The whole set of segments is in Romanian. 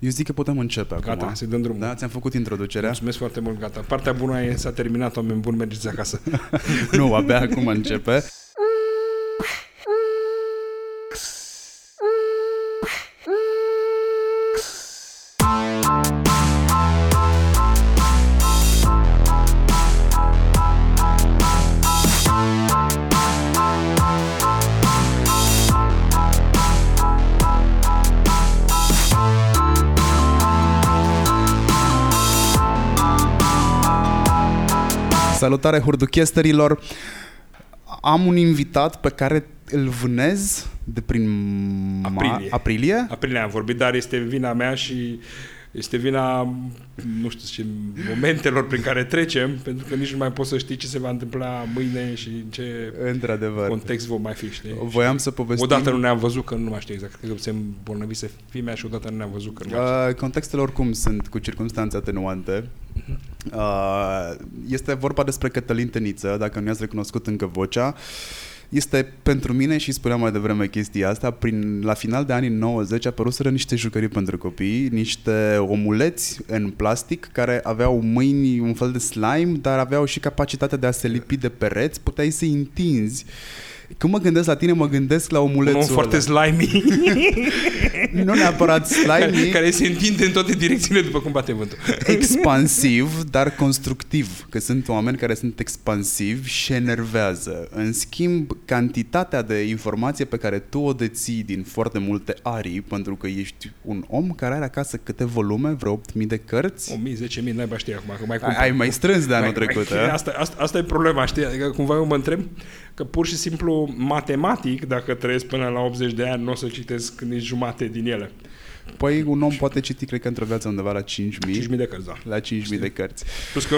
Eu zic că putem începe acum. Gata, să-i dăm drumul. Da, ți-am făcut introducerea. Mulțumesc foarte mult, gata. Partea bună e, s-a terminat, oameni buni, mergeți acasă. Nu, abia acum începe. Salutare hurduchesterilor! Am un invitat pe care îl vânez de prin aprilie. Aprilie am vorbit, dar este vina mea și este vina, nu știu ce, momentelor prin care trecem, pentru că nici nu mai poți să știi ce se va întâmpla mâine și în ce context vom mai fi, știi? Voiam să povestim... Odată nu ne-am văzut, că nu mai știu exact, cred că se îmbolnăvise fimea și odată nu ne-am văzut. Că contextele oricum sunt cu circunstanțe atenuante. Este vorba despre Cătălin Teniță, dacă nu i-ați recunoscut încă vocea. Este pentru mine, și spuneam mai devreme chestia asta, la final de anii 90 apăruseră niște jucării pentru copii, niște omuleți în plastic care aveau mâini, un fel de slime, dar aveau și capacitatea de a se lipi de pereți, puteai să-i întinzi. Când mă gândesc la tine, mă gândesc la omulețul ăla. Foarte slimy. Nu neapărat slimy. Care se întinde în toate direcțiile după cum bate vântul. Expansiv, dar constructiv. Că sunt oameni care sunt expansivi și enervează. În schimb, cantitatea de informație pe care tu o deții din foarte multe arii, pentru că ești un om care are acasă câte volume, vreo 8.000 de cărți. 1.000, 10.000, n-ai știi acum. Că mai ai mai strâns de anul trecut. Asta e problema, știi? Adică cumva eu mă întreb că pur și simplu matematic, dacă trăiesc până la 80 de ani, nu o să citesc nici jumate din ele. Păi un om poate citi, cred că într-o viață undeva la 5.000. 5.000 de cărți, da. La 5.000 de cărți. Plus că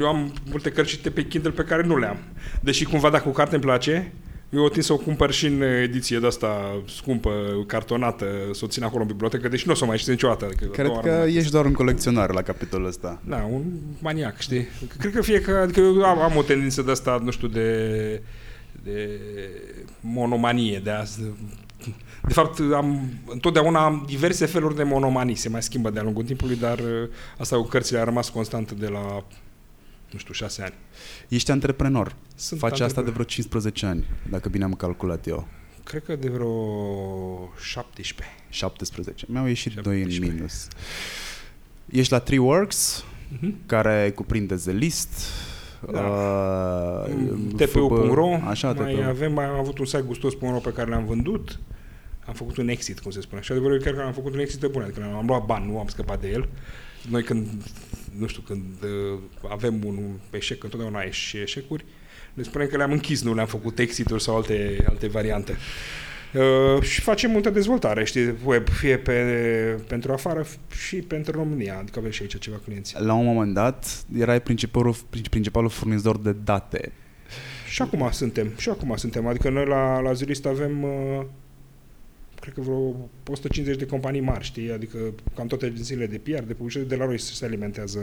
eu am multe cărți citite pe Kindle pe care nu le am. Deși cumva dacă o carte îmi place, eu o tind să o cumpăr și în ediție de-asta scumpă, cartonată, să o țin acolo în bibliotecă, deși nu o să o mai știți niciodată. Cred că ești doar un colecționar la capitolul ăsta. Da, un maniac, știi? Cred că adică eu am o tendință de-asta, nu știu, de monomanie, de fapt, întotdeauna am diverse feluri de monomanii, se mai schimbă de-a lungul timpului, dar asta cu cărțile a rămas constantă de la... nu știu, 6 ani. Ești antreprenor. Faci asta de vreo 15 ani, dacă bine am calculat eu. Cred că de vreo 17. 17. Mi-au ieșit 17. 2 în minus. Ești la 3Works, care cuprinde The List, da. TPU.ro. Așa, mai TPU. Am avut un site gustos.ro pe care l-am vândut. Am făcut un exit, cum se spune. Și adevărul chiar că am făcut un exit de bun, adică am luat bani, nu am scăpat de el. Noi când avem un eșec, întotdeauna și eșecuri, ne spunem că le-am închis, nu le-am făcut exit-uri sau alte variante. Și facem multă dezvoltare, știi, web, fie pentru afară și pentru România, adică avem și aici ceva clienți. La un moment dat erai principalul furnizor de date. Și acum suntem, adică noi la Zilist avem... cred că vreo 150 de companii mari, știi? Adică cam toate agențiile de PR, de publicitate, de la noi se alimentează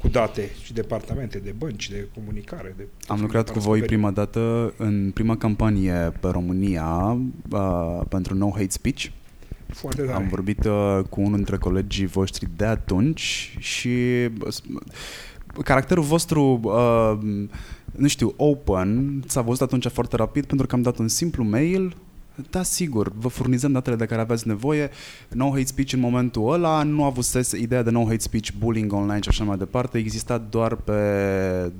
cu date și departamente, de bănci, de comunicare. Am lucrat cu voi prima dată în prima campanie pe România pentru No Hate Speech. Foarte tare. Am vorbit cu unul dintre colegii voștri de atunci și caracterul vostru... nu știu, open s-a văzut atunci foarte rapid pentru că am dat un simplu mail... Da, sigur, vă furnizăm datele de care aveți nevoie. No Hate Speech în momentul ăla nu avusese ideea de No Hate Speech, bullying online și așa mai departe. Exista doar pe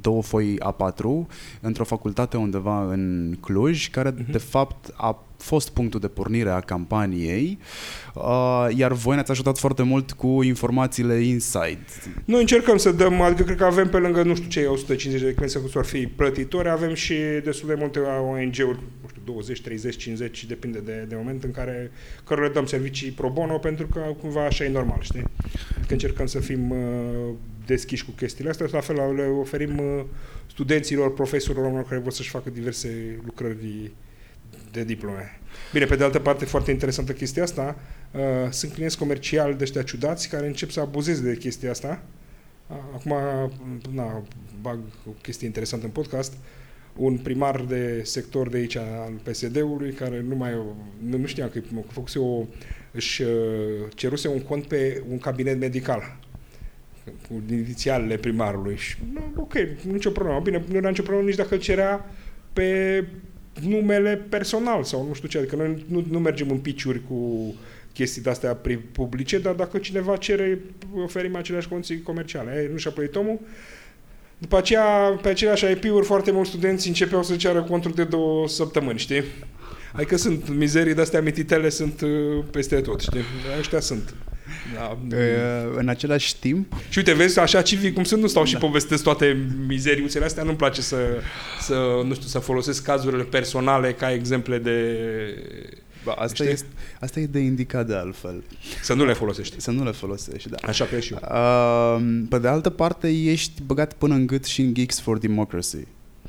2 foi A4 într-o facultate undeva în Cluj, care de fapt a fost punctul de pornire a campaniei, iar voi ne-ați ajutat foarte mult cu informațiile inside. Noi încercăm să dăm, adică cred că avem pe lângă, nu știu ce, 150 de clienți care ar fi plătitori, avem și destul de multe ONG-uri, nu știu, 20, 30, 50, depinde de moment în care le dăm servicii pro bono, pentru că cumva așa e normal, știi? Adică încercăm să fim deschiși cu chestiile astea, la fel le oferim studenților, profesorilor români care vor să-și facă diverse lucrări de diplome. Bine, pe de altă parte, foarte interesantă chestia asta, sunt clienți comerciali de ăștia ciudați care încep să abuzeze de chestia asta. Acum, bag o chestie interesantă în podcast. un primar de sector de aici al PSD-ului, care nu știam că își ceruse un cont pe un cabinet medical cu inițialele primarului și ok, nicio problemă. Bine, nu era nicio problemă nici dacă îl cerea pe numele personal sau nu știu ce, adică noi nu mergem în piciuri cu chestii de-astea publice, dar dacă cineva cere, oferim aceleași condiții comerciale. Nu și-a plătit omul. După aceea, pe aceleași IP-uri, foarte mulți studenți începeau să ceară conturi de 2 săptămâni, știi? Adică sunt mizerii de-astea, mititele sunt peste tot, știi? Ăștia sunt. Da. În același timp... Și uite, vezi, așa civic cum sunt, nu stau și povestesc toate mizeriuțele astea, nu-mi place să folosesc cazurile personale ca exemple de... Ba, asta e de indicat de altfel. Să nu le folosești. Să nu le folosești, da. Așa că și eu. Pe de altă parte, ești băgat până în gât și în Geeks for Democracy.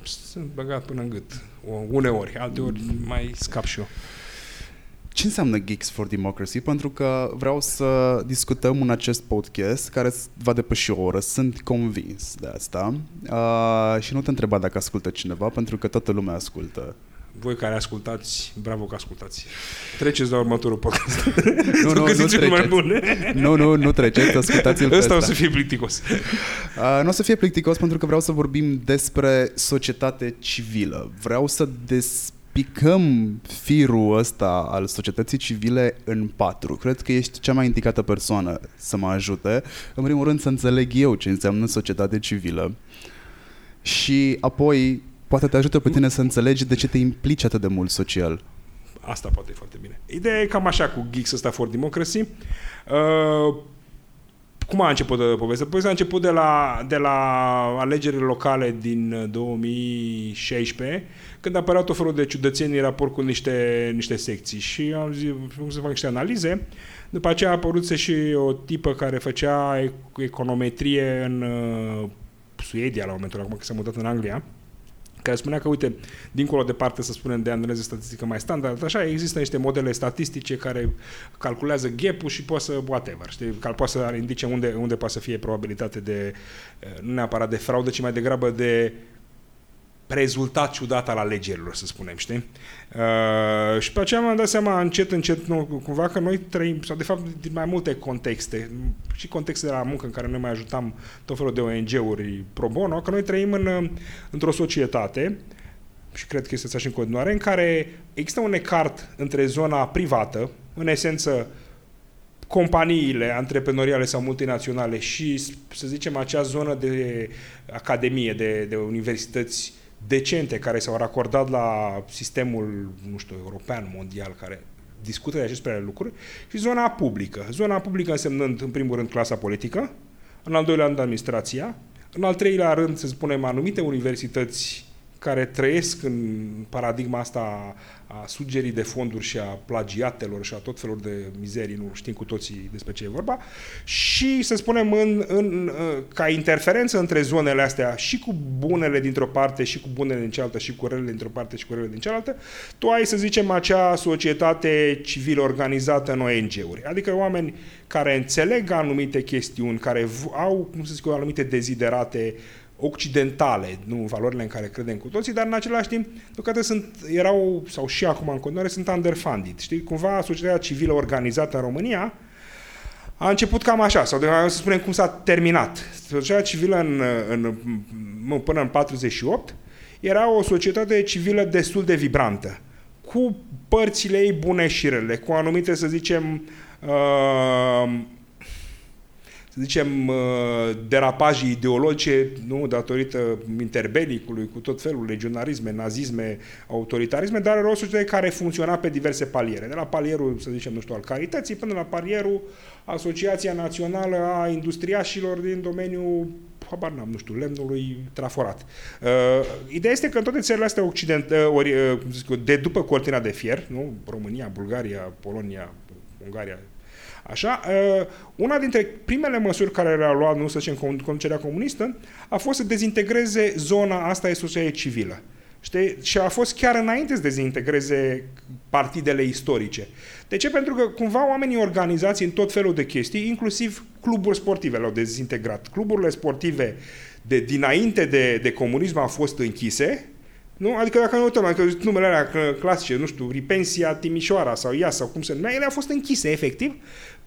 Sunt băgat până în gât. Uneori, alteori mai scap și eu. Ce înseamnă Geeks for Democracy? Pentru că vreau să discutăm în acest podcast care va depăși o oră. Sunt convins de asta. Și nu te întreba dacă ascultă cineva, pentru că toată lumea ascultă. Voi care ascultați, bravo că ascultați. Treceți la următorul podcast. Nu treceți. Mai bune. Nu treceți, ascultați-l pe ăsta. Ăsta o să fie plicticos. Nu o să fie plicticos pentru că vreau să vorbim despre societate civilă. Vreau să despicăm firul ăsta al societății civile în 4. Cred că ești cea mai indicată persoană să mă ajute. În primul rând să înțeleg eu ce înseamnă societate civilă. Și apoi... Poate te ajută pe tine să înțelegi de ce te implici atât de mult social. Asta poate e foarte bine. Ideea e cam așa cu Geeks ăsta for Democracy. Cum a început povestea? Povestea a început de la alegerile locale din 2016, când apăreau tot felul de ciudățenii în raport cu niște secții. Și am zis, cum să fac niște analize. După aceea a apărut și o tipă care făcea econometrie în Suedia la momentul acum, că s-a mutat în Anglia, care spunea că, uite, dincolo de parte, să spunem, de analize statistică mai standard, așa, există niște modele statistice care calculează gap-ul și poate să, whatever, știi, poate să indice unde poate să fie probabilitate de, nu neapărat de fraudă, ci mai degrabă de rezultat ciudat al alegerilor, să spunem, știi? Și pe aceea mi-am dat seama încet, cumva că noi trăim, sau de fapt din mai multe contexte, și contexte de la muncă în care noi mai ajutam tot felul de ONG-uri pro bono, că noi trăim într-o societate, și cred că este așa și în continuare, în care există un ecart între zona privată, în esență companiile antreprenoriale sau multinaționale și, să zicem, acea zonă de academie, de universități decente care s-au racordat la sistemul, nu știu, european, mondial, care discută de aceste lucruri, și zona publică. Zona publică însemnând, în primul rând, clasa politică, în al doilea rând, administrația, în al treilea rând, să spunem, anumite universități care trăiesc în paradigma asta a sugerii de fonduri și a plagiatelor și a tot felor de mizerii, nu știm cu toții despre ce e vorba, și să spunem ca interferență între zonele astea și cu bunele dintr-o parte și cu bunele din cealaltă și cu relele dintr-o parte și cu relele din cealaltă, tu ai, să zicem, acea societate civilă organizată în ONG-uri, adică oameni care înțeleg anumite chestiuni, care au, cum să zic eu, anumite deziderate occidentale, nu valorile în care credem cu toții, dar în același timp, deocamdată erau, sau și acum în continuare, sunt underfunded. Știi? Cumva societatea civilă organizată în România a început cam așa, sau de mai să spunem cum s-a terminat. Societatea civilă până în 48 era o societate civilă destul de vibrantă, cu părțile ei bune și rele, cu anumite, să zicem, derapaje ideologice, nu, datorită interbelicului, cu tot felul, legionarisme, nazisme, autoritarisme, dar era o societate care funcționa pe diverse paliere. De la palierul, să zicem, nu știu, al carității, până la palierul Asociația Națională a Industriașilor din domeniul, habar n-am, nu știu, lemnului traforat. Ideea este că în toate țările astea de după cortina de fier, nu, România, Bulgaria, Polonia, Ungaria, așa, una dintre primele măsuri care le-a luat, nu să zicem, conducerea comunistă, a fost să dezintegreze zona asta de societate civilă. Știi? Și a fost chiar înainte să dezintegreze partidele istorice. De ce? Pentru că cumva oamenii organizați în tot felul de chestii, inclusiv cluburi sportive le-au dezintegrat. Cluburile sportive de dinainte de comunism au fost închise, Nu? Adică dacă ne uităm, adică numele alea clasice, nu știu, Ripensia, Timișoara sau Iași sau cum se numea, ele au fost închise efectiv.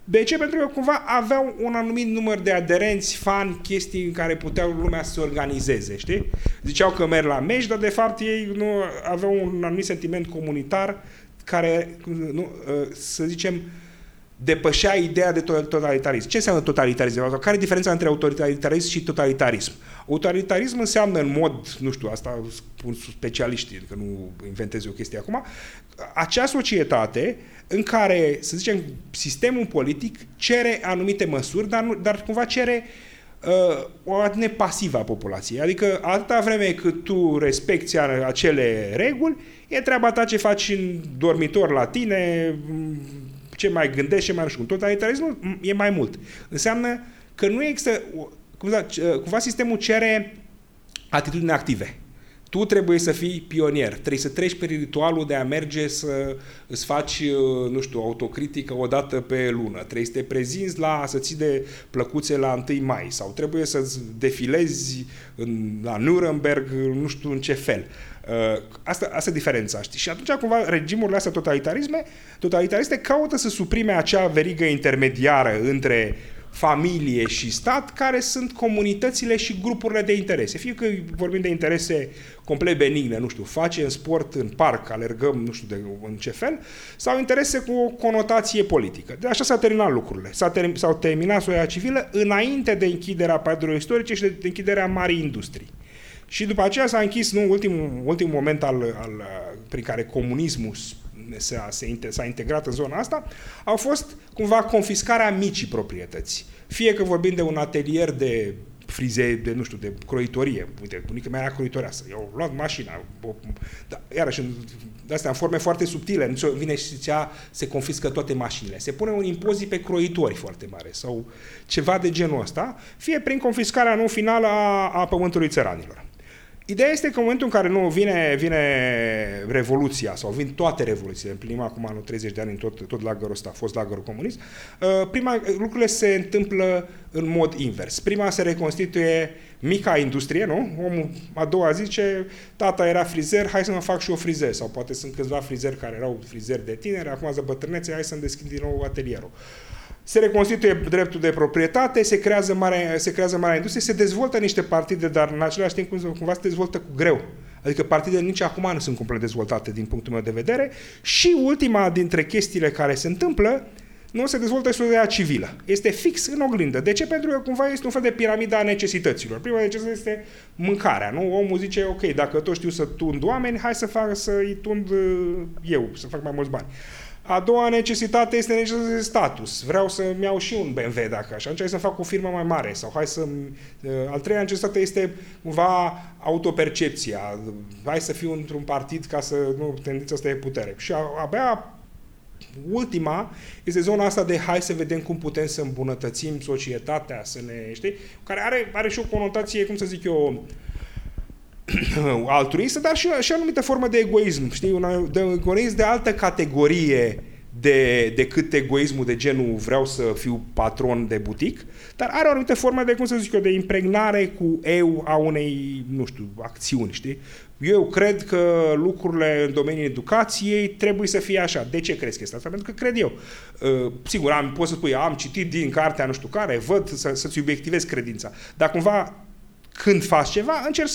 De ce? Pentru că cumva aveau un anumit număr de aderenți, fani, chestii în care puteau lumea să se organizeze, știi? Ziceau că merg la meci, dar de fapt ei nu aveau un anumit sentiment comunitar care, nu, să zicem, depășea ideea de totalitarism. Ce înseamnă totalitarism? Care e diferența între autoritarism și totalitarism? Autoritarism înseamnă în mod, nu știu, asta spun specialiștii, că nu inventez eu chestia acum, acea societate în care, să zicem, sistemul politic cere anumite măsuri, dar cumva cere o atitudine pasivă a populației. Adică atâta vreme cât tu respecti acele reguli, e treaba ta ce faci în dormitor la tine, ce mai gândești, ce mai nu știu cum. Totalitarismul e mai mult. Înseamnă că nu există... Cumva sistemul cere atitudini active. Tu trebuie să fii pionier. Trebuie să treci pe ritualul de a merge să îți faci, nu știu, autocritică o dată pe lună. Trebuie să te prezinți să ții de plăcuțe la 1 mai sau trebuie să-ți defilezi la Nuremberg, nu știu în ce fel. Asta e diferența, știi? Și atunci, cumva, regimurile astea totalitariste caută să suprime acea verigă intermediară între familie și stat, care sunt comunitățile și grupurile de interese. Fie că vorbim de interese complet benigne, nu știu, facem sport în parc, alergăm, nu știu de în ce fel, sau interese cu o conotație politică. De așa s-au terminat lucrurile. S-au terminat soia civilă înainte de închiderea perioadelor istorice și de închiderea marii industrii. Și după aceea s-a închis ultimul moment prin care comunismul s-a integrat în zona asta, au fost cumva confiscarea micii proprietăți. Fie că vorbim de un atelier de frize, de, nu știu, de croitorie. Uite, bunica mea era croitoreasă. Eu am luat mașina. Iarăși, astea în forme foarte subtile. Nu vine și zicea, se confiscă toate mașinile. Se pune un impozit pe croitori foarte mare sau ceva de genul ăsta. Fie prin confiscarea nu finală a pământului țăranilor. Ideea este că în momentul în care nu vine revoluția, sau vin toate revoluțiile, împlinim acum anul 30 de ani în tot lagărul ăsta, fost lagărul comunist, lucrurile se întâmplă în mod invers. Prima se reconstituie mica industrie, nu? Omul a doua zice, tata era frizer, hai să mă fac și eu frizer, sau poate sunt câțiva frizeri care erau frizeri de tineri, acum sunt bătrânețe, hai să-mi deschid din nou atelierul. Se reconstituie dreptul de proprietate, se creează mare industrie, se dezvoltă niște partide, dar în același timp cumva se dezvoltă cu greu. Adică partidele nici acum nu sunt complet dezvoltate din punctul meu de vedere și ultima dintre chestiile care se întâmplă nu se dezvoltă societatea civilă. Este fix în oglindă. De ce? Pentru că cumva este un fel de piramidă a necesităților. Prima necesitate este mâncarea, nu? Omul zice, ok, dacă tot știu să tund oameni, hai să-i tund eu, să fac mai mulți bani. A doua necesitate este necesitatea de status. Vreau să-mi iau și un BMW dacă așa, hai să fac o firmă mai mare sau hai să... Al treia necesitate este cumva autopercepția. Hai să fiu într-un partid ca să... Nu, tendința asta e putere. Și abia ultima este zona asta de hai să vedem cum putem să îmbunătățim societatea, să ne... știi? Care are și o conotație, cum să zic eu... altruistă, dar și o anumită formă de egoism, știi? Un egoism de altă categorie decât egoismul de genul vreau să fiu patron de butic, dar are o anumită formă de, cum să zic eu, de impregnare cu eu a unei, nu știu, acțiuni, știi? Eu cred că lucrurile în domeniul educației trebuie să fie așa. De ce crezi chestia asta? Pentru că cred eu. Sigur, poți să spui, am citit din cartea nu știu care, văd să-ți subiectivezi credința, dar cumva când faci ceva, încerci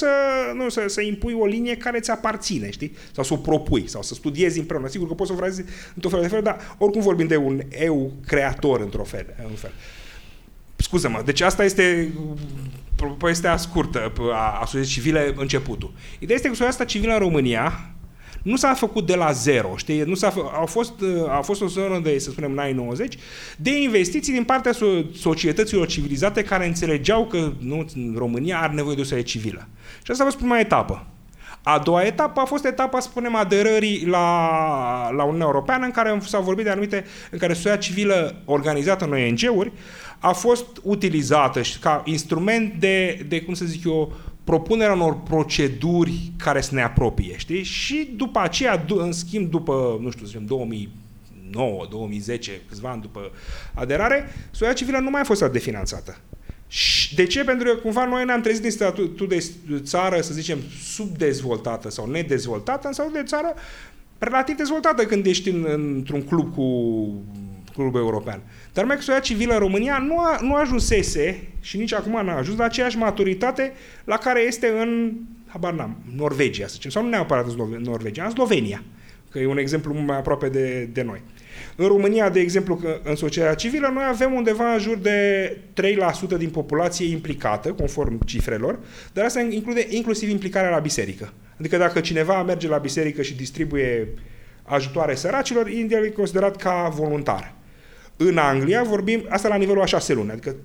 să impui o linie care ți aparține, știi? Sau să o propui, sau să studiezi împreună. Sigur că poți să o frazi într-o fel de fel, dar oricum vorbim de un eu creator într-un fel. Scuză-mă, deci asta este povestea scurtă a societății civile începutul. Ideea este că societatea civilă în România nu s-a făcut de la zero, știi? A fost o zonă de, să spunem, în anii 90, de investiții din partea societăților civilizate care înțelegeau că România are nevoie de o societate civilă. Și asta a fost prima etapă. A doua etapă a fost etapa, spunem, aderării la Uniunea Europeană, în care s-a vorbit de anumite, în care societatea civilă organizată în ONG-uri a fost utilizată ca instrument de cum să zic eu, propunerea unor proceduri care să ne apropie, știi? Și după aceea, în schimb, după, nu știu, zicem, 2009, 2010, câțiva ani după aderare, societatea civilă nu mai a fost atât de finanțată. De ce? Pentru că cumva noi ne-am trezit din statutul de țară, să zicem, subdezvoltată sau nedezvoltată, în statutul de țară relativ dezvoltată când ești într-un club cu clubul european. Dar mai că societatea civilă în România nu ajunsese și nici acum n-a ajuns la aceeași maturitate la care este în, habar n-am, Norvegia, să zicem, sau nu neapărat în Norvegia, în Slovenia, că e un exemplu mai aproape de noi. În România, de exemplu, că în societatea civilă, noi avem undeva în jur de 3% din populație implicată, conform cifrelor, dar asta include inclusiv implicarea la biserică. Adică dacă cineva merge la biserică și distribuie ajutoare săracilor, indial e considerat ca voluntar. În Anglia vorbim, asta la nivelul a 6 luni, adică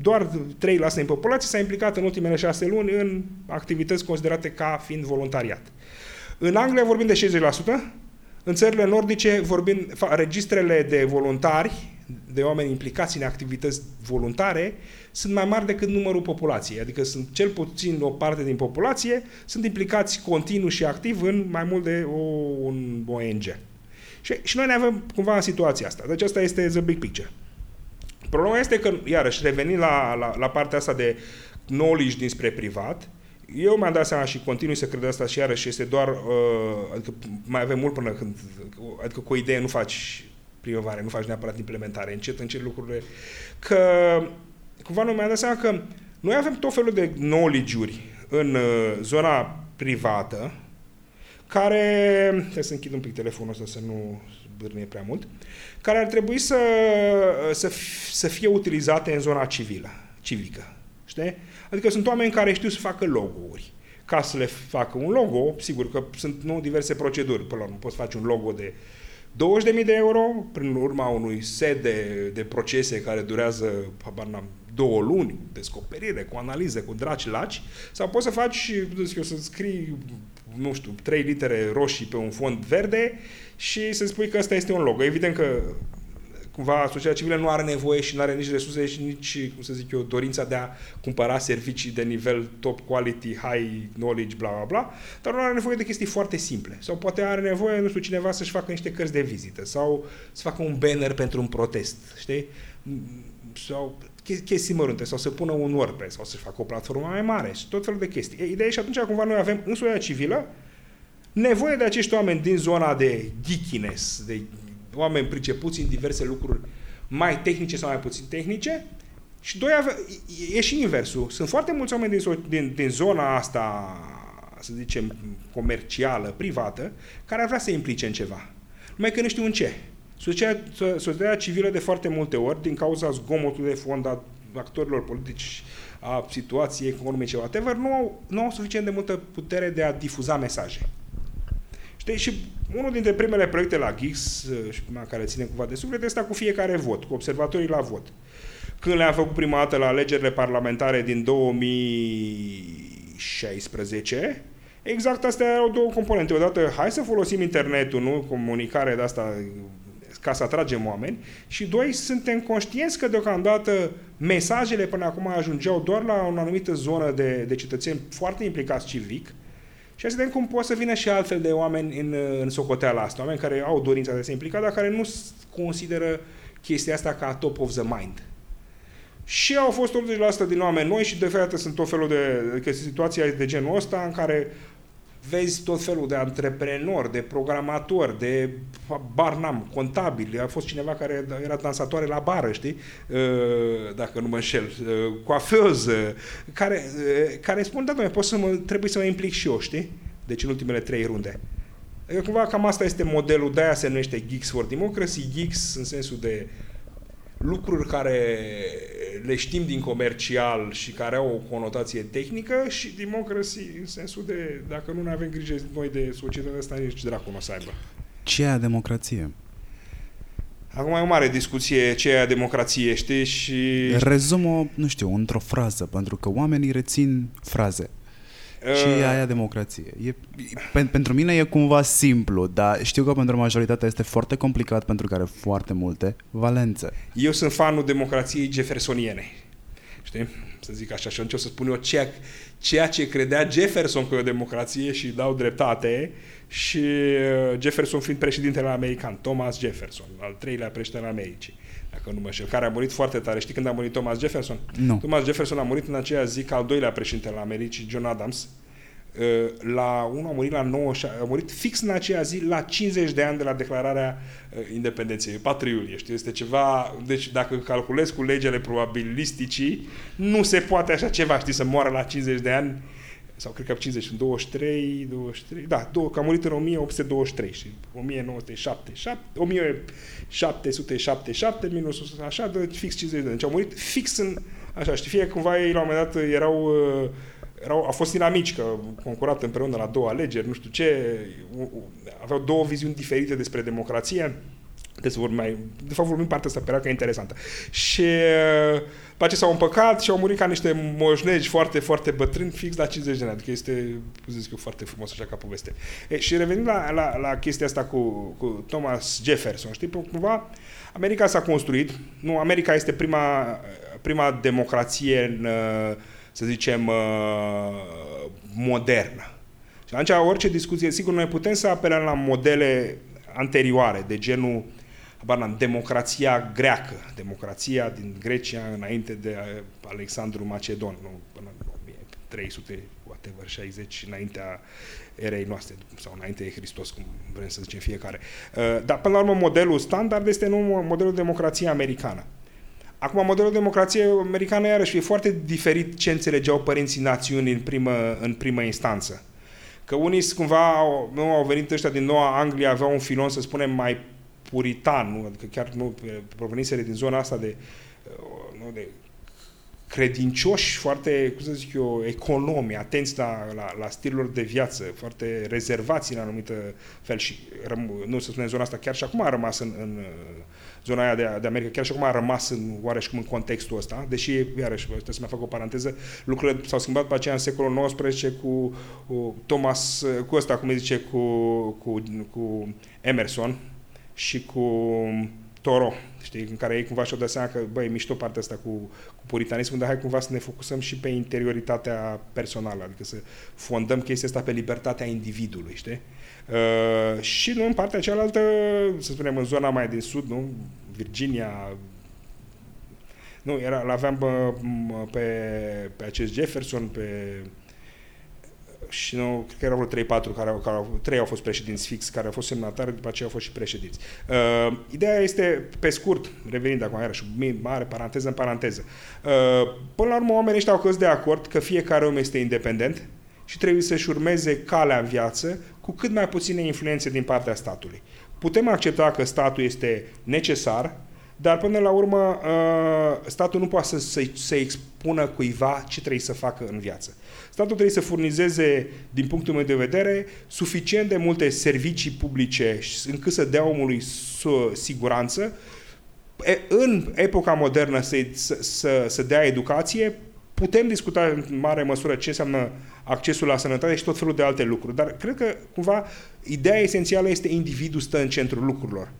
doar 3% din populație s-a implicat în ultimele 6 luni în activități considerate ca fiind voluntariat. În Anglia vorbim de 60%, în țările nordice vorbim, registrele de voluntari, de oameni implicați în activități voluntare, sunt mai mari decât numărul populației, adică sunt cel puțin o parte din populație, sunt implicați continuu și activ în mai mult de un ONG. Și noi ne avem cumva în situația asta. Deci asta este the big picture. Problema este că, iarăși, revenind la partea asta de knowledge dinspre privat, eu mi-am dat seama și continui să cred asta și iarăși este doar, adică mai avem mult până când, adică cu o idee nu faci primăvară, nu faci neapărat implementare, încet lucrurile, că cumva nu mi-am dat seama că noi avem tot felul de knowledge-uri în zona privată, care, trebuie să închid un pic telefonul ăsta să nu zbârnie prea mult, care ar trebui să fie utilizate în zona civică. Știi? Adică sunt oameni care știu să facă logo-uri. Ca să le facă un logo, sigur că sunt diverse proceduri. Până la urmă, poți face un logo de 20.000 de euro, prin urma unui set de procese care durează, habar n-am, 2 luni, cu descoperire, cu analize, cu draci laci, sau poți să faci, să scrii, nu știu, 3 litere roșii pe un fond verde și să spui că ăsta este un logo. Evident că cumva societatea civilă nu are nevoie și nu are nici resurse și nici, cum să zic eu, dorința de a cumpăra servicii de nivel top quality, high knowledge, bla bla bla, dar nu are nevoie de chestii foarte simple. Sau poate are nevoie, nu știu, cineva să-și facă niște cărți de vizită sau să facă un banner pentru un protest, știi? Sau chestii mărunte, sau să pună un WordPress, sau să facă o platformă mai mare și tot felul de chestii. Ideea e și atunci cumva noi avem în societatea civilă nevoie de acești oameni din zona de geekiness, de oameni pricepuți în diverse lucruri mai tehnice sau mai puțin tehnice și e și inversul. Sunt foarte mulți oameni din zona asta, să zicem, comercială, privată, care ar vrea să implice în ceva. Numai că nu știu în ce. Societatea civilă de foarte multe ori, din cauza zgomotului de fond a actorilor politici, a situației economice, whatever, nu au suficient de multă putere de a difuza mesaje. Știi? Și unul dintre primele proiecte la Geeks, care ține cumva de suflet, este cu fiecare vot, cu observatorii la vot. Când le-am făcut prima dată la alegerile parlamentare din 2016, exact astea erau două componente. Odată, hai să folosim internetul, nu? Comunicare de asta ca să atragem oameni și doi, suntem conștienți că deocamdată mesajele până acum ajungeau doar la o anumită zonă de cetățeni foarte implicați civic și să vedem cum pot să vină și altfel de oameni în socoteala asta, oameni care au dorința de a se implica, dar care nu consideră chestia asta ca top of the mind. Și au fost 80% din oameni noi și de fapt sunt tot felul de situații de genul ăsta în care vezi tot felul de antreprenori, de programatori, de barnam, contabili. A fost cineva care era dansatoare la bară, știi? Dacă nu mă înșel. Coafeoză. Care spun, da, dom'le, trebuie să mă implic și eu, știi? Deci în ultimele 3 runde. Cumva cam asta este modelul, de-aia se numește Geeks for Democracy. Geeks în sensul de lucruri care le știm din comercial și care au o conotație tehnică și democracy în sensul de, dacă nu ne avem grijă noi de societatea asta, nici dracu nu o să aibă. Ce e democrație? Acum e o mare discuție ce e democrație, știi? Și rezum-o, nu știu, într-o frază, pentru că oamenii rețin fraze. Ce e aia democrație? Pentru mine e cumva simplu, dar știu că pentru majoritatea este foarte complicat pentru că are foarte multe valențe. Eu sunt fanul democrației jeffersoniene. Știi? Să zic așa și atunci o să spun eu ceea ce credea Jefferson că e o democrație și dau dreptate și Jefferson fiind președintele american, Thomas Jefferson, al 3-lea președinte al Americii. dacă nu mă știu, care a murit foarte tare. Știi când a murit Thomas Jefferson? Nu. Thomas Jefferson a murit în aceea zi ca al doilea președinte al Americii, John Adams. A murit fix în aceea zi, la 50 de ani de la declararea independenței, 4 iulie, știi? Este ceva, deci dacă calculezi cu legele probabilisticii, nu se poate așa ceva, știi, să moară la 50 de ani, sau cred că 50, 23, da, că a murit în 1823 și 1777, minus așa, deci fix 50 de ani. Deci au murit fix în, așa, știi, fie cumva ei la un moment dat erau, a fost inamici, că concurat împreună la 2 alegeri, nu știu ce, aveau 2 viziuni diferite despre democrație, de fapt vorbim partea asta pe că e interesantă. Și după aceea s-au împăcat și au murit ca niște moșnegi foarte, foarte bătrâni, fix la 50 de ani, adică este, zic eu, foarte frumos așa ca poveste. Și revenim la chestia asta cu Thomas Jefferson, știi, cumva America s-a construit, nu, America este prima democrație în, să zicem, modernă. Și atunci orice discuție, sigur, noi putem să apelăm la modele anterioare, de genul democrația greacă, democrația din Grecia înainte de Alexandru Macedon, nu, până în 1360, înaintea erei noastre, sau înainte de Hristos, cum vrem să zicem fiecare. Dar până la urmă modelul standard este modelul democrației americană. Acum, modelul democrației americană, iarăși, e foarte diferit ce înțelegeau părinții națiunii în primă instanță. Că unii, cumva, au venit ăștia din Noua Anglia, aveau un filon, să spunem, mai puritan, nu? Adică chiar nu provenisele din zona asta de credincioși, foarte, cum să zic eu, economi, atenți la stilul de viață, foarte rezervați în anumită fel și, nu să spunem, zona asta chiar și acum a rămas în zona aia de America, chiar și acum a rămas în contextul ăsta, deși, iarăși, trebuie să mai fac o paranteză, lucrurile s-au schimbat pe aceea în secolul XIX cu Thomas, cu ăsta, cum îi zice, cu Emerson și cu Thoreau, știi, în care ei cumva și-au dat seama că, băi, mișto partea asta cu puritanismul, dar hai cumva să ne focusăm și pe interioritatea personală, adică să fondăm chestia asta pe libertatea individului, știi? Și nu în partea cealaltă, să spunem, în zona mai din sud, nu? Virginia, nu, l-aveam pe acest Jefferson, și nu, cred că erau 3-4 care au fost președinți fix, care au fost semnatari, după aceea au fost și președinți. Ideea este, pe scurt, revenind acum iarăși, mare paranteză în paranteză, până la urmă oamenii ăștia au căzut de acord că fiecare om este independent și trebuie să-și urmeze calea în viață cu cât mai puține influențe din partea statului. Putem accepta că statul este necesar, dar până la urmă statul nu poate să expună cuiva ce trebuie să facă în viață. Statul trebuie să furnizeze, din punctul meu de vedere, suficient de multe servicii publice încât să dea omului siguranță, în epoca modernă să dea educație. Putem discuta în mare măsură ce înseamnă accesul la sănătate și tot felul de alte lucruri, dar cred că, cumva, ideea esențială este individul stă în centrul lucrurilor.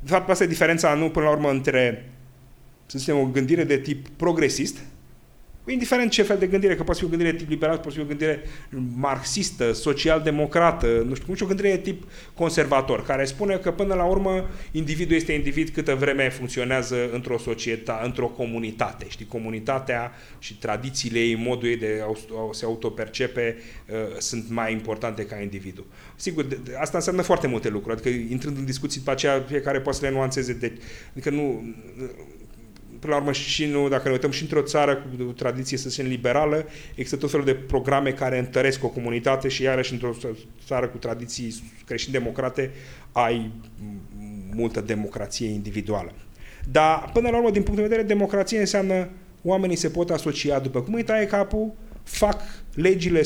De fapt, asta e diferența, nu, până la urmă, între, să zicem, o gândire de tip progresist, indiferent ce fel de gândire, că poate fi o gândire de tip liberal, poate fi o gândire marxistă, social-democrată, nu știu cum, și o gândire de tip conservator, care spune că, până la urmă, individul este individ câtă vreme funcționează într-o societate, într-o comunitate. Știi, comunitatea și tradițiile ei, modul ei de a se autopercepe, sunt mai importante ca individul. Sigur, asta înseamnă foarte multe lucruri, adică, intrând în discuții, după aceea, fiecare poate să le nuanțeze, adică nu... Până la urmă, dacă ne uităm și într-o țară cu o tradiție, să zicem, liberală, există tot felul de programe care întăresc o comunitate și iarăși într-o țară cu tradiții creștin-democrate ai multă democrație individuală. Dar, până la urmă, din punct de vedere, democrație înseamnă oamenii se pot asocia după cum îi taie capul, legile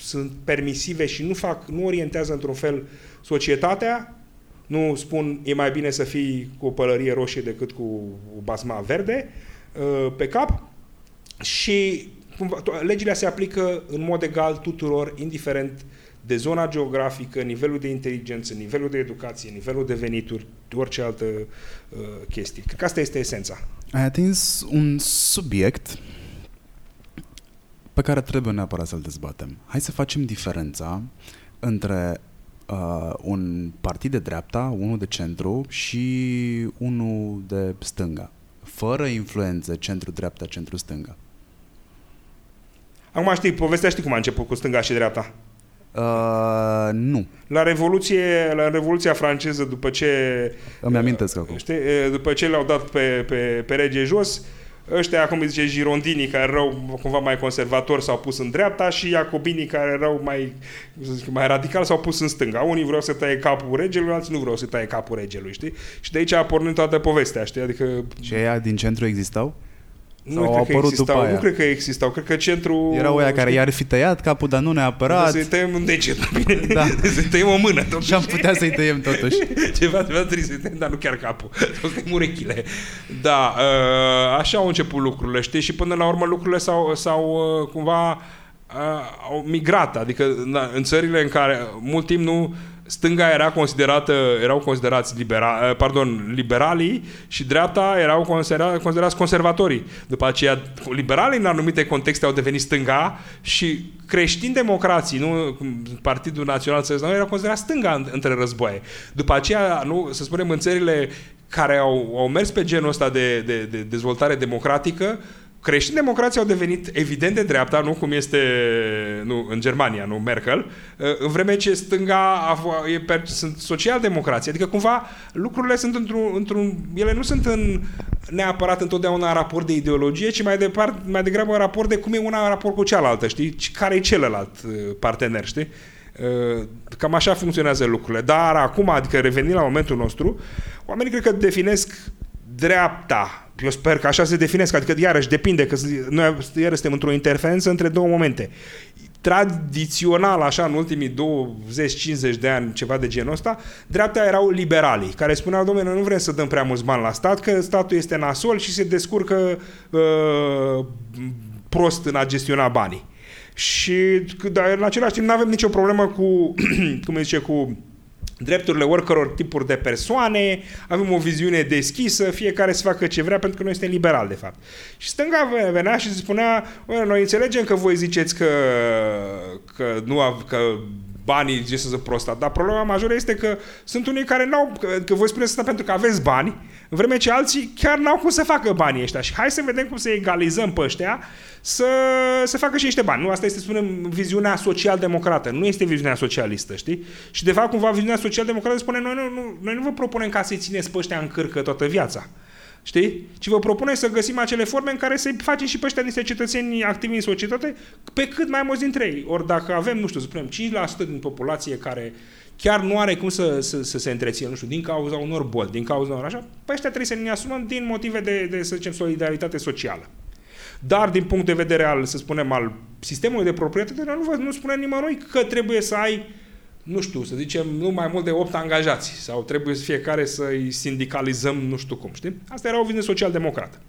sunt permisive și nu orientează într-un fel societatea. Nu spun, e mai bine să fii cu o pălărie roșie decât cu o basma verde pe cap, și cumva, legile se aplică în mod egal tuturor, indiferent de zona geografică, nivelul de inteligență, nivelul de educație, nivelul de venituri, orice altă chestie. Cred că asta este esența. Ai atins un subiect pe care trebuie neapărat să-l dezbatem. Hai să facem diferența între un partid de dreapta, unul de centru și unul de stânga, fără influențe centru-dreapta, centru-stânga. Acum știi, povestea știi cum a început cu stânga și dreapta? Nu. La Revoluția franceză, după ce... Îmi amintesc acum. Știi, după ce le-au dat pe rege jos, ăștia, cum îi zice, girondinii care erau cumva mai conservatori s-au pus în dreapta și iacobinii care erau mai radicali s-au pus în stânga. Unii vreau să taie capul regelui, alții nu vreau să taie capul regelui, știi? Și de aici a pornit toată povestea, știi? Adică... Și aia din centru existau? Nu cred că existau. Cred că centru... Erau aia care i-ar fi tăiat capul, dar nu neapărat. Să-i tăiem un deget, bine. Da. Să-i tăiem o mână, totuși. Și am putea să-i tăiem, totuși. Ceva trebuie să-i tăiem, dar nu chiar capul. Să-i tăiem urechile. Da, așa au început lucrurile, știi? Și până la urmă lucrurile s-au cumva au migrat. Adică în țările în care mult timp nu... Stânga era erau considerați liberalii și dreapta erau considerați conservatorii. După aceea, liberalii în anumite contexte au devenit stânga și creștin-democrații, nu Partidul Național Țării, erau considerați stânga între războaie. După aceea, nu, să spunem, în țările care au mers pe genul ăsta de dezvoltare democratică, creștin-democrații au devenit evident de dreapta, nu cum este în Germania, nu Merkel, în vreme ce stânga sunt social-democrații. Adică cumva lucrurile sunt ele nu sunt neapărat întotdeauna în raport de ideologie, ci mai degrabă în raport de cum e una în raport cu cealaltă, știi? Care e celălalt partener, știi? Cam așa funcționează lucrurile. Dar acum, adică revenind la momentul nostru, oamenii cred că definesc dreapta. Eu sper că așa se definesc, adică iarăși depinde, că noi iarăși suntem într-o interferență între două momente. Tradițional, așa, în ultimii 20-50 de ani, ceva de genul ăsta, dreapta erau liberalii, care spuneau, dom'le, noi nu vrem să dăm prea mulți bani la stat, că statul este nasol și se descurcă prost în a gestiona banii. Și, dar, în același timp, nu avem nicio problemă cu, cum zice, cu drepturile oricăror tipuri de persoane, avem o viziune deschisă, fiecare să facă ce vrea, pentru că noi suntem liberali, de fapt. Și stânga venea și spunea, noi înțelegem că voi ziceți că banii gestionează prostat, dar problema majoră este că sunt unii care n-au, că voi spuneți asta pentru că aveți bani, în vreme ce alții chiar n-au cum să facă banii ăștia. Și hai să vedem cum să egalizăm pe ăștia să facă și niște bani. Nu, asta este, spunem, viziunea social-democrată, nu este viziunea socialistă, știi? Și de fapt, cumva, viziunea social-democrată spune, noi nu vă propunem ca să-i țineți pe ăștia în cârcă toată viața. Știi? Ci vă propune să găsim acele forme în care să-i facem și pe ăștia niște cetățeni activi în societate pe cât mai mulți dintre ei. Ori dacă avem, nu știu, spunem, 5% din populație care chiar nu are cum să se întrețină, nu știu, din cauza unor boli, din cauza unor așa, pe ăștia trebuie să ne asumăm din motive de, să zicem, solidaritate socială. Dar din punct de vedere al, să spunem, al sistemului de proprietate, nu spune nimănui că trebuie să ai, nu știu, să zicem, nu mai mult de 8 angajați sau trebuie fiecare să-i sindicalizăm nu știu cum, știi? Asta era o viziune social-democrată.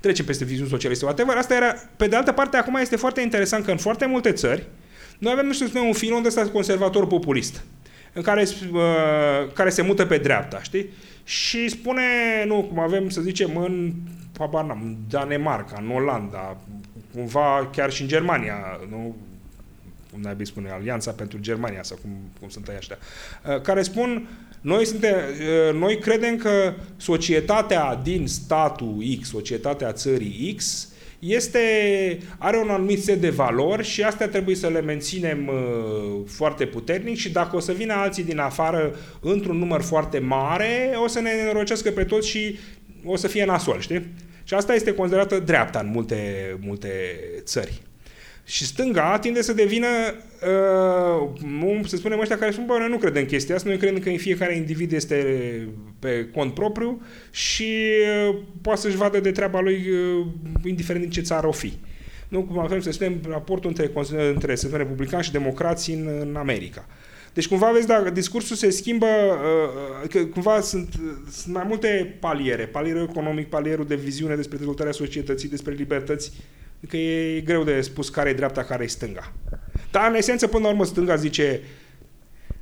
Trecem peste viziune socialistă, whatever. Asta era, pe de altă parte, acum este foarte interesant că în foarte multe țări noi avem, nu știu, un filon de ăsta conservator-populist în care se mută pe dreapta, știi? Și spune, nu, cum avem, să zicem, în Danemarca, în Olanda, cumva chiar și în Germania, nu? Cum n-ai bine spune, Alianța pentru Germania sau cum sunt aia ăștia, care spun, noi credem că societatea din statul X, societatea țării X, are un anumit set de valori și astea trebuie să le menținem foarte puternic și dacă o să vină alții din afară într-un număr foarte mare, o să ne înrocească pe toți și o să fie nasol, știi? Și asta este considerată dreapta în multe țări. Și stânga tinde să devină, să spunem, ăștia care spun, noi nu credem chestia asta, noi credem că fiecare individ este pe cont propriu și poate să-și vadă de treaba lui indiferent din ce țară o fi. Nu cum avem, să spunem, raportul între Sfântul Republican și democrații în America. Deci cumva, vezi, dacă discursul se schimbă, că cumva sunt mai multe paliere, palierul economic, palierul de viziune despre dezvoltarea societății, despre libertăți, că e greu de spus care e dreapta, care e stânga. Dar, în esență, până la urmă, stânga zice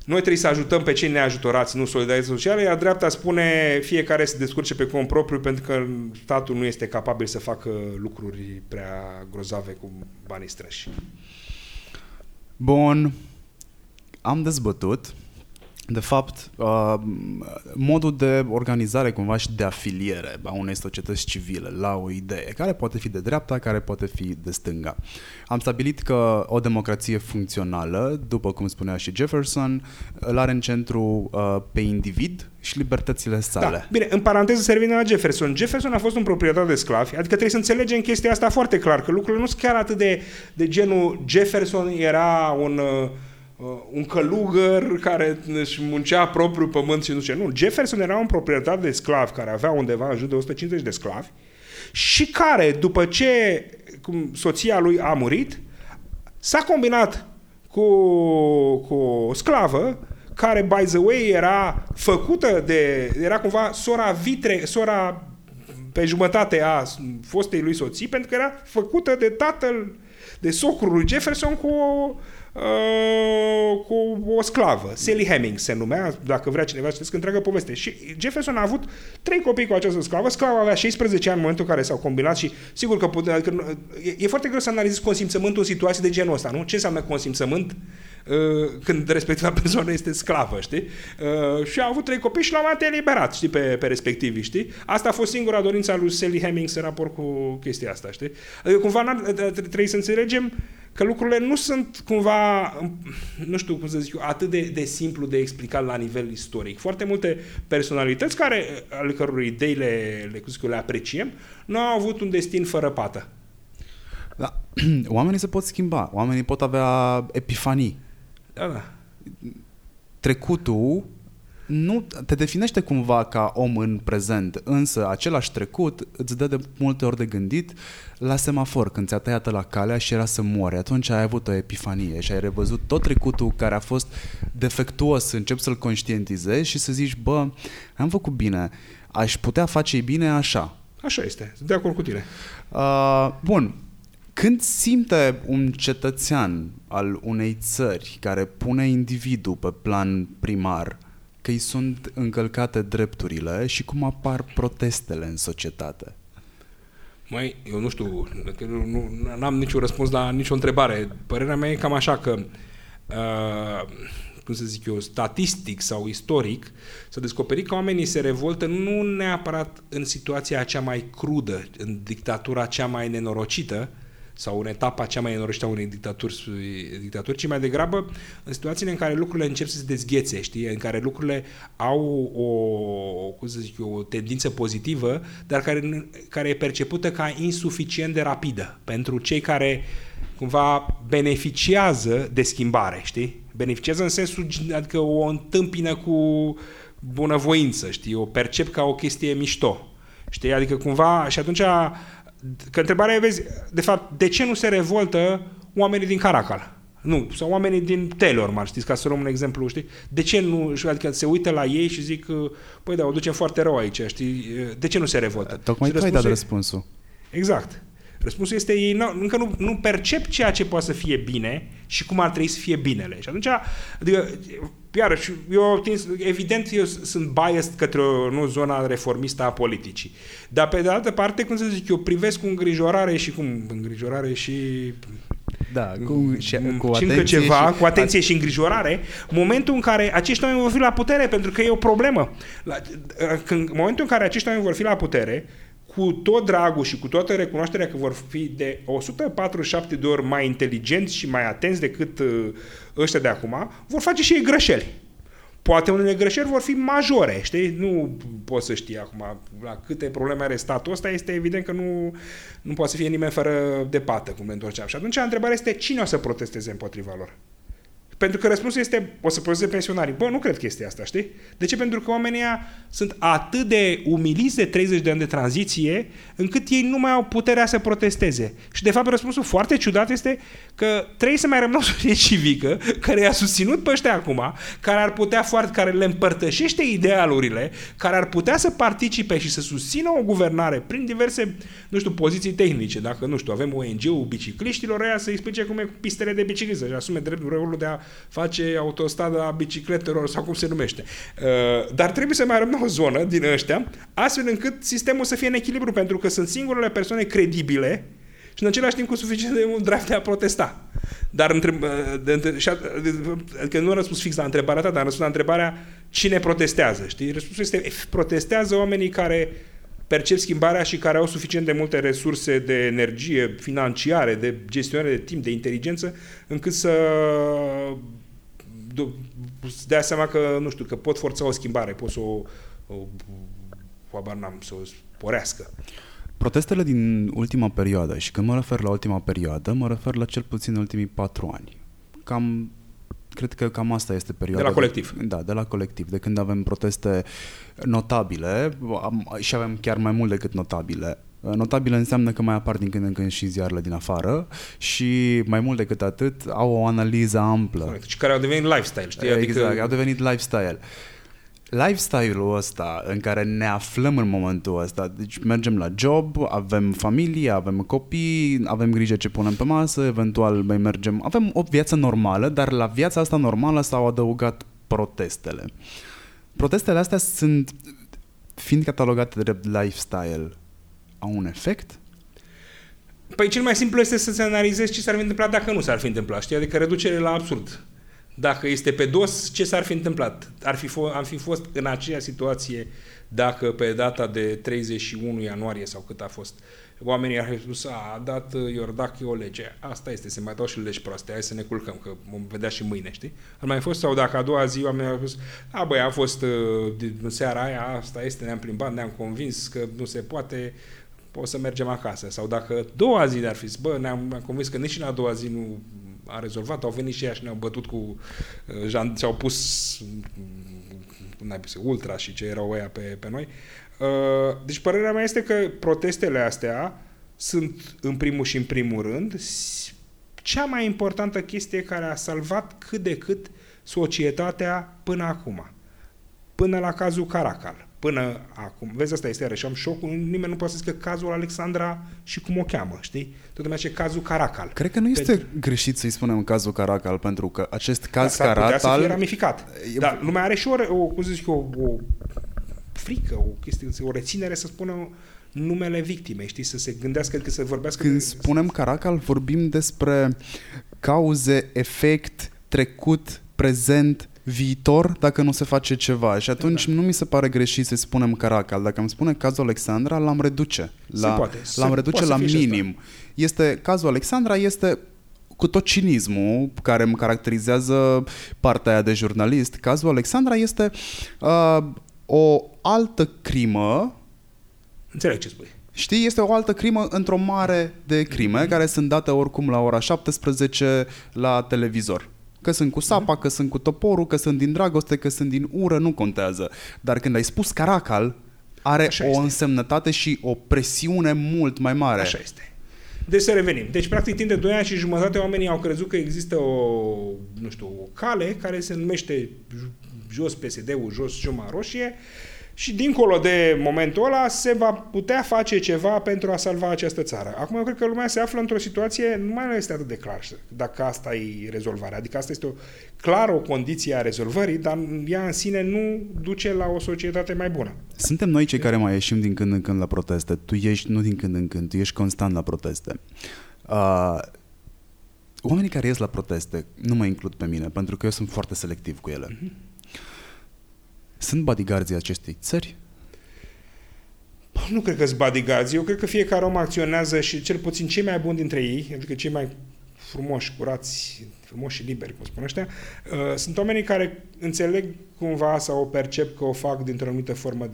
noi trebuie să ajutăm pe cei neajutorați, nu solidaritate socială, iar dreapta spune fiecare se descurce pe cont propriu pentru că statul nu este capabil să facă lucruri prea grozave cu banii strânși. Bun. Am dezbătut de fapt, modul de organizare cumva și de afiliere a unei societăți civile la o idee, care poate fi de dreapta, care poate fi de stânga. Am stabilit că o democrație funcțională, după cum spunea și Jefferson, îl are în centru pe individ și libertățile sale. Da. Bine, în paranteză să revenim la Jefferson. Jefferson a fost un proprietar de sclavi, adică trebuie să înțelegem chestia asta foarte clar, că lucrurile nu sunt chiar atât de genul Jefferson era un călugăr care își muncea propriul pământ și nu știu. Nu, Jefferson era un proprietar de sclavi care avea undeva în jur de 150 de sclavi și care, după ce soția lui a murit, s-a combinat cu o sclavă care, by the way, era făcută de... era cumva sora pe jumătate a fostei lui soții, pentru că era făcută de socrul lui Jefferson cu o sclavă. Sally Hemings se numea, dacă vrea cineva să știți întreaga poveste. Și Jefferson a avut 3 copii cu această sclavă. Sclava avea 16 ani în momentul în care s-au combinat și sigur că adică, e foarte greu să analizezi consimțământul în situații de genul ăsta, nu? Ce înseamnă consimțământ când respectiva persoană este sclavă, știi? Și a avut 3 copii și l-a mai eliberat, știi, pe respectivii, știi? Asta a fost singura dorința lui Sally Hemings în raport cu chestia asta, știi? Adică cumva trebuie să înțelegem că lucrurile nu sunt cumva, nu știu cum să zic eu, atât de simplu de explicat la nivel istoric. Foarte multe personalități ale căror idei le apreciem, nu au avut un destin fără pată. Da. Oamenii se pot schimba, oamenii pot avea epifanii. Da, da. Trecutul nu te definește cumva ca om în prezent, însă același trecut îți dă de multe ori de gândit la semafor, când ți-a tăiat la calea și era să moare. Atunci ai avut o epifanie și ai revăzut tot trecutul care a fost defectuos, începi să-l conștientizezi și să zici, bă, am făcut bine, aș putea face bine așa. Așa este, sunt de acord cu tine. Bun. Când simte un cetățean al unei țări care pune individul pe plan primar că îi sunt încălcate drepturile și cum apar protestele în societate? Măi, eu nu știu, n-am niciun răspuns la nicio întrebare. Părerea mea e cam așa că, cum să zic eu, statistic sau istoric, s-a descoperit că oamenii se revoltă nu neapărat în situația cea mai crudă, în dictatura cea mai nenorocită, sau în etapa cea mai enorășită a unei dictaturi, ci mai degrabă în situațiile în care lucrurile încep să se dezghețe, știi? În care lucrurile au o tendință pozitivă, dar care e percepută ca insuficient de rapidă pentru cei care cumva beneficiază de schimbare, știi? Beneficiază în sensul, adică o întâmpină cu bunăvoință, știi? O percep ca o chestie mișto, știi? Adică cumva, și atunci că întrebarea e, vezi, de fapt, de ce nu se revoltă oamenii din Caracal? Nu, sau oamenii din Taylor, știți, ca să luăm un exemplu, știi? De ce nu, adică se uită la ei și zic, păi da, o ducem foarte rău aici, știi? De ce nu se revoltă? Tocmai tu ai dat răspunsul. Exact. Răspunsul este, ei încă nu percep ceea ce poate să fie bine și cum ar trebui să fie binele. Și atunci, adică, iarăși, eu sunt biased către zona reformistă a politicii. Dar pe de altă parte, cum să zic, eu privesc cu îngrijorare și da, cu atenție ceva, și... cu atenție și îngrijorare, momentul în care acești oameni vor fi la putere, pentru că e o problemă. În momentul în care acești oameni vor fi la putere, cu tot dragul și cu toată recunoașterea că vor fi de 147 de ori mai inteligenți și mai atenți decât ăștia de acum, vor face și ei greșeli. Poate unele greșeli vor fi majore, știi? Nu poți să știi acum la câte probleme are statul ăsta, este evident că nu poate să fie nimeni fără de pată, cum ne întorceam. Și atunci întrebarea este cine o să protesteze împotriva lor? Pentru că răspunsul este, o să protesteze pensionarii. Bă, nu cred chestia asta, știi? De ce? Pentru că oamenii sunt atât de umiliți de 30 de ani de tranziție, încât ei nu mai au puterea să protesteze. Și de fapt răspunsul foarte ciudat este că trebuie să mai rămână o societate civică care i-a susținut pe ăștia acum, care le împărtășește idealurile, care ar putea să participe și să susțină o guvernare prin diverse, nu știu, poziții tehnice. Dacă, nu știu, avem ONG-ul bicicliștilor, ăia să explice cum e cu pistele de biciclist, să-și asume dreptul rolul de a face autostrada bicicletelor sau cum se numește. Dar trebuie să mai rămână o zonă din ăștia astfel încât sistemul să fie în echilibru, pentru că sunt singurele persoane credibile și în același timp cu suficient de mult drive de a protesta. Dar adică nu am răspuns fix la întrebarea ta, dar am răspuns la întrebarea cine protestează, știi? Răspunsul este, protestează oamenii care percep schimbarea și care au suficient de multe resurse de energie financiare, de gestionare de timp, de inteligență, încât să dea seama că, nu știu, că pot forța o schimbare, pot să o sporească. Protestele din ultima perioadă, și când mă refer la ultima perioadă, mă refer la cel puțin ultimii 4 ani. Cred că asta este perioada. De la Colectiv. Da, de la Colectiv, de când avem proteste notabile și avem chiar mai mult decât notabile. Notabile înseamnă că mai apar din când în când și ziarele din afară și mai mult decât atât au o analiză amplă. Și care au devenit lifestyle, știi? Exact, adică... au devenit lifestyle. Lifestyle-ul ăsta în care ne aflăm în momentul ăsta, deci mergem la job, avem familie, avem copii, avem grijă ce punem pe masă, eventual mai mergem, avem o viață normală, dar la viața asta normală s-au adăugat protestele. Protestele astea sunt, fiind catalogate drept lifestyle, au un efect? Păi cel mai simplu este să-ți analizezi ce s-ar fi întâmplat dacă nu s-ar fi întâmplat, știi? Adică reducere la absurd. Dacă este pe dos, ce s-ar fi întâmplat? Am fi fost în aceea situație dacă pe data de 31 ianuarie sau cât a fost, oamenii ar fi spus, a dat Iordache o lege, asta este, se mai dau și legi proaste, hai să ne culcăm, că vom vedea și mâine, știi? Ar mai fost, sau dacă a doua zi oamenii ar fi spus, a băi, a fost în seara aia, asta este, ne-am plimbat, ne-am convins că nu se poate, o să mergem acasă. Sau dacă doua zi ar fi zis, bă, ne-am convins că nici la a doua zi nu a rezolvat, au venit și ea și ne-au bătut cu și-au pus ultra și ce erau ăia pe noi. Deci părerea mea este că protestele astea sunt în primul și în primul rând cea mai importantă chestie care a salvat cât de cât societatea până acum. Până la cazul Caracal. Până acum. Vezi, asta este iarăși, am șocul, nimeni nu poate să zică cazul Alexandra și cum o cheamă, știi? Totul mai e cazul Caracal. Cred că nu este greșit să-i spunem cazul Caracal, pentru că acest caz Caracal... s-ar putea să fie ramificat. Dar lumea are și o frică, o chestie, o reținere să spună numele victimei, știi? Să se gândească, că să vorbească... Când spunem Caracal, vorbim despre cauze, efect, trecut, prezent, viitor, dacă nu se face ceva. Și atunci nu mi se pare greșit să spunem Caracal. Dacă îmi spune cazul Alexandra, l-am reduce. L-am reduce la minim. Este, cazul Alexandra este, cu tot cinismul care îmi caracterizează partea aia de jurnalist, cazul Alexandra este o altă crimă. Înțeleg ce spui. Știi, este o altă crimă într-o mare de crime care sunt date oricum la ora 17 la televizor. Că sunt cu sapa, că sunt cu toporul, că sunt din dragoste, că sunt din ură, nu contează. Dar când ai spus Caracal, are o însemnătate și o presiune mult mai mare. Așa este. Deci să revenim. Deci, practic, timp de 2 ani și jumătate oamenii au crezut că există o cale care se numește jos PSD-ul, jos Ciuma Roșie și dincolo de momentul ăla se va putea face ceva pentru a salva această țară. Acum eu cred că lumea se află într-o situație, nu mai este atât de clar dacă asta e rezolvarea. Adică asta este clar o condiție a rezolvării, dar ea în sine nu duce la o societate mai bună. Suntem noi cei care mai ieșim din când în când la proteste. Tu ești, nu din când în când, tu ești constant la proteste. Oamenii care ies la proteste, nu mă includ pe mine, pentru că eu sunt foarte selectiv cu ele. Mm-hmm. Sunt bodyguards-ii acestei țări? Nu cred că sunt bodyguards. Eu cred că fiecare om acționează și cel puțin cei mai buni dintre ei, adică cei mai frumoși, curați, frumoși și liberi, cum spun ăștia, sunt oamenii care înțeleg cumva sau percep că o fac dintr-o anumită formă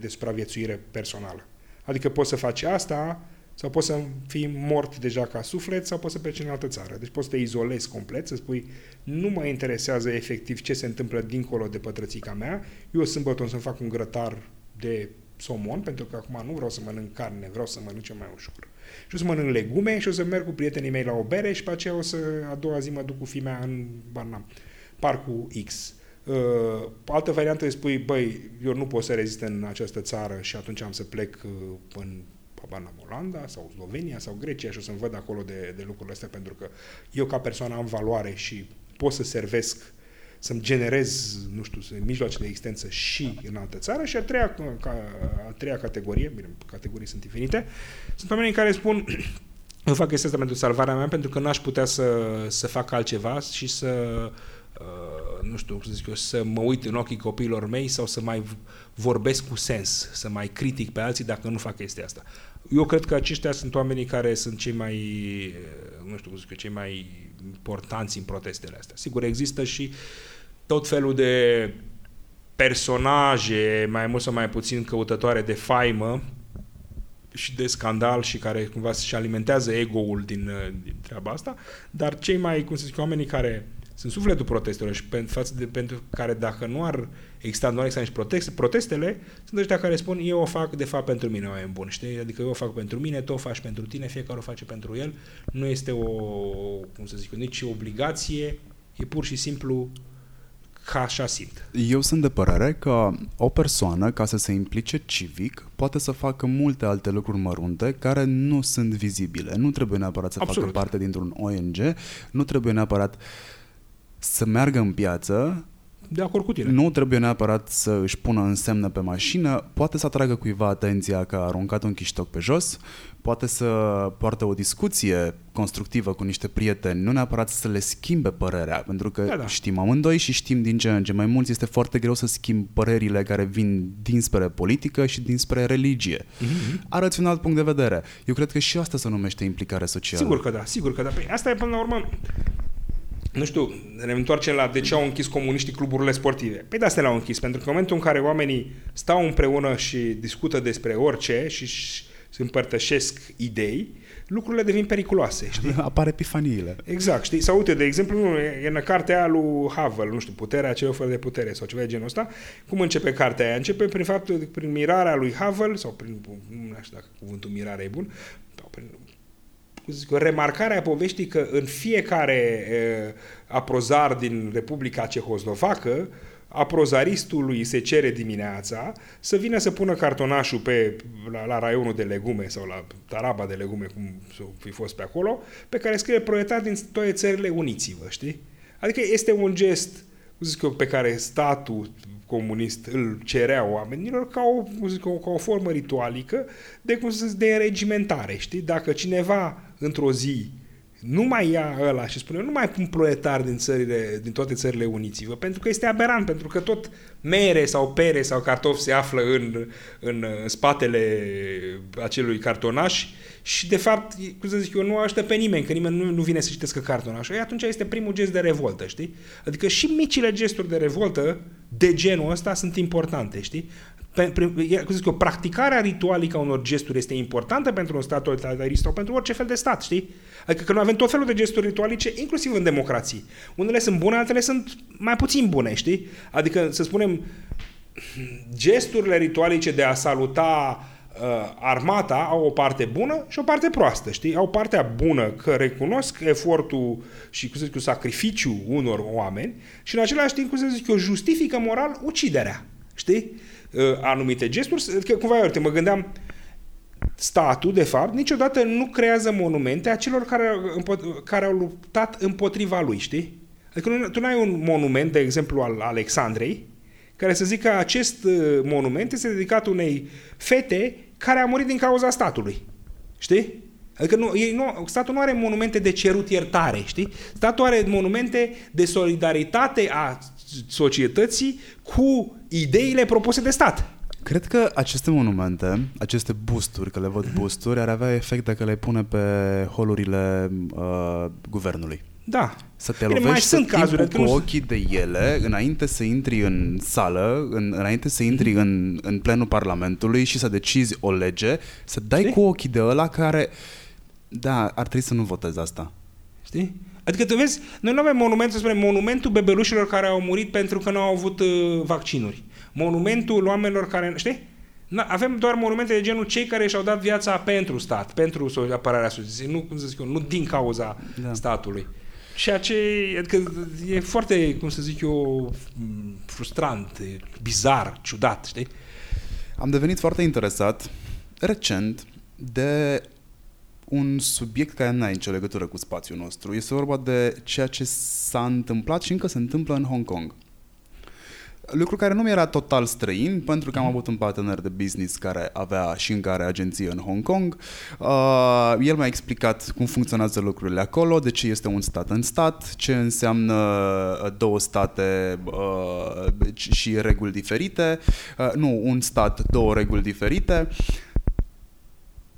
de supraviețuire personală. Adică poți să faci asta sau poți să fii mort deja ca suflet sau poți să pleci în altă țară. Deci poți să te izolezi complet, să spui nu mă interesează efectiv ce se întâmplă dincolo de pătrățica mea, eu sâmbătă o să-mi fac un grătar de somon, pentru că acum nu vreau să mănânc carne, vreau să mănânc mai ușor. Și o să mănânc legume și o să merg cu prietenii mei la o bere și pe aceea a doua zi mă duc cu fii mea în parcul X. Altă variantă îi spui, băi, eu nu pot să rezist în această țară și atunci am să plec în Olanda sau Slovenia sau Grecia și o să-mi văd acolo de lucrurile astea pentru că eu ca persoană am valoare și pot să servesc, să-mi generez, nu știu, mijloace de existență și în altă țară. Și a treia categorie, bine, categorii sunt infinite, sunt oamenii care spun eu fac chestia asta pentru salvarea mea, pentru că n-aș putea să fac altceva și să nu știu cum să zic eu, să mă uit în ochii copiilor mei sau să mai vorbesc cu sens, să mai critic pe alții dacă nu fac chestia asta. Eu cred că aceștia sunt oamenii care sunt cei mai, nu știu cum să zic eu, cei mai importanți în protestele astea. Sigur, există și tot felul de personaje, mai mult sau mai puțin căutătoare de faimă și de scandal și care cumva își alimentează ego-ul din treaba asta, dar cei mai, cum să zic, oamenii care sunt sufletul protestelor și pentru care dacă nu ar exista, nu ar exista nici protestele, sunt ăștia care spun eu o fac de fapt pentru mine, oameni buni, știi? Adică eu o fac pentru mine, tu o faci pentru tine, fiecare o face pentru el, nu este o, cum să zic, nici obligație, e pur și simplu ca așa simt. Eu sunt de părere că o persoană, ca să se implice civic, poate să facă multe alte lucruri mărunte care nu sunt vizibile. Nu trebuie neapărat să facă parte dintr-un ONG, nu trebuie neapărat să meargă în piață, de acord cu tine. Nu trebuie neapărat să își pună însemne pe mașină, poate să atragă cuiva atenția că a aruncat un chiștoc pe jos, poate să poartă o discuție constructivă cu niște prieteni, nu neapărat să le schimbe părerea, pentru că știm amândoi și știm din ce în ce mai mulți, este foarte greu să schimbi părerile care vin dinspre politică și dinspre religie. Arăți un alt punct de vedere. Eu cred că și asta se numește implicare socială. Sigur că da, sigur că da. Păi asta e până la urmă. Nu știu, ne întoarcem la de ce au închis comuniștii cluburile sportive. Păi de astea le-au închis, pentru că în momentul în care oamenii stau împreună și discută despre orice și își împărtășesc idei, lucrurile devin periculoase, știi? Apar epifaniile. Exact, știi? Sau uite, de exemplu, e în cartea lui Havel, nu știu, Puterea celor fără de putere sau ceva de genul ăsta. Cum începe cartea aia? Începe prin faptul, prin mirarea lui Havel, sau prin, nu știu dacă cuvântul mirare e bun, sau prin remarcarea poveștii că în fiecare aprozar din Republica Cehoslovacă, aprozaristului se cere dimineața să vină să pună cartonașul la raionul de legume sau la taraba de legume, cum fi fost pe acolo, pe care scrie proletar din toate țările, uniți-vă, știi? Adică este un gest, cum zic eu, pe care statul comunist îl cerea oamenilor ca o formă ritualică de regimentare, știi? Dacă cineva într-o zi nu mai ia ăla și spune nu mai pun proletar din toate țările, uniți-vă, pentru că este aberant, pentru că tot mere sau pere sau cartofi se află în spatele acelui cartonaș și de fapt, cum să zic eu, nu aștept pe nimeni, că nimeni nu vine să citească cartonașul. E atunci este primul gest de revoltă, știi? Adică și micile gesturi de revoltă de genul ăsta sunt importante, știi? Cum zic eu, practicarea ritualică a unor gesturi este importantă pentru un stat totalitarist sau pentru orice fel de stat, știi? Adică că noi avem tot felul de gesturi ritualice, inclusiv în democrații. Unele sunt bune, altele sunt mai puțin bune, știi? Adică, să spunem, gesturile ritualice de a saluta armata au o parte bună și o parte proastă, știi? Au partea bună că recunosc efortul și, cum să zic eu, sacrificiul unor oameni și în același timp, cum să zic eu, justifică moral uciderea, știi? Anumite gesturi, că cumva, uite, mă gândeam, statul, de fapt, niciodată nu creează monumente a celor care au luptat împotriva lui, știi? Adică tu n-ai un monument, de exemplu, al Alexandrei, care să zică acest monument este dedicat unei fete care a murit din cauza statului, știi? Adică statul nu are monumente de cerut iertare, știi? Statul are monumente de solidaritate a societății cu ideile propuse de stat. Cred că aceste monumente, aceste busturi, că le văd busturi, ar avea efect dacă le pune pe holurile guvernului. Da. Să te lovești tot timpul cu ochii de ele înainte să intri în sală, înainte să intri în plenul Parlamentului și să decizi o lege, să dai cu ochii de ăla care, da, ar trebui să nu votezi asta. Știi? Adică tu vezi, noi nu avem monumentul, spune, monumentul bebelușilor care au murit pentru că nu au avut vaccinuri. Monumentul oamenilor care, știi? Avem doar monumente de genul cei care și-au dat viața pentru stat, pentru apărarea societății, nu, cum să zic eu, nu din cauza statului. Ceea ce adică, e foarte, cum să zic eu, frustrant, bizar, ciudat, știi? Am devenit foarte interesat recent de un subiect care n-are nicio legătură cu spațiul nostru. Este vorba de ceea ce s-a întâmplat și încă se întâmplă în Hong Kong. Lucru care nu mi era total străin, pentru că am avut un partener de business care avea și încă are agenție în Hong Kong. El mi-a explicat cum funcționează lucrurile acolo, de ce este un stat în stat, ce înseamnă două state și reguli diferite. Nu, un stat, două reguli diferite.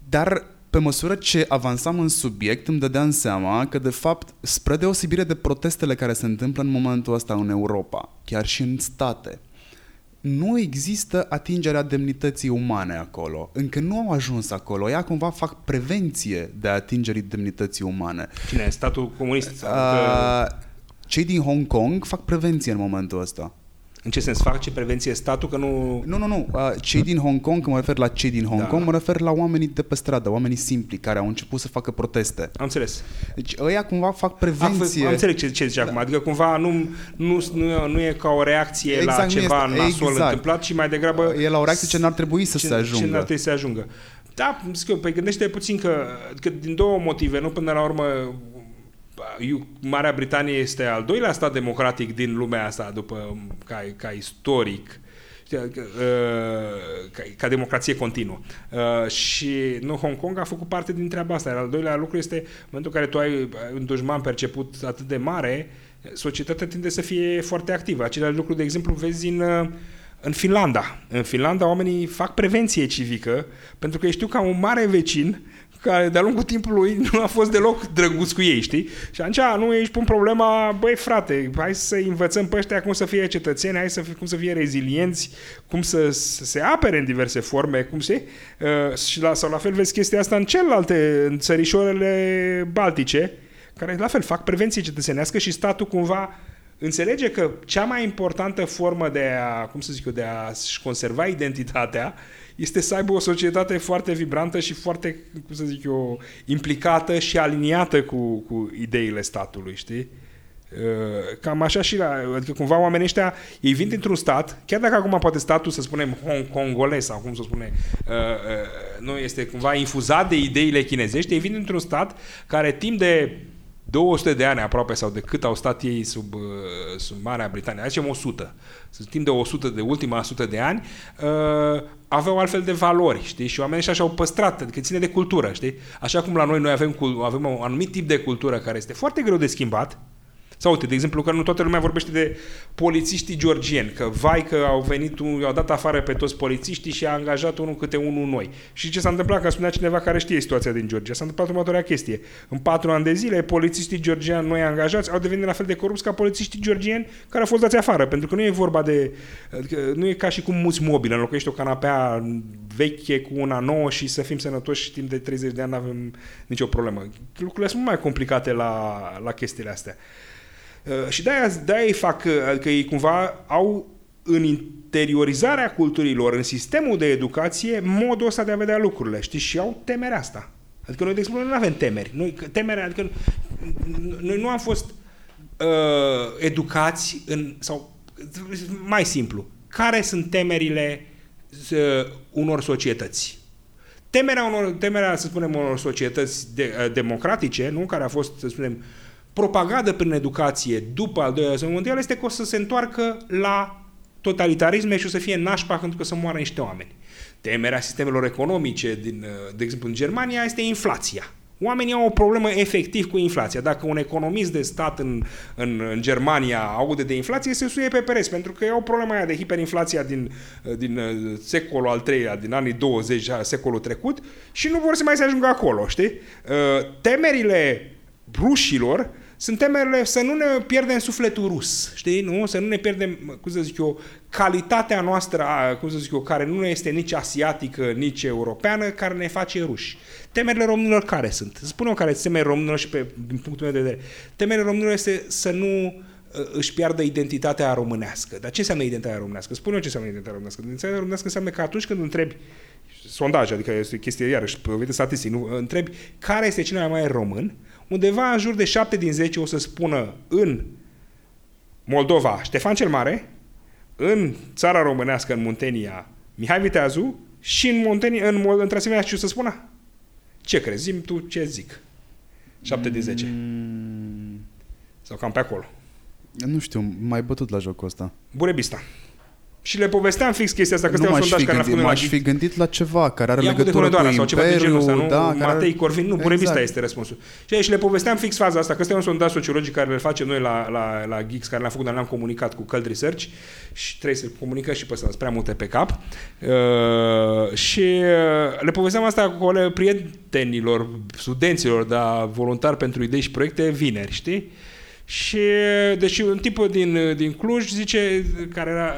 Dar pe măsură ce avansam în subiect, îmi dădeam seama că, de fapt, spre deosebire de protestele care se întâmplă în momentul ăsta în Europa, chiar și în state, nu există atingerea demnității umane acolo. Încă nu au ajuns acolo. Ea cumva fac prevenție de atingerii demnității umane. Cine? Statul comunist? Cei din Hong Kong fac prevenție în momentul ăsta. În ce sens? Face prevenție statul că nu... Nu. Cei din Hong Kong, când mă refer la cei din Hong Kong, mă refer la oamenii de pe stradă, oamenii simpli care au început să facă proteste. Am înțeles. Deci ăia cumva fac prevenție. Am înțeles ce zici acum. Adică cumva nu e ca o reacție la ceva nasol întâmplat, ci mai degrabă... E la o reacție ce n-ar trebui să se ajungă. Ce n-ar trebui să ajungă. Da, zic eu, păi gândește puțin că din două motive, nu până la urmă... Marea Britanie este al doilea stat democratic din lumea asta după ca istoric, ca democrație continuă. Și nu, Hong Kong a făcut parte din treaba asta. Al doilea lucru este, în momentul în care tu ai un dușman perceput atât de mare, societatea tinde să fie foarte activă. Același lucru, de exemplu, vezi în Finlanda. În Finlanda oamenii fac prevenție civică pentru că știu că au un mare vecin care de-a lungul timpului nu a fost deloc drăguț cu ei, știi? Și atunci nu ești pun problema, băi frate, hai să învățăm pe ăștia cum să fie cetățeni, cum să fie rezilienți, cum să se apere în diverse forme, cum se... sau la fel vezi chestia asta în celelalte, în țărișorele baltice, care la fel fac prevenție cetățenească și statul cumva înțelege că cea mai importantă formă de a-și conserva identitatea este să aibă o societate foarte vibrantă și foarte, implicată și aliniată cu ideile statului, știi? Cam așa și adică cumva oamenii ăștia, ei vin dintr-un stat, chiar dacă acum poate statul, să spunem, hongkongolez sau cum se spune, nu este cumva infuzat de ideile chinezești, ei vin dintr-un stat care timp de 200 de ani aproape, sau de cât au stat ei sub Marea Britanie, aici 100, timp de 100, de ultima 100 de ani, aveau altfel de valori, știi? Și oamenii ăștia și-au păstrat, adică ține de cultură, știi? Așa cum la noi avem un anumit tip de cultură care este foarte greu de schimbat. Sau uite, de exemplu, că nu toată lumea vorbește de polițiștii georgieni, că vai că i-au dat afară pe toți polițiștii și a angajat unul câte unul noi. Și ce s-a întâmplat? Că spunea cineva care știe situația din Georgia. S-a întâmplat următoarea chestie. În 4 ani de zile, polițiștii georgieni noi angajați au devenit la fel de corupți ca polițiștii georgieni care au fost dați afară. Pentru că nu e vorba de... Nu e ca și cum muți mobilă, înlocuiești o canapea veche cu una nouă și să fim sănătoși și timp de 30 de ani nu avem nicio problemă. Lucrurile sunt mai complicate la chestiile astea. Și de-aia ei fac, adică ei cumva au în interiorizarea culturilor, în sistemul de educație, modul ăsta de a vedea lucrurile, știi? Și au temerea asta. Adică noi, de exemplu, nu avem temeri. Noi nu am fost educați în... sau mai simplu, care sunt temerile unor societăți? Temerea, să spunem, unor societăți democratice, nu? Care a fost, să spunem, propagandă prin educație după al doilea război mondial este că o să se întoarcă la totalitarisme și o să fie nașpa pentru că o să moară niște oameni. Temerea sistemelor economice, de exemplu în Germania, este inflația. Oamenii au o problemă efectiv cu inflația. Dacă un economist de stat în Germania aude de inflație, se suie pe pereți, pentru că au problema aia de hiperinflația din secolul al III-lea, din anii 20, secolul trecut, și nu vor să mai se ajungă acolo, știi? Temerile rușilor sunt temerile să nu ne pierdem sufletul rus, știi, nu? Să nu ne pierdem, calitatea noastră, care nu este nici asiatică, nici europeană, care ne face ruși. Temerile românilor care sunt? Spune-o care sunt temerile românilor și din punctul meu de vedere. Temerile românilor este să nu își piardă identitatea românească. Dar ce înseamnă identitatea românească? Spune-o ce înseamnă identitatea românească. Identitatea românească înseamnă că atunci când întrebi sondaje, adică este chestie iarăși, vede statistic, nu? Întrebi care este cel mai român, undeva în jur de 7 din 10 o să spună în Moldova Ștefan cel Mare, în țara românească, în Muntenia, Mihai Viteazu, și în Transilvania ce o să spună? Ce crezi? Zi-mi tu ce zic. 7 din 10. Sau cam pe acolo. Nu știu, m-ai bătut la jocul ăsta. Burebista. Și le povesteam fix chestia asta, că nu un sondaj care l-a făcut m-aș fi gândit la ceva care are legătură cu Imperiul, sau ceva de genul ăsta, nu? Da, Matei Corvin, nu, Burebista exact. Este răspunsul. Și le povesteam fix faza asta, că este un sondaj sociologic care îl facem noi la Geeks, care l-am făcut, dar l-am comunicat cu Căld Research și trebuie să comunicăm și pe ăsta, prea multe pe cap. Și le povesteam asta cu prietenilor, studenților, dar voluntari pentru idei și proiecte vineri, știi? Și deși un tip din Cluj zice, care era,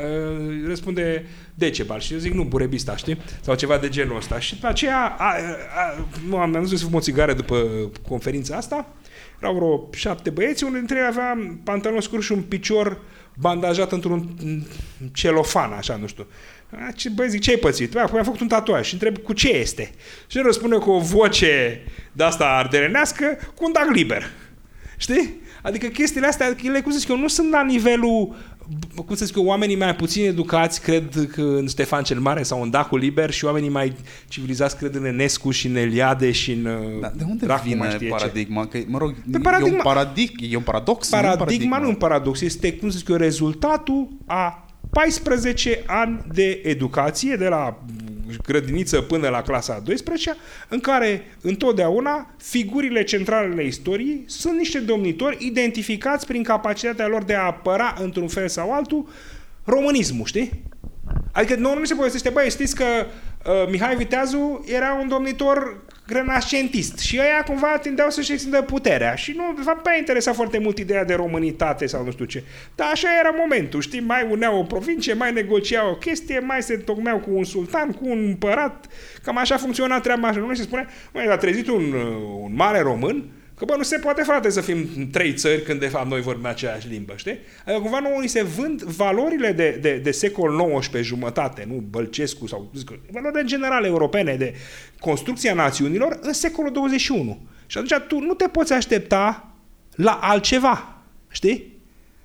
răspunde Decebal și eu zic nu, Burebista, știi? Sau ceva de genul ăsta. Și după aceea am zis să fum o țigară după conferința asta. Erau vreo 7 băieți, unul dintre ei avea pantaloni scurt și un picior bandajat într-un celofan, așa, nu știu. Băi, zic, ce-ai pățit? Păi am făcut un tatuaj și întreb cu ce este. Și el răspunde cu o voce de-asta ardelenească, cu un dag liber. Știi? Adică chestiile astea, cum să zic eu, nu sunt la nivelul, cum să zic eu, oamenii mai puțin educați cred că în Ștefan cel Mare sau în Dacul Liber și oamenii mai civilizați cred în Enescu și în Eliade și în... Da, de unde vine paradigma? Că, mă rog, e un paradox? Paradigma nu e un paradox, este, cum să zic eu, rezultatul a 14 ani de educație, de la grădiniță până la clasa a 12-a, în care întotdeauna figurile centrale ale istoriei sunt niște domnitori identificați prin capacitatea lor de a apăra într-un fel sau altul românismul, știi? Adică nouă nu se povestește, băi, știți că Mihai Viteazu era un domnitor renascentist și ăia cumva tindeau să-și extindă puterea și nu, de fapt, pe-aia interesa foarte mult ideea de românitate sau nu știu ce. Dar așa era momentul, știi? Mai uneau o provincie, mai negociau o chestie, mai se tocmeau cu un sultan, cu un împărat, cam așa funcționa treaba așa. Nu se spune, măi, a trezit un mare român că, bă, nu se poate, frate, să fim trei țări când, de fapt, noi vorbim aceeași limbă, știi? Adică, cumva, nouă ni se vând valorile de secol XIX jumătate, nu Bălcescu sau... valorile în general europene de construcția națiunilor în secolul 21. Și atunci tu nu te poți aștepta la altceva, știi?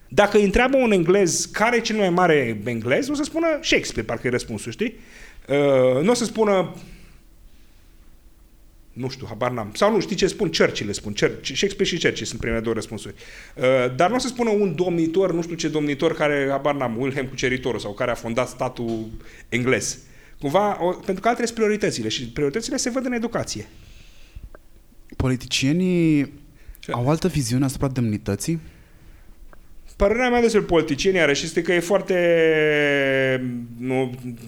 Dacă îi întreabă un englez care e cel mai mare englez, o să spună Shakespeare, parcă e răspunsul, știi? Nu o să spună... nu știu, habar n-am. Sau nu, știi ce spun? Shakespeare și Churchill sunt primele două răspunsuri. Dar nu o să spună un domnitor, nu știu ce domnitor care, habar n-am, Wilhelm Cuceritorul sau care a fondat statul englez. Cumva, pentru că altele sunt prioritățile și prioritățile se văd în educație. Politicienii au altă viziune asupra demnității? Părerea mea despre politicienii este că e foarte...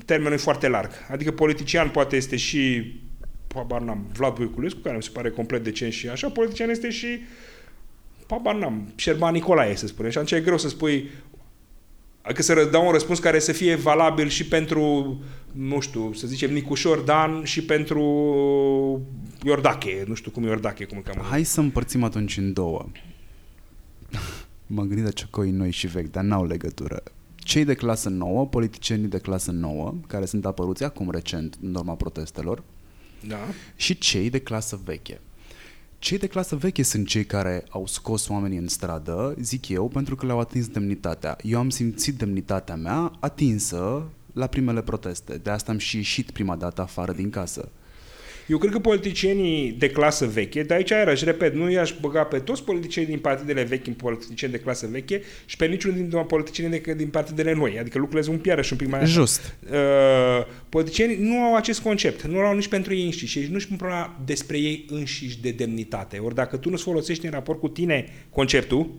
termenul e foarte larg. Adică politician poate este și... habar n-am, Vlad Voiculescu, care mi se pare complet decent și așa, politician este și habar n-am, Șerban Nicolae, să spunem. Și atunci e greu să spui, adică să dau un răspuns care să fie valabil și pentru, nu știu, să zicem Nicușor Dan și pentru Iordache, nu știu cum Iordache, cum îl cheamă. Hai să împărțim atunci în două. M-am gândit la ciocoi noi și vechi, dar n-au legătură. Cei de clasă nouă, politicienii de clasă nouă, care sunt apăruți acum recent în urma protestelor, da. Și cei de clasă veche. Cei de clasă veche sunt cei care au scos oamenii în stradă, zic eu, pentru că le-au atins demnitatea. Eu am simțit demnitatea mea atinsă la primele proteste. De asta am și ieșit prima dată afară din casă. Eu cred că politicienii de clasă veche, de aici iarăși, repet, nu i-aș băga pe toți politicienii din partidele vechi în politicieni de clasă veche și pe niciunul din politicienii din partidele noi. Adică lucrurile sunt iarăși un pic mai... Just. Politicienii nu au acest concept, nu l-au nici pentru ei înșiși, nu-și pun problema despre ei înșiși de demnitate. Ori dacă tu nu-ți folosești în raport cu tine conceptul,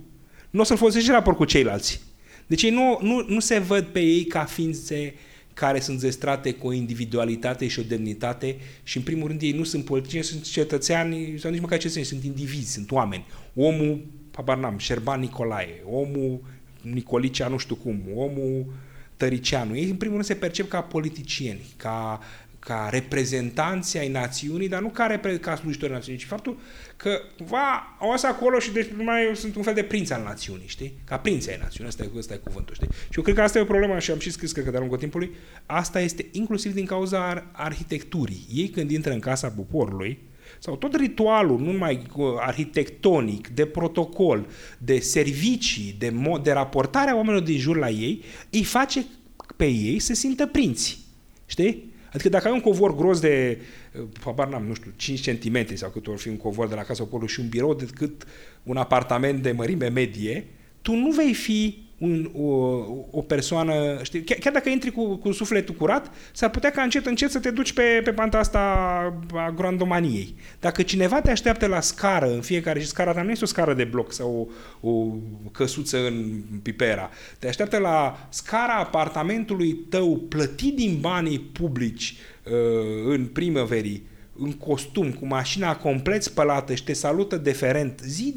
nu o să-l folosești în raport cu ceilalți. Deci ei nu se văd pe ei ca ființe care sunt zestrate cu o individualitate și o demnitate și, în primul rând, ei nu sunt politicieni, sunt cetățeani, sau nici măcar cetățeni, sunt indivizi, sunt oameni. Omul, habar n-am, Șerban Nicolae, omul Nicolicea nu știu cum, omul Tăricianu. Ei, în primul rând, se percep ca politicieni, ca reprezentanții ai națiunii, dar nu ca slujitori națiunii, ci faptul că cumva au asta acolo și deci mai sunt un fel de prinț al națiunii, știi? Ca prinț ai națiunii, ăsta e cuvântul, știi? Și eu cred că asta e o problemă și am și scris că de-a lungul timpului, asta este inclusiv din cauza arhitecturii. Ei când intră în casa poporului, sau tot ritualul, nu numai arhitectonic, de protocol, de servicii, de raportarea oamenilor din jur la ei, îi face pe ei să simtă prinți, știi? Adică dacă ai un covor gros de, habar n-am, nu știu, 5 cm sau cât ori fi un covor de la casa acolo și un birou decât un apartament de mărime medie, tu nu vei fi o persoană, știi, chiar dacă intri cu sufletul curat, s-ar putea ca încet, încet să te duci pe panta asta a grandomaniei. Dacă cineva te așteaptă la scară în fiecare, și scara ta nu este o scară de bloc sau o căsuță în Pipera, te așteaptă la scara apartamentului tău plătit din banii publici în primăverii, în costum, cu mașina complet spălată și te salută deferent zi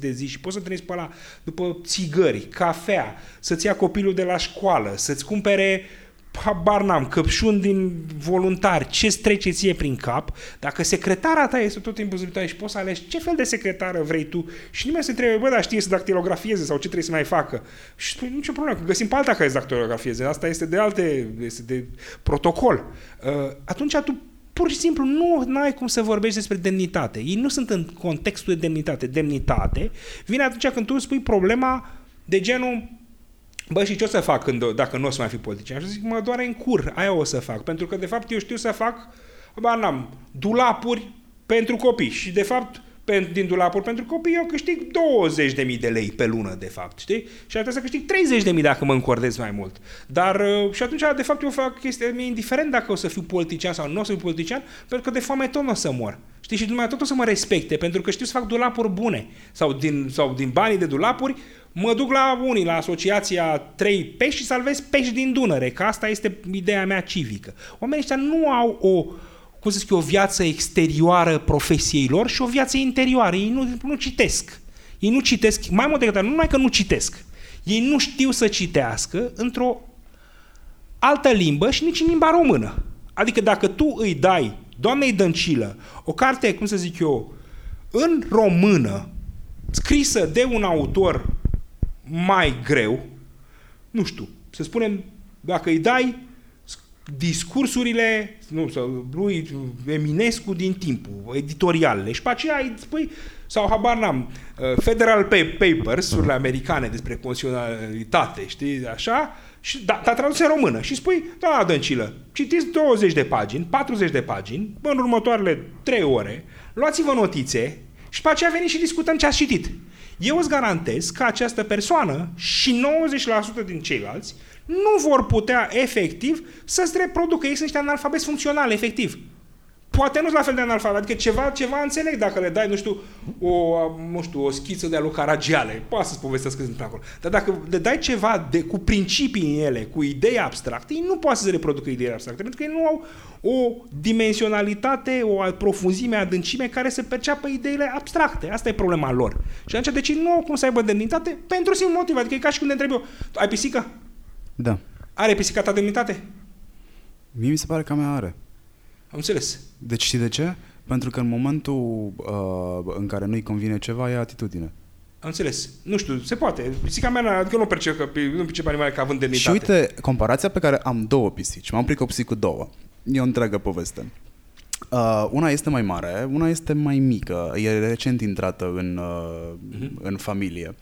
de zi și poți să treci pe la, după țigări, cafea, să-ți ia copilul de la școală, să-ți cumpere habar n-am, căpșuni din voluntari, ce-ți trece ție prin cap, dacă secretara ta este tot timpul zbitoare și poți să alegi ce fel de secretară vrei tu și nimeni se trebuie, bă, dar știe să dactilografieze sau ce trebuie să mai facă. Și spui, nicio problemă, găsim pe alta care să dactilografieze, asta este este de protocol. Atunci tu pur și simplu nu ai cum să vorbești despre demnitate. Ei nu sunt în contextul de demnitate. Demnitate vine atunci când tu spui problema de genul bă, și ce o să fac dacă nu o să mai fi politician? Și zic, mă doare în cur, aia o să fac. Pentru că, de fapt, eu știu să fac dulapuri pentru copii. Și, de fapt, din dulapuri pentru copii, eu câștig 20.000 de lei pe lună, de fapt, știi? Și ar trebui să câștig 30.000 dacă mă încordez mai mult. Dar și atunci, de fapt, eu fac chestia, mi-e indiferent dacă o să fiu politician sau nu o să fiu politician, pentru că de foame tot nu o să mor. Știi? Și numai tot o să mă respecte, pentru că știu să fac dulapuri bune. Sau din banii de dulapuri, mă duc la unii, la asociația 3 pești și salvez pești din Dunăre, că asta este ideea mea civică. Oamenii ăștia nu au o viață exterioară profesiei lor și o viață interioară. Ei nu citesc. Ei nu citesc, mai mult decât nu numai că nu citesc. Ei nu știu să citească într-o altă limbă și nici în limba română. Adică dacă tu îi dai doamnei Dăncilă o carte, în română, scrisă de un autor mai greu, nu știu, să spunem, dacă îi dai discursurile lui Eminescu din timpul, editorialele, și pe aceea îi spui, sau habar n-am, Federal Papers-urile americane despre constituționalitate, știi, așa, și da, traduse în română și spui, da, Dăncilă, citiți 20 de pagini, 40 de pagini, în următoarele 3 ore, luați-vă notițe și pe aceea veniți și discutăm ce ați citit. Eu îți garantez că această persoană și 90% din ceilalți nu vor putea efectiv să-ți reproducă. Ei sunt niște analfabeti funcționali, efectiv. Poate nu-s la fel de analfabet, adică ceva înțeleg dacă le dai, o schiță de-a lui Caragiale. Poate să-ți povestesc că sunt acolo. Dar dacă le dai ceva cu principii în ele, cu idei abstracte, ei nu poate să-ți reproducă ideile abstracte, pentru că ei nu au o dimensionalitate, o profunzime, adâncime care să perceapă ideile abstracte. Asta e problema lor. Și atunci, deci nu au cum să aibă demnitate pentru simplu motiv. Adică e ca și când ne întreb eu, ai pisică? Da. Are pisica ta demnitate? Mie mi se pare că a mea are. Am înțeles. Deci știi de ce? Pentru că în momentul în care nu-i convine ceva, e atitudine. Am înțeles. Nu știu, se poate. Pisica mea, adică eu nu percep animale ca având demnitate. Și uite, comparația pe care am două pisici, m-am pricopsit cu două. E o întreagă poveste. Una este mai mare, una este mai mică. E recent intrată în familie.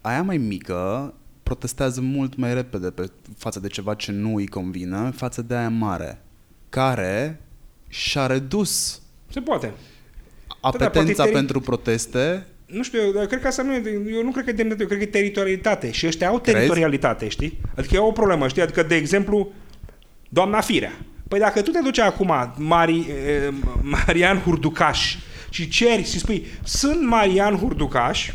Aia mai mică protestează mult mai repede față de ceva ce nu îi convine, față de aia mare, care și-a redus apetența pentru proteste. Nu știu, cred că asta nu e, eu nu cred că e demnitate, eu cred că e teritorialitate și ăștia au teritorialitate, știi? Adică e o problemă, știi? Adică, de exemplu, doamna Firea. Păi dacă tu te duci acum, Marian Hurducaș, și ceri și spui, sunt Marian Hurducaș,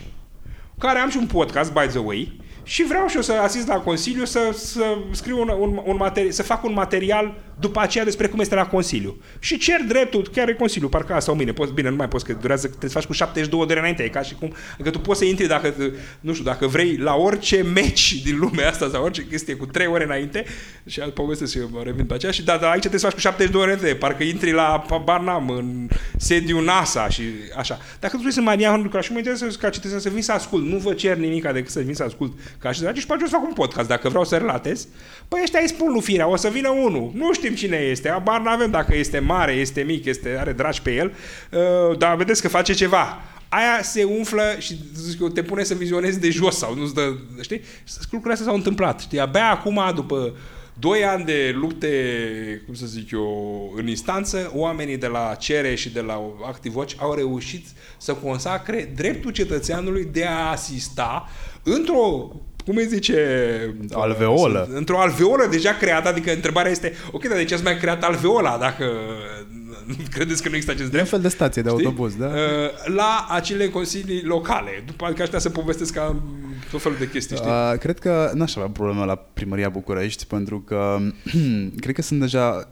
care am și un podcast, by the way, și vreau și eu să asist la Consiliu să scriu să fac un material după aceea despre cum este la Consiliu. Și cer dreptul, chiar e Consiliu, parcă asta o mine, bine, nu mai poți, că durează, trebuie să faci cu 72 de ore înainte, e ca și cum, că tu poți să intri dacă vrei la orice meci din lumea asta sau orice chestie cu 3 ore înainte și povestesc și eu mă revin pe aceea și da, aici trebuie să faci cu 72 de ore înainte, parcă intri la Barnam, în sediul NASA și așa. Dacă tu vrei să mania, și mă interesează ca citesc, să vin să ascult, nu vă cer nimic decât să vin să ascult ca și dragi, și poate o să fac un podcast, dacă vreau să relatez, păi ăștia îi spun lui Firea, o să vină unul, nu știu cine este, abar n-avem dacă este mare, este mic, are dragi pe el, dar vedeți că face ceva. Aia se umflă și te pune să vizionezi de jos sau nu-ți dă, știi? Lucrurile astea s-au întâmplat, știi? Abia acum, după 2 ani de lupte, în instanță, oamenii de la CERE și de la ActiveWatch au reușit să consacre dreptul cetățeanului de a asista într-o cum îi zice? Alveolă. Într-o alveolă deja creată, adică întrebarea este, ok, dar de ce ați mai creat alveola dacă credeți că nu există acest drept? Un fel de stație de autobuz, da? La acele consilii locale. După adică aștia se povestesc ca tot felul de chestii, știi? Cred că n-aș avea probleme la Primăria București, pentru că cred că sunt deja...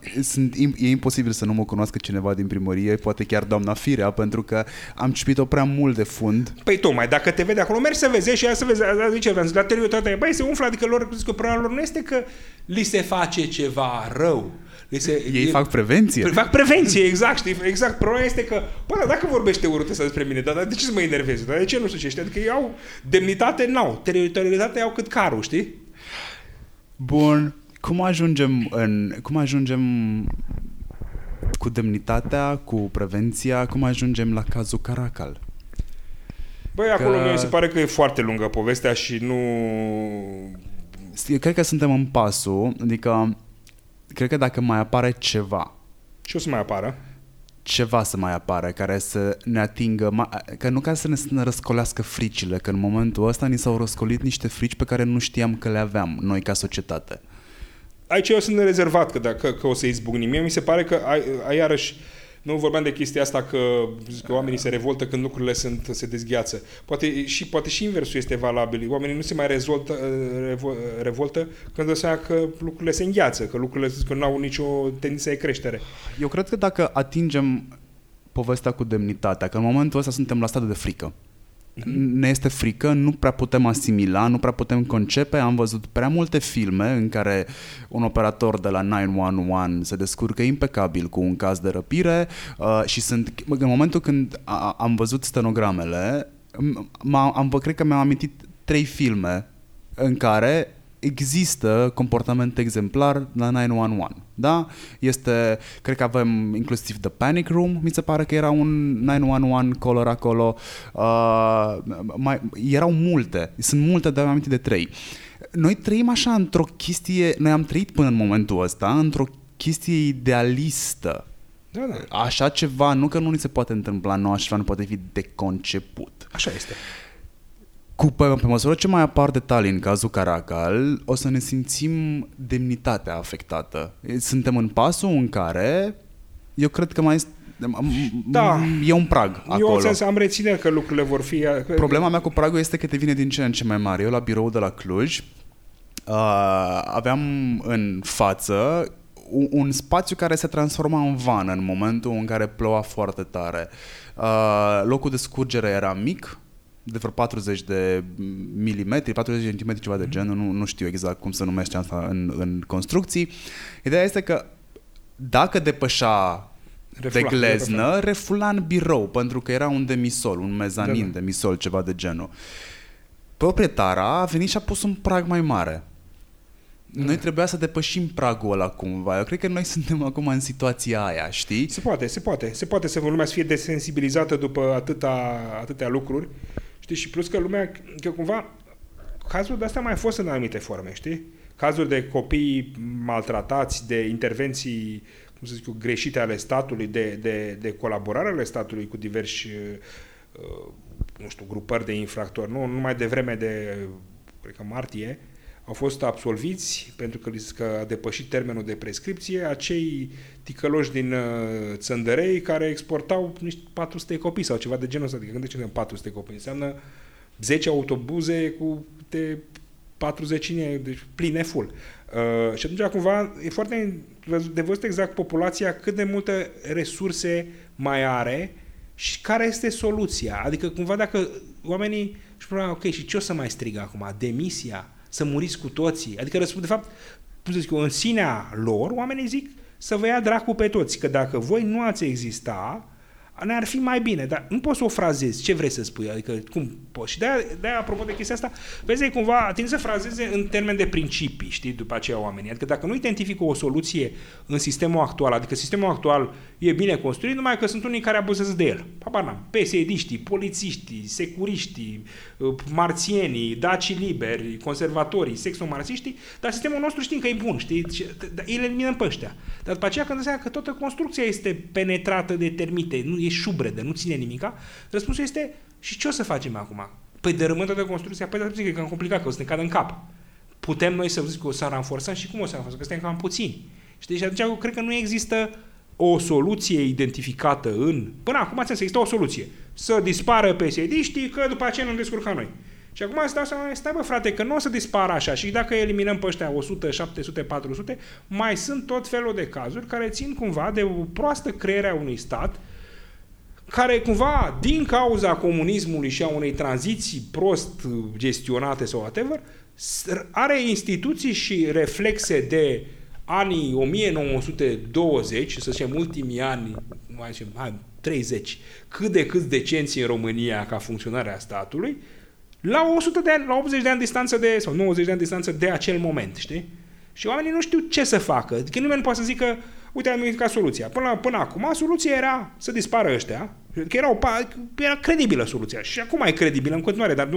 e imposibil să nu mă cunoască cineva din primărie, poate chiar doamna Firea, pentru că am ciupit-o prea mult de fund. Păi tocmai, dacă te vede acolo, mergi să vezi și aia să vezi, zice, la teriu toată e, băi, se umflă, adică lor, zic că problema lor nu este că li se face ceva rău. Ei fac prevenție. Fac prevenție, exact, știi? Exact. Problema este că, bă, dacă vorbește urât ăsta despre mine, dar de ce să mă enervezi? Dar de ce nu știu ce? Știi? Adică ei au demnitate, n-au. Teritorialitatea au cât carul, știi? Bun. Cum ajungem cu demnitatea, cu prevenția, cum ajungem la cazul Caracal? Băi, acolo mi se pare că e foarte lungă povestea și nu... Cred că suntem în pasul, adică cred că dacă mai apare ceva... Ce o să mai apară? Ceva să mai apară care să ne atingă, că nu ca să ne răscolească fricile, că în momentul ăsta ni s-au răscolit niște frici pe care nu știam că le aveam noi ca societate. Aici eu sunt rezervat că o să izbucnim. Mie mi se pare că iarăși... Nu vorbeam de chestia asta că oamenii se revoltă când lucrurile se dezgheață. Poate și inversul este valabil. Oamenii nu se mai revoltă când dă seama că lucrurile se îngheață, că lucrurile nu au nicio tendință de creștere. Eu cred că dacă atingem povestea cu demnitatea, că în momentul ăsta suntem la stadiu de frică. Ne este frică, nu prea putem asimila, nu prea putem concepe. Am văzut prea multe filme în care un operator de la 911 se descurcă impecabil cu un caz de răpire și în momentul când am văzut stenogramele, cred că mi-am amintit 3 filme în care există comportament exemplar la 911, da? Este, cred că avem inclusiv The Panic Room, mi se pare că era un 911 caller acolo, erau multe, sunt multe, dar am amintit de 3. Noi trăim așa într-o chestie, noi am trăit până în momentul ăsta, într-o chestie idealistă. Da. Așa ceva, nu că nu ni se poate întâmpla, nu așa ceva nu poate fi deconceput. Așa este. Pe măsură ce mai apar detalii în cazul Caracal, o să ne simțim demnitatea afectată. Suntem în pasul în care eu cred că mai este, da, e un prag acolo. Eu în sens am reține că lucrurile vor fi... Problema mea cu pragul este că te vine din ce în ce mai mare. Eu la birou de la Cluj aveam în față un spațiu care se transforma în vană în momentul în care ploua foarte tare. Locul de scurgere era mic, de vreo 40 de milimetri, 40 de centimetri, ceva de genul, nu știu exact cum se numește asta în construcții. Ideea este că dacă depășa de gleznă, refula în birou, pentru că era un demisol, un mezanin demisol, ceva de genul. Proprietara a venit și a pus un prag mai mare. Noi trebuia să depășim pragul ăla cumva. Eu cred că noi suntem acum în situația aia, știi? Se poate să lumea să fie desensibilizată după atâtea lucruri, știi? Și plus că lumea, că cumva cazul de astea mai fost în anumite forme, știi? Cazuri de copii maltratați, de intervenții, cum să zic, greșite ale statului, de colaborare ale statului cu diversi nu știu, grupări de infractori, nu numai de vreme de, cred că martie, au fost absolviți pentru că a depășit termenul de prescripție acei ticăloși din Țăndărei care exportau niște 400 copii sau ceva de genul ăsta. Adică când zicem 400 copii, înseamnă 10 autobuze cu de 40, deci pline full. Și atunci cumva e foarte de văzut exact populația cât de multe resurse mai are și care este soluția. Adică cumva dacă oamenii își problema, ok, și ce o să mai strig acum? Demisia? Să muriți cu toții. Adică, de fapt, cum să zic eu, în sinea lor, oamenii zic să vă ia dracu pe toți, că dacă voi nu ați exista, ne-ar fi mai bine. Dar nu poți să o frazezi. Ce vrei să spui? Adică, cum poți? Și de-aia, apropo de chestia asta, vezi, cumva tind să frazeze în termeni de principii, știi, după aceea oamenii. Adică dacă nu identifică o soluție în sistemul actual, adică sistemul actual e bine construit, numai că sunt unii care abuzează de el. Habar n-am. PSD-iștii, polițiștii, securiștii, marțienii, dacii liberi, conservatorii, sexomarxiștii, dar sistemul nostru știm că e bun, știi? Ei le eliminăm pe ăștia. Dar după aceea când înseamnă că toată construcția este penetrată de termite, nu e șubredă, nu ține nimica, răspunsul este, și ce o să facem acum? Păi dărâmăm toată construcția, păi dar zic că e cam complicat, că o să ne cadă în cap. Putem noi să zic că o să ranforsăm și cum o să ranforsăm? Că suntem cam puțini. Știi? Și atunci eu cred că nu există o soluție identificată în... Până acum ați există o soluție. Să dispară PSD-știi că după aceea nu ne descurcăm noi. Și acum asta stai bă frate, că nu o să dispară așa. Și dacă eliminăm pe ăștia 100, 700, 400, mai sunt tot felul de cazuri care țin cumva de o proastă creere a unui stat care cumva, din cauza comunismului și a unei tranziții prost gestionate sau whatever, are instituții și reflexe de anii 1920, să zicem ultimii ani, mai zicem, 30, cât de cât decenți în România ca funcționarea statului, la 100 de ani, la 80 de ani distanță de, sau 90 de ani distanță de acel moment, știi? Și oamenii nu știu ce să facă. Adică nimeni nu poate să zică, uite, am identificat soluția. Până acum, soluția era să dispară ăștia. Că era credibilă soluția. Și acum e credibilă în continuare, dar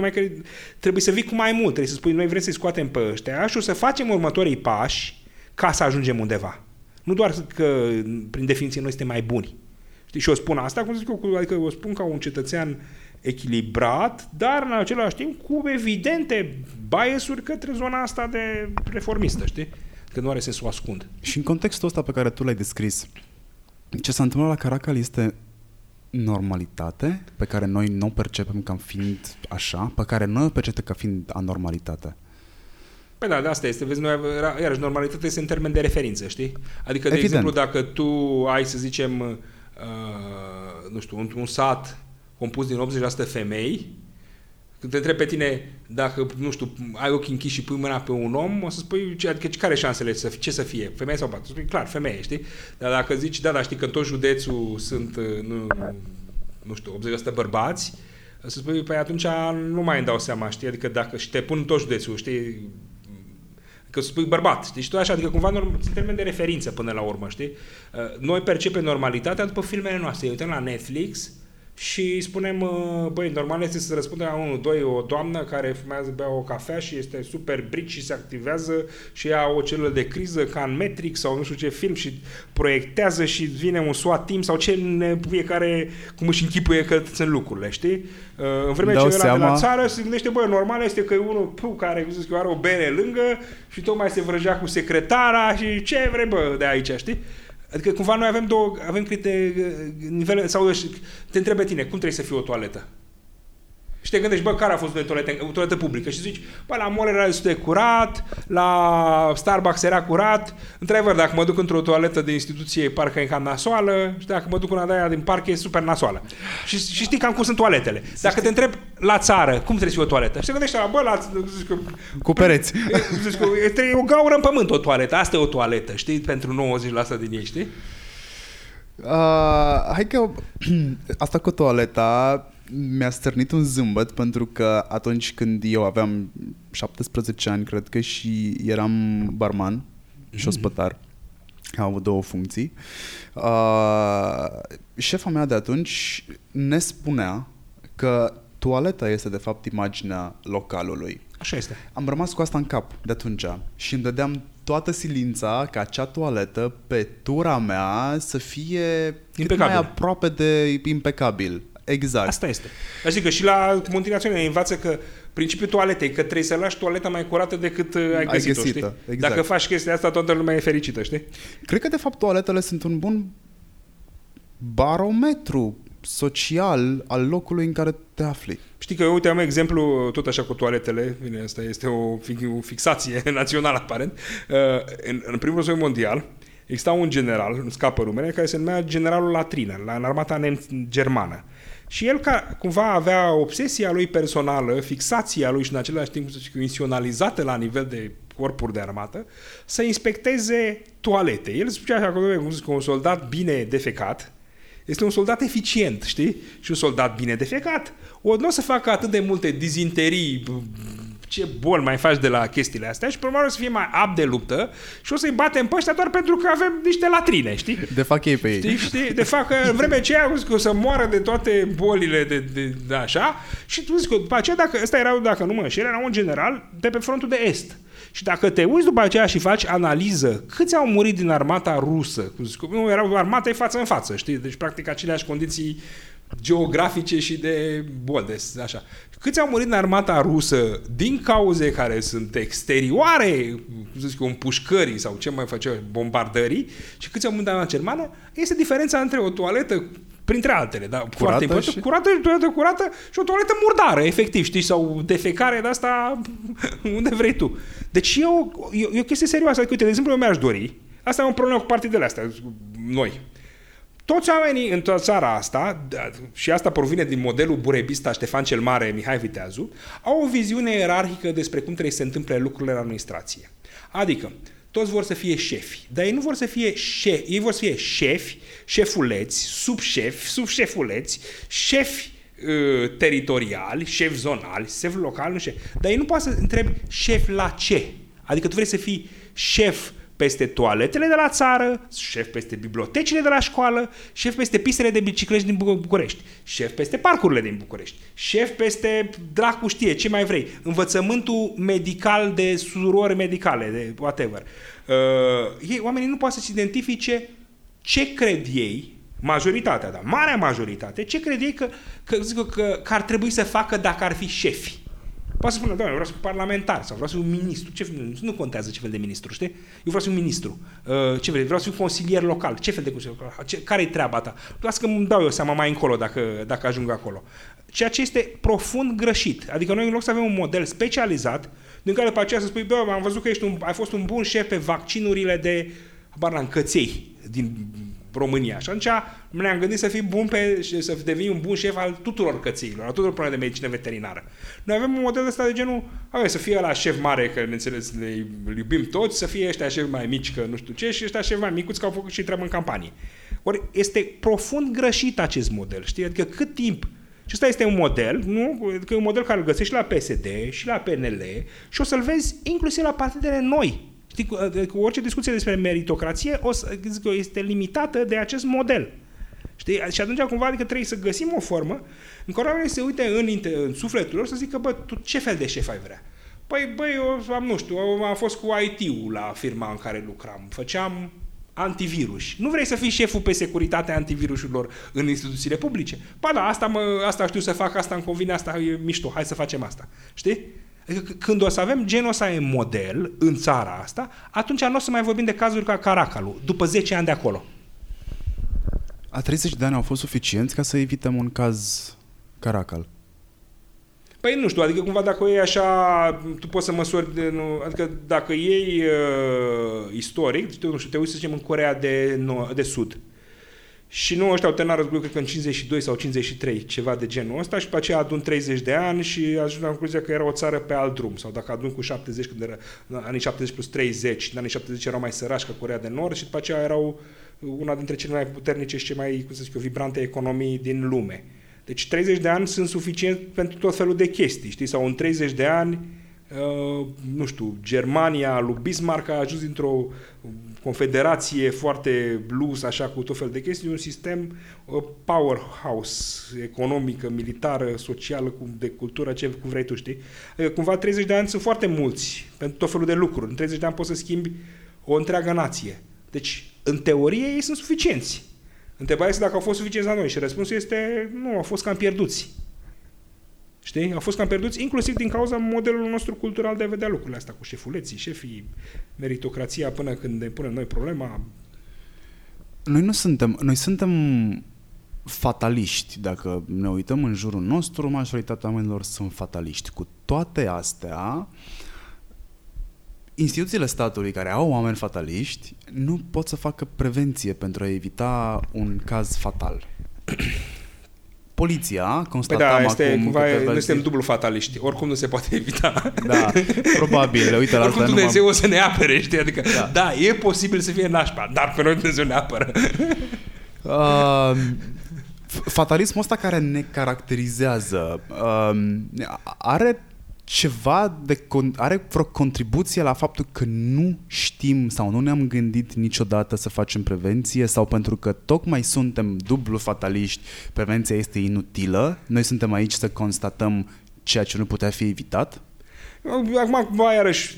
trebuie să vii cu mai mult. Trebuie să spui, noi vrem să-i scoatem pe ăștia și o să facem următorii pași ca să ajungem undeva. Nu doar că, prin definiție, noi suntem mai buni. Știi? Și o spun asta, cum să zic eu, adică o spun ca un cetățean echilibrat, dar în același timp cu evidente bias-uri către zona asta de reformistă, știi? Că nu are sens să o ascund. Și în contextul ăsta pe care tu l-ai descris, ce s-a întâmplat la Caracal este normalitate pe care noi nu o percepem ca fiind așa, pe care noi o percepem ca fiind anormalitate. Păi da, asta este, vezi, noi, iarăși normalitatea este în termen de referință, știi? Adică, de exemplu, dacă tu ai, să zicem, nu știu, un sat compus din 80% femei, când te întrebi pe tine dacă, nu știu, ai ochii închiși și pui mâna pe un om, o să spui, adică care șansele să fie, ce să fie, femeie sau bărbat? Spui, clar, femeie, știi? Dar dacă zici, da, știi că în tot județul sunt, nu știu, 80% bărbați, o să spui, păi atunci nu mai îmi dau seama, știi? Adică dacă, și te pun în tot județul, știi? Că o să spui bărbat, știi? Și tu așa, adică cumva în termen de referință până la urmă, știi? Noi percepem normalitatea după filmele noastre. Uităm la Netflix și spunem, băi, normal este să răspundă la 1-2 o doamnă care fumează, bea o cafea și este super brici și se activează și ia o celulă de criză ca în Matrix sau nu știu ce film și proiectează și vine un SWAT team sau ce fiecare cum își închipuie că sunt lucrurile, știi? În vremea ce era de la țară se gândește, bă, normal este că e unul care are o bere lângă și tocmai se vrăjea cu secretara și ce vrei, bă, de aici, știi? Adică cumva noi avem câte nivele, sau te întrebe tine, cum trebuie să fie o toaletă? Și te gândești, bă, care a fost o toaletă publică? Și zici, bă, la Mall era destul de curat, la Starbucks era curat, într-adevăr, dacă mă duc într-o toaletă de instituție, parcă e cam nasoală, și dacă mă duc una de aia din parc, e super nasoală. Și știi cam cum sunt toaletele. Dacă te întreb la țară, cum trebuie să fie o toaletă? Și te gândești, bă, cu pereți. E o gaură în pământ o toaletă, asta e o toaletă, știi, pentru 90% din ei, știi? Hai că asta cu toaleta mi-a stârnit un zâmbet, pentru că atunci când eu aveam 17 ani, cred că, și eram barman și ospătar, am avut două funcții, șefa mea de atunci ne spunea că toaleta este de fapt imaginea localului. Așa este. Am rămas cu asta în cap de atunci și îmi dădeam toată silința ca acea toaletă pe tura mea să fie cât mai aproape de impecabil. Exact. Asta este. Adică și la multinaționale învață că principiul toaletei, că trebuie să lași toaleta mai curată decât ai găsit-o, știi? Exact. Dacă faci chestia asta, toată lumea e fericită, știi? Cred că, de fapt, toaletele sunt un bun barometru social al locului în care te afli. Știi că, uite, am exemplu tot așa cu toaletele, bine, asta este o fixație națională, aparent. În primul război mondial exista un general, îmi scapă numele, care se numea generalul Latrină, în armata germană. Și el cumva avea obsesia lui personală, fixația lui și în același timp instituționalizată la nivel de corpuri de armată, să inspecteze toalete. El zicea așa, cum zic, un soldat bine defecat este un soldat eficient, știi? Și un soldat bine defecat nu o să facă atât de multe dizinterii, ce bol mai faci de la chestiile astea, și probabil o să fie mai apt de luptă și o să-i batem pe ăștia doar pentru că avem niște latrine, știi? De fac ei pe ei. Știi? De fac în vremea aceea o să moară de toate bolile de așa și tu zici că după aceea, dacă nu mă înșel, era un general de pe frontul de est. Și dacă te uiți după aceea și faci analiză câți au murit din armata rusă, cum zic, nu erau armate față în față, știi? Deci practic aceleași condiții geografice și de bol, așa. Câți au murit în armata rusă din cauze care sunt exterioare, să zic, împușcării sau ce mai făceau, bombardării, și câți au murit în armata germană, este diferența între o toaletă, printre altele, dar curată foarte importantă, și... curată și o toaletă murdară, efectiv, știi, sau defecare de asta unde vrei tu. Deci e o chestie serioasă. Adică, uite, de exemplu, eu mi-aș dori, asta e o problemă cu partidele astea, noi. Toți oamenii în toată țara asta, și asta provine din modelul burebista Ștefan cel Mare, Mihai Viteazu, au o viziune ierarhică despre cum trebuie să se întâmple lucrurile în administrație. Adică, toți vor să fie șefi, dar ei nu vor să fie șefi, ei vor să fie șefi, șefuleți, subșefi, subșefuleți, șefi teritoriali, șefi zonali, șefi locali, nu șefi. Dar ei nu poate să întrebi șef la ce. Adică tu vrei să fii șef peste toaletele de la țară, șef peste bibliotecile de la școală, șef peste pistele de biciclești din București, șef peste parcurile din București, șef peste dracu știe, ce mai vrei, învățământul medical de surori medicale, de whatever. Oamenii nu poate să-și identifice ce cred ei, majoritatea, dar marea majoritate, ce cred ei că ar trebui să facă dacă ar fi șefi. Poate să spună, doamne, vreau să fiu parlamentar sau vreau să fiu un ministru. Nu contează ce fel de ministru, știi? Eu vreau să fiu ministru. Ce vrei? Vreau să fiu consilier local. Ce fel de consilier local? Care-i treaba ta? Lasă că îmi dau eu seama mai încolo dacă ajung acolo. Ceea ce este profund greșit. Adică noi, în loc să avem un model specializat, din care pe aceea să spui, bă, am văzut că ai fost un bun șef pe vaccinurile de căței din România. Și atunci ne-am gândit să fii bun să devii un bun șef al tuturor cățeilor, al tuturor problemelor de medicină veterinară. Noi avem un model ăsta de genul, să fie ăla șef mare, că bineînțeles le iubim toți, să fie ăștia șef mai mici, că nu știu ce, și ăștia șef mai micuți că au făcut și treabă în campanie. Ori este profund greșit acest model, știi? Adică cât timp. Și ăsta este un model, nu? Adică e un model care îl găsești la PSD și la PNL și o să-l vezi inclusiv la partidele noi. Știi, cu orice discuție despre meritocrație este limitată de acest model. Știi? Și atunci cumva adică trebuie să găsim o formă în care oamenii se uite în sufletul lor să zică, bă, tu ce fel de șef ai vrea? Păi, bă, eu am, nu știu, am fost cu IT-ul la firma în care lucram, făceam antivirus. Nu vrei să fii șeful pe securitatea antivirusurilor în instituțiile publice? Ba da, asta știu să fac, asta îmi convine, asta e mișto, hai să facem asta. Știi? Adică când o să avem genul ăsta în model în țara asta, atunci nu o să mai vorbim de cazuri ca Caracalu, după 10 ani de acolo. A 30 de ani au fost suficienți ca să evităm un caz Caracal? Păi nu știu, adică cumva dacă e așa, tu poți să măsori, adică dacă iei istoric, nu știu, te uiți să zicem în Coreea de Sud. Și nu ăștia au terminat războiul, cred că în 52 sau 53, ceva de genul ăsta, și după aceea adun 30 de ani și ajung la concluzia că era o țară pe alt drum. Sau dacă adun cu 70, când era anii 70 plus 30, în anii 70 erau mai sărași ca Coreea de Nord și după aceea erau una dintre cele mai puternice și cele mai, cum să zic eu, vibrante economii din lume. Deci 30 de ani sunt suficient pentru tot felul de chestii, știi? Sau în 30 de ani, nu știu, Germania lui Bismarck a ajuns dintr-o confederație foarte loose, așa, cu tot fel de chestii, un sistem powerhouse, economică, militară, socială, de cultură, ce vrei tu, știi? Cumva 30 de ani sunt foarte mulți pentru tot felul de lucruri. În 30 de ani poți să schimbi o întreagă nație. Deci, în teorie, ei sunt suficienți. Întrebarea este dacă au fost suficienți la noi și răspunsul este nu, au fost cam pierduți. Știi? Au fost cam pierduți, inclusiv din cauza modelului nostru cultural de a vedea lucrurile astea cu șefuleții, șefii, meritocrația până când ne punem noi problema. Noi suntem fataliști. Dacă ne uităm în jurul nostru, majoritatea oamenilor sunt fataliști. Cu toate astea, instituțiile statului care au oameni fataliști nu pot să facă prevenție pentru a evita un caz fatal. Poliția, constatăm acum... Noi suntem dublu fataliști. Oricum nu se poate evita. Da, probabil. Uite, la oricum asta Dumnezeu o să ne apere, știi? Adică, da, e posibil să fie nașpa, dar pe noi Dumnezeu ne apără. Fatalismul ăsta care ne caracterizează are vreo contribuție la faptul că nu știm sau nu ne-am gândit niciodată să facem prevenție, sau pentru că tocmai suntem dublu fataliști, prevenția este inutilă, noi suntem aici să constatăm ceea ce nu putea fi evitat? Acum, iarăși,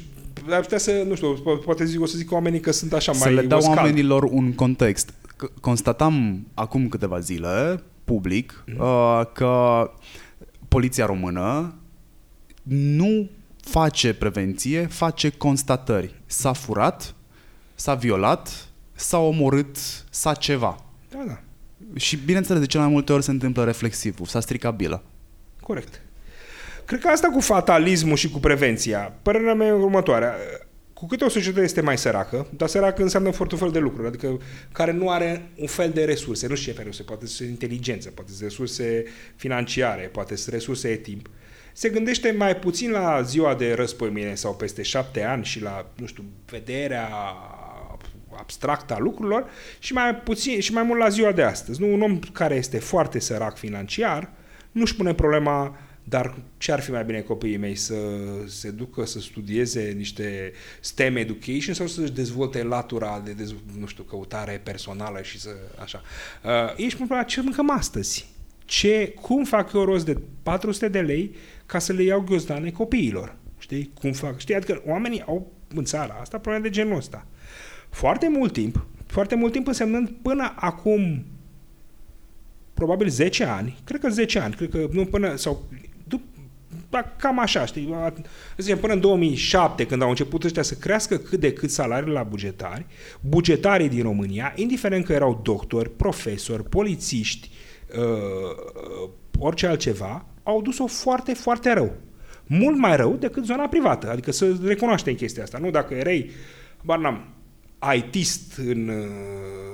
ar putea să, nu știu, poate zic, o să zic oamenii că sunt așa mai... Să le dau oamenilor un context. Constatam acum câteva zile public că poliția română nu face prevenție, face constatări. S-a furat, s-a violat, s-a omorât, s-a ceva. Da, da. Și bineînțeles, de cel mai multe ori se întâmplă reflexivul, s-a stricat bila. Corect. Cred că asta cu fatalismul și cu prevenția, părerea mea e următoarea. Cu cât o societate este mai săracă, dar săracă înseamnă foarte fel de lucruri, adică care nu are un fel de resurse, nu știu ce fel de resurse, poate sunt inteligență, poate sunt resurse financiare, poate sunt resurse de timp, se gândește mai puțin la ziua de război mâine sau peste 7 ani și la, nu știu, vederea abstractă a lucrurilor și mai puțin și mai mult la ziua de astăzi. Nu, un om care este foarte sărac financiar nu-și pune problema dar ce ar fi mai bine copiii mei să se ducă să studieze niște STEM education sau să-și dezvolte latura de, nu știu, căutare personală și să, așa. Ei își pun problema ce mâncăm astăzi. Cum fac eu rost de 400 de lei ca să le iau ghiozdane copiilor? Știi? Cum fac? Știi? Adică oamenii au în țara asta probleme de genul ăsta. Foarte mult timp însemnând până acum probabil 10 ani, cam așa, știi, zicem, până în 2007, când au început ăștia să crească cât de cât salariile la bugetarii din România, indiferent că erau doctori, profesori, polițiști, orice altceva, au dus-o foarte, foarte rău. Mult mai rău decât zona privată. Adică să recunoaștem chestia asta. Nu dacă erai, IT-ist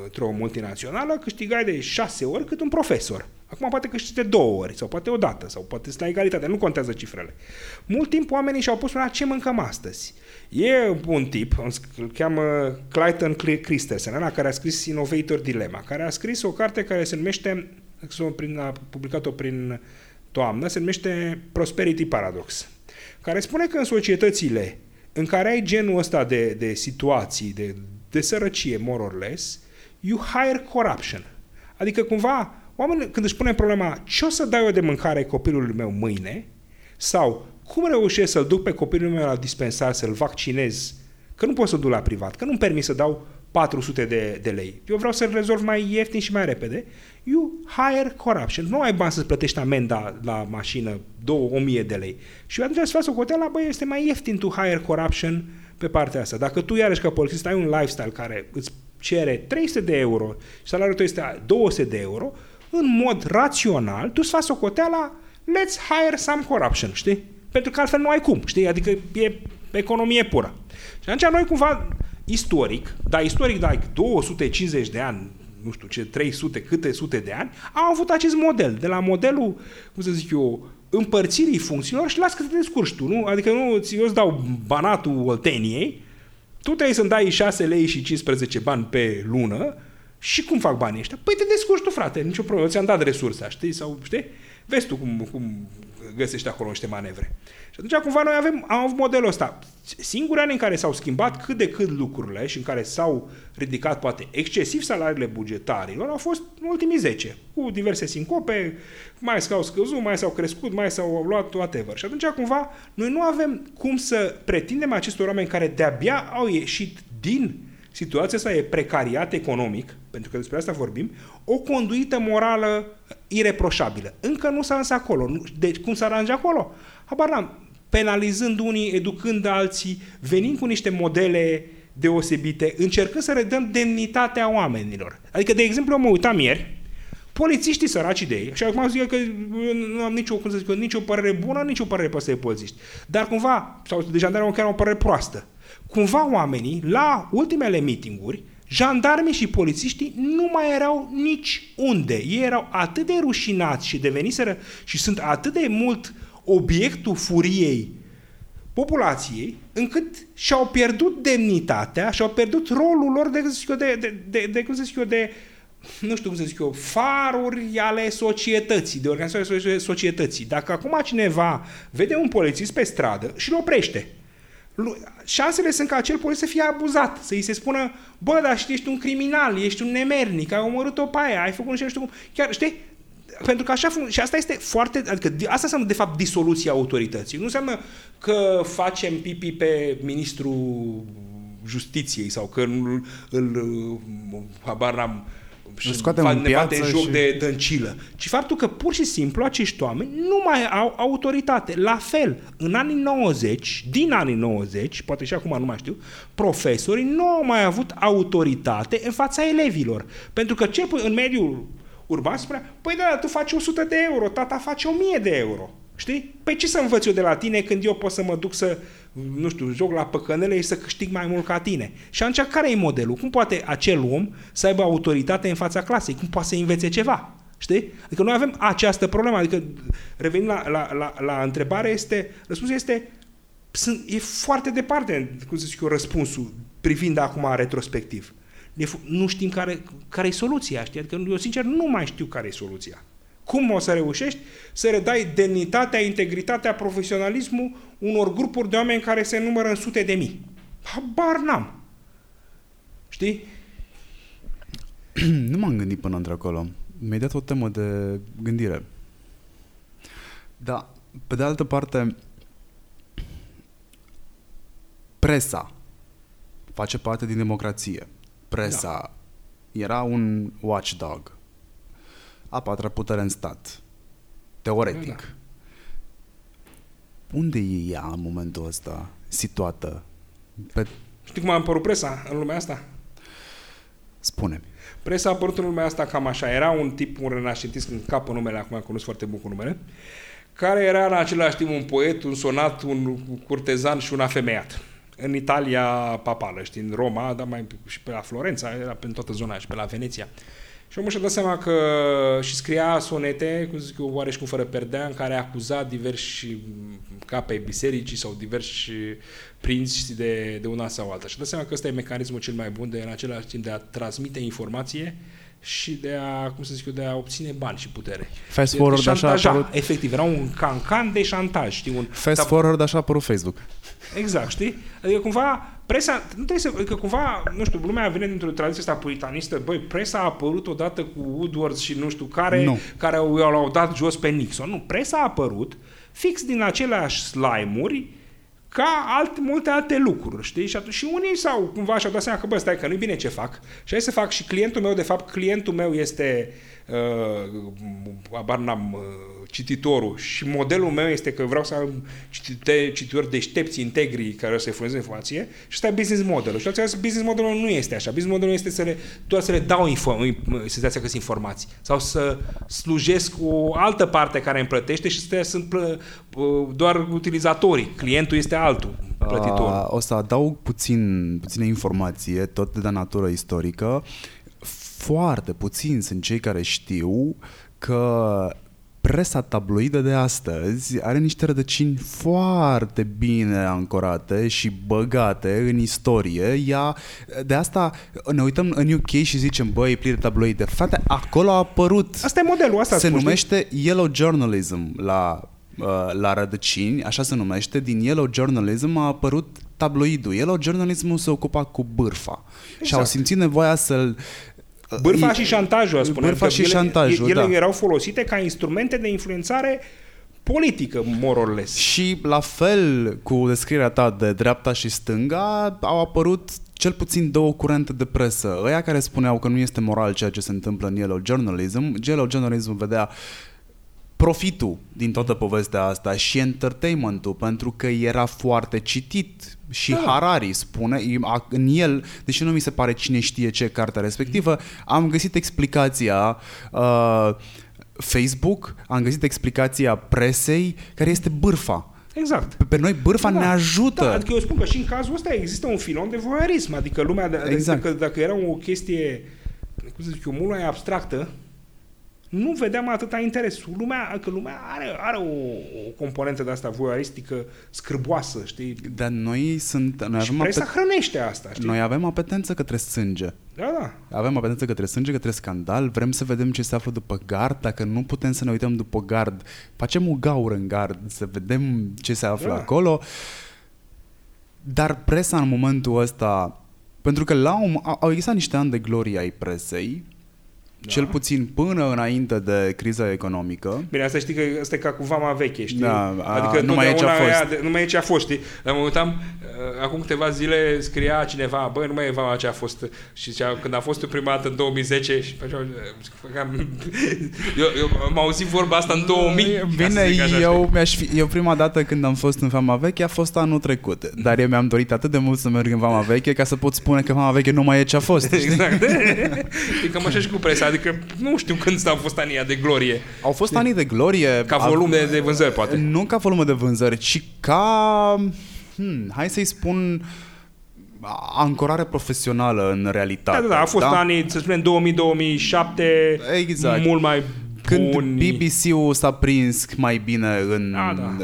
într-o multinațională, câștigai de 6 ori cât un profesor. Acum poate câștigi de 2 ori, sau poate odată, sau poate sunt la egalitate, nu contează cifrele. Mult timp oamenii și-au pus ce mâncăm astăzi. E un tip, îl cheamă Clayton Christensen, care a scris Innovator Dilemma, care a scris o carte care se numește, a publicat-o prin toamnă, se numește Prosperity Paradox, care spune că în societățile în care ai genul ăsta de situații, de sărăcie, more or less, you hire corruption. Adică cumva, oamenii când își pune problema ce o să dau eu de mâncare copilului meu mâine sau cum reușesc să-l duc pe copilul meu la dispensar, să-l vaccinez, că nu pot să-l duc la privat, că nu-mi permis să dau 400 de lei. Eu vreau să-l rezolv mai ieftin și mai repede. You hire corruption. Nu ai bani să-ți plătești amenda la mașină 2000 de lei. Și atunci să faci o coteală, este mai ieftin to hire corruption pe partea asta. Dacă tu iarăși ca polițist ai un lifestyle care îți cere 300 de euro și salariul tău este 200 de euro, în mod rațional, tu îți faci o coteală, let's hire some corruption, știi? Pentru că altfel nu ai cum, știi? Adică e economie pură. Și atunci noi cumva istoric, 250 de ani, nu știu ce, 300, câte sute de ani, au avut acest model, de la modelul, împărțirii funcțiilor și las că te descurci tu, nu? Adică eu îți dau banatul Olteniei, tu trebuie să-mi dai 6 lei și 15 bani pe lună și cum fac banii ăștia? Păi te descurci tu, frate, nicio problemă, ți-am dat resursa, știi? Sau, știi? Vezi tu cum găsești acolo niște manevre. Și atunci cumva noi am avut modelul ăsta. Singurii ani în care s-au schimbat cât de cât lucrurile și în care s-au ridicat poate excesiv salariile bugetarilor au fost în ultimii 10, cu diverse sincope, mai s-au scăzut, mai s-au crescut, mai s-au luat whatever. Și atunci cumva noi nu avem cum să pretindem acestor oameni care de-abia au ieșit din situația asta e precariat economic, pentru că despre asta vorbim, o conduită morală ireproșabilă. Încă nu s-a ajuns acolo. Deci cum s-a aranjat acolo? Habar n-am. Penalizând unii, educând alții, venind cu niște modele deosebite, încercând să redăm demnitatea oamenilor. Adică, de exemplu, eu mă uitam ieri, polițiștii săraci de ei, și acum zic că nu am nicio părere bună, nicio părere peste polițiști. Dar cumva, sau de jandarmi au chiar o părere proastă. Cumva oamenii, la ultimele mitinguri, jandarmii și polițiștii nu mai erau nici unde. Ei erau atât de rușinați și deveniseră și sunt atât de mult obiectul furiei populației, încât și-au pierdut demnitatea, și-au pierdut rolul lor de nu știu cum să zic eu, faruri ale societății, de organizațiile societății. Dacă acum cineva vede un polițist pe stradă și îl oprește, șansele sunt ca acel polițist să fie abuzat, să îi se spună, bă, dar știi, ești un criminal, ești un nemernic, ai omorât-o pe aia, ai făcut nu știu cum, chiar, știi? Pentru că așa și asta este foarte, adică asta înseamnă de fapt disoluția autorității. Nu înseamnă că facem pipi pe ministrul justiției sau că îl habar n-am și ne bate în joc și... de dăncilă, ci faptul că pur și simplu acești oameni nu mai au autoritate. La fel, în anii 90, din anii 90, poate și acum nu mai știu, profesorii nu au mai avut autoritate în fața elevilor. Pentru că ce în mediul urban spunea, păi da, tu faci 100 de euro, tata face 1000 de euro. Știi? Păi ce să învăț eu de la tine când eu pot să mă duc să, nu știu, joc la păcănele și să câștig mai mult ca tine? Și atunci, care e modelul? Cum poate acel om să aibă autoritate în fața clasei? Cum poate să învețe ceva? Știi? Adică noi avem această problemă. Adică, revenind la întrebare, răspunsul este e foarte departe, cum să zic eu, răspunsul privind acum retrospectiv. Nu știm care e soluția, știi? Adică eu, sincer, nu mai știu care e soluția. Cum o să reușești să redai demnitatea, integritatea, profesionalismul unor grupuri de oameni care se numără în sute de mii? Habar n-am. Știi? Nu m-am gândit până într-acolo. Mi-ai dat o temă de gândire. Dar, pe de altă parte, presa face parte din democrație. Presa era un watchdog. A patra putere în stat. Teoretic. Da. Unde e ea în momentul ăsta situată? Știi cum a apărut presa în lumea asta? Spune-mi. Presa a apărut în lumea asta cam așa. Era un tip, un renaștintist, în capul numele, acum nu sunt foarte bun cu numele, care era în același timp un poet, un sonat, un curtezan și un afemeiat. În Italia papală, știi, în Roma, dar mai și pe la Florența, era pe toată zona și pe la Veneția. Și omul și-a dat seama că și scria sonete, cum zic eu, oareși cum fără perdea, în care acuza diversi capi ai bisericii sau diversi prinți de una sau alta. Și-a dat seama că ăsta e mecanismul cel mai bun de, în același timp, de a transmite informație și de a, cum să zic eu, de a obține bani și putere. Fast forward, de așa apărut... Efectiv, era un cancan de șantaj. Știi, fast forward, așa a apărut Facebook. Exact, știi? Adică cumva... Presa, nu trebuie să, adică cumva, nu știu, lumea vine dintr-o tradiție asta puritanistă, băi, presa a apărut odată cu Woodward și nu știu care, no, care i-au dat jos pe Nixon. Nu, presa a apărut fix din aceleași slime-uri ca multe alte lucruri, știi? Și atunci, și unii s-au, cumva, și-au dat seama că, bă, stai că nu-i bine ce fac și hai să fac și clientul meu, de fapt, clientul meu este, abar n-am, cititorul și modelul meu este că vreau să am cititori deștepți, integri, care o să-i furnizeze informație și ăsta e business modelul. Și atunci business modelul nu este așa. Business modelul este doar să le dau senzația că sunt informații sau să slujesc o altă parte care îmi plătește și sunt doar utilizatorii. Clientul este altul, plătitorul. O să adaug puțină informație, tot de natură istorică. Foarte puțini sunt cei care știu că presa tabloidă de astăzi are niște rădăcini foarte bine ancorate și băgate în istorie. De asta ne uităm în UK și zicem, băi, e plin de tabloide. Frate, acolo a apărut. Asta e modelul, asta se numește yellow journalism la rădăcini, așa se numește. Din yellow journalism a apărut tabloidul. Yellow journalismul se ocupa cu bârfa. Exact. Și au simțit nevoia să-l... Bârfa și șantajul, spuneam. Bârfa și șantajul, ele erau folosite ca instrumente de influențare politică, more or less. Și la fel cu descrierea ta de dreapta și stânga, au apărut cel puțin două curente de presă. Ăia care spuneau că nu este moral ceea ce se întâmplă în yellow journalism. Yellow journalism vedea profitul din toată povestea asta și entertainmentul, pentru că era foarte citit și Harari spune în el, deși nu mi se pare cine știe ce cartea respectivă, am găsit explicația Facebook, am găsit explicația presei, care este bârfa. Exact. Pe noi bârfa ne ajută. Da, adică eu spun că și în cazul ăsta există un filon de voyeurism, adică lumea, exact, dacă era o chestie, cum să zic eu, mult mai abstractă, nu vedeam atâta interes. Lumea are o componentă de asta voyeuristică scârboasă, știi? Dar noi și presa hrănește asta, știi? Noi avem apetență către sânge. Da, da. Avem apetență către sânge, către scandal, vrem să vedem ce se află după gard, dacă nu putem să ne uităm după gard, facem o gaură în gard, să vedem ce se află acolo. Dar presa în momentul ăsta, pentru că au existat niște ani de glorie ai presei, Da. Cel puțin până înainte de criza economică. Bine, asta știi că asta e ca cu vama veche, știi? Da, adică nu mai e ce a fost. Nu mai e ce a fost, știi? La mă uitam, acum câteva zile scria cineva, băi, nu mai e vama ce a fost. Și zicea, când a fost prima dată în 2010 și eu am auzit vorba asta în 2000. Bine, eu prima dată când am fost în vama veche a fost anul trecut. Dar eu mi-am dorit atât de mult să merg în vama veche ca să pot spune că vama veche nu mai e ce a fost. Exact. E cam așa și cu presa. Adică nu știu când au fost anii de glorie. Au fost anii de glorie ca volum de vânzări, poate. Nu ca volum de vânzări, ci ca hai să-i spun ancorare profesională în realitate. Da, a fost anii, să spunem, 2000-2007. Exact. Mult mai când BBC-ul s-a prins mai bine în...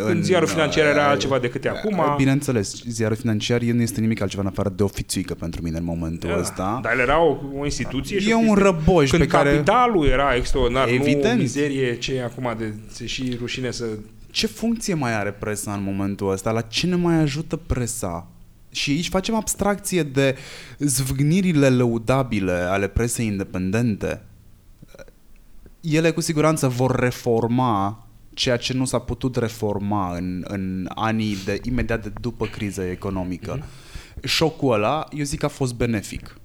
Când ziarul financiar era altceva decât acum. Bineînțeles, ziarul financiar nu este nimic altceva în afară de o fițuică pentru mine în momentul ăsta. Dar el era o instituție și un răboș pe care... Când capitalul era extraordinar, evident. Nu mizerie ce acum de și rușine să... Ce funcție mai are presa în momentul ăsta? La cine mai ajută presa? Și aici facem abstracție de zvâgnirile lăudabile ale presei independente. Ele cu siguranță vor reforma ceea ce nu s-a putut reforma în anii de imediat de după criza economică. Șocul ăla, eu zic, a fost benefic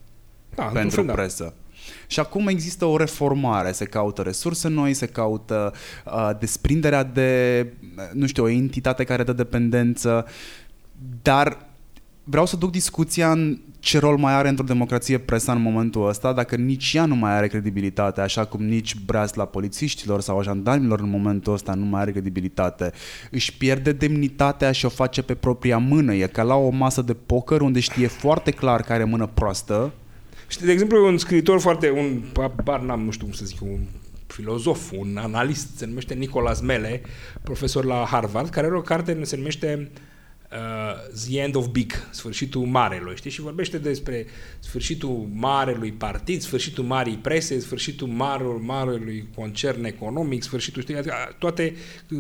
pentru presă. Da. Și acum există o reformare, se caută resurse noi, se caută desprinderea de, nu știu, o entitate care dă dependență, dar vreau să duc discuția în ce rol mai are într-o democrație presa în momentul ăsta, dacă nici ea nu mai are credibilitate, așa cum nici breasla polițiștilor sau a jandarmilor în momentul ăsta nu mai are credibilitate. Își pierde demnitatea și o face pe propria mână. E ca la o masă de poker unde știe foarte clar care mână proastă. Știi, de exemplu, un scriitor foarte, nu știu cum să zic, un filozof, un analist, se numește Nicholas Melle, profesor la Harvard, care are o carte, se numește... The End of Big, sfârșitul marelui, știi? Și vorbește despre sfârșitul marelui partid, sfârșitul marii prese, sfârșitul marelui concern economic, sfârșitul, știi, toate,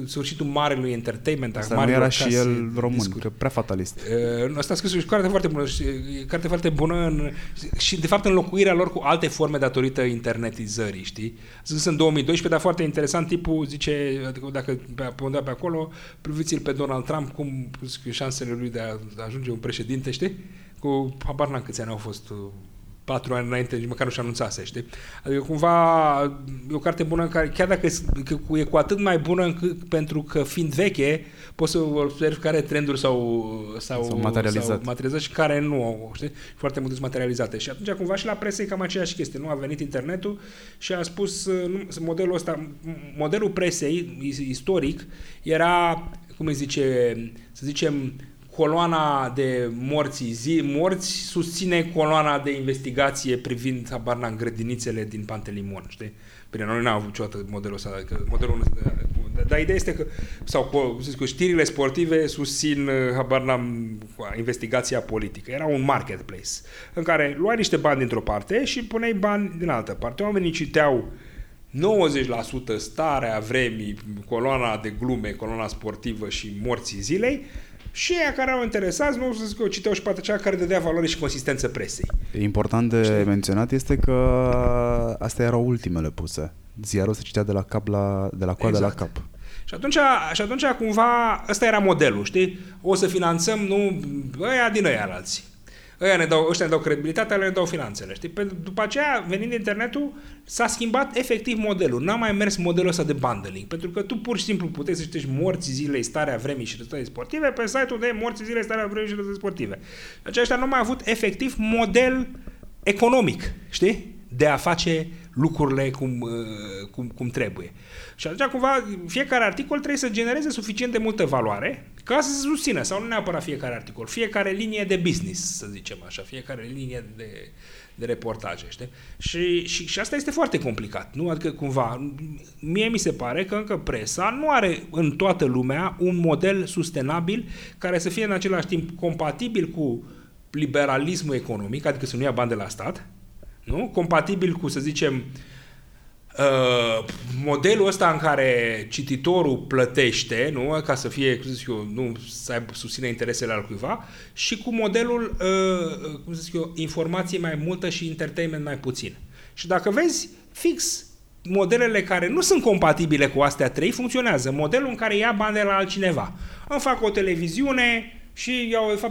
sfârșitul marelui entertainment. Asta nu era și el român, discuri. Că prea fatalist. Asta a scris o carte foarte bună, și de fapt înlocuirea lor cu alte forme datorită internetizării, știi? A scris în 2012, dar foarte interesant, tipul zice, dacă pe undeva pe acolo, priviți-l pe Donald Trump, cum șansele lui de a ajunge un președinte, știi? Cu habar n-am câți ani au fost, 4 ani înainte, nici măcar nu și anunțase, știi? Adică cumva e o carte bună, care, chiar dacă e cu atât mai bună pentru că fiind veche, poți să observi care trenduri s-au materializat și care nu au, știi? Foarte multe sunt materializate. Și atunci cumva și la presă e cam aceeași chestie. Nu a venit internetul și a spus modelul ăsta, modelul presei istoric era, cum îi zice, să zicem, coloana de morți susține coloana de investigație privind habarna în grădinițele din Pantelimon, știi? Bine, noi n-am avut niciodată modelul ăsta, adică modelul ăsta, dar ideea este că știrile sportive susțin habarna investigația politică. Era un marketplace în care luai niște bani dintr-o parte și puneai bani din altă parte. Oamenii citeau 90% starea vremii, coloana de glume, coloana sportivă și morții zilei, și aia care au interesat, nu să zic că o citeau și partea cea care dădea valoare și consistență presei. Important de menționat este că astea erau ultimele puse. Ziarul se citea de la coadă la cap. Și atunci cumva ăsta era modelul, știi? O să finanțăm, nu, ăia din ăia alții. Ăștia ne dau credibilitatea, ăia ne dau finanțele, știi? După aceea, venind internetul, s-a schimbat efectiv modelul. N-a mai mers modelul ăsta de bundling, pentru că tu pur și simplu puteai să citești morții zilei, starea vremii și rezultate sportive pe site-ul de morții zilei, starea vremii și rezultate sportive. Deci ăștia nu mai au avut efectiv model economic, știi? De a face lucrurile cum trebuie. Și atunci cumva fiecare articol trebuie să genereze suficient de multă valoare ca să se susțină, sau nu neapărat fiecare articol, fiecare linie de business, să zicem așa, fiecare linie de reportaje, știi? Și asta este foarte complicat, nu? Adică cumva, mie mi se pare că încă presa nu are în toată lumea un model sustenabil care să fie în același timp compatibil cu liberalismul economic, adică să nu ia bani de la stat, nu? Compatibil cu, să zicem, modelul ăsta în care cititorul plătește, nu? Ca să fie, cum zic eu, nu să aibă, susține interesele al cuiva, și cu modelul, informație mai multă și entertainment mai puțin. Și dacă vezi, fix modelele care nu sunt compatibile cu astea trei funcționează. Modelul în care ia bani de la altcineva. Îmi fac o televiziune și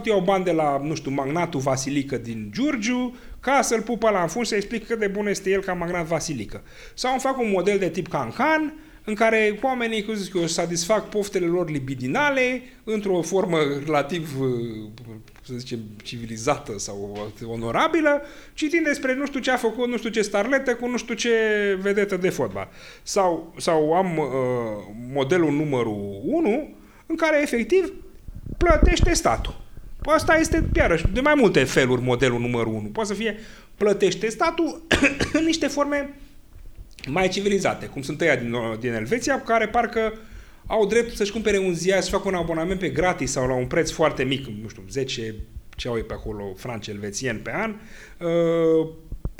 iau bani de la, nu știu, magnatul Vasilică din Giurgiu ca să-l pup ăla în fund să explic cât de bun este el ca magnat Vasilică. Sau îmi fac un model de tip cancan în care oamenii, cum zic eu, satisfac poftele lor libidinale într-o formă relativ, să zicem, civilizată sau onorabilă, citind despre nu știu ce a făcut, nu știu ce starletă cu nu știu ce vedetă de fotbal. Sau am modelul numărul 1 în care efectiv plătește statul. Asta este, iarăși, de mai multe feluri modelul numărul 1. Poate să fie plătește statul în niște forme mai civilizate, cum sunt ăia din Elveția, care parcă au drept să-și cumpere un ziar, să facă un abonament pe gratis sau la un preț foarte mic, nu știu, 10, ce au ei pe acolo, franci elvețieni pe an,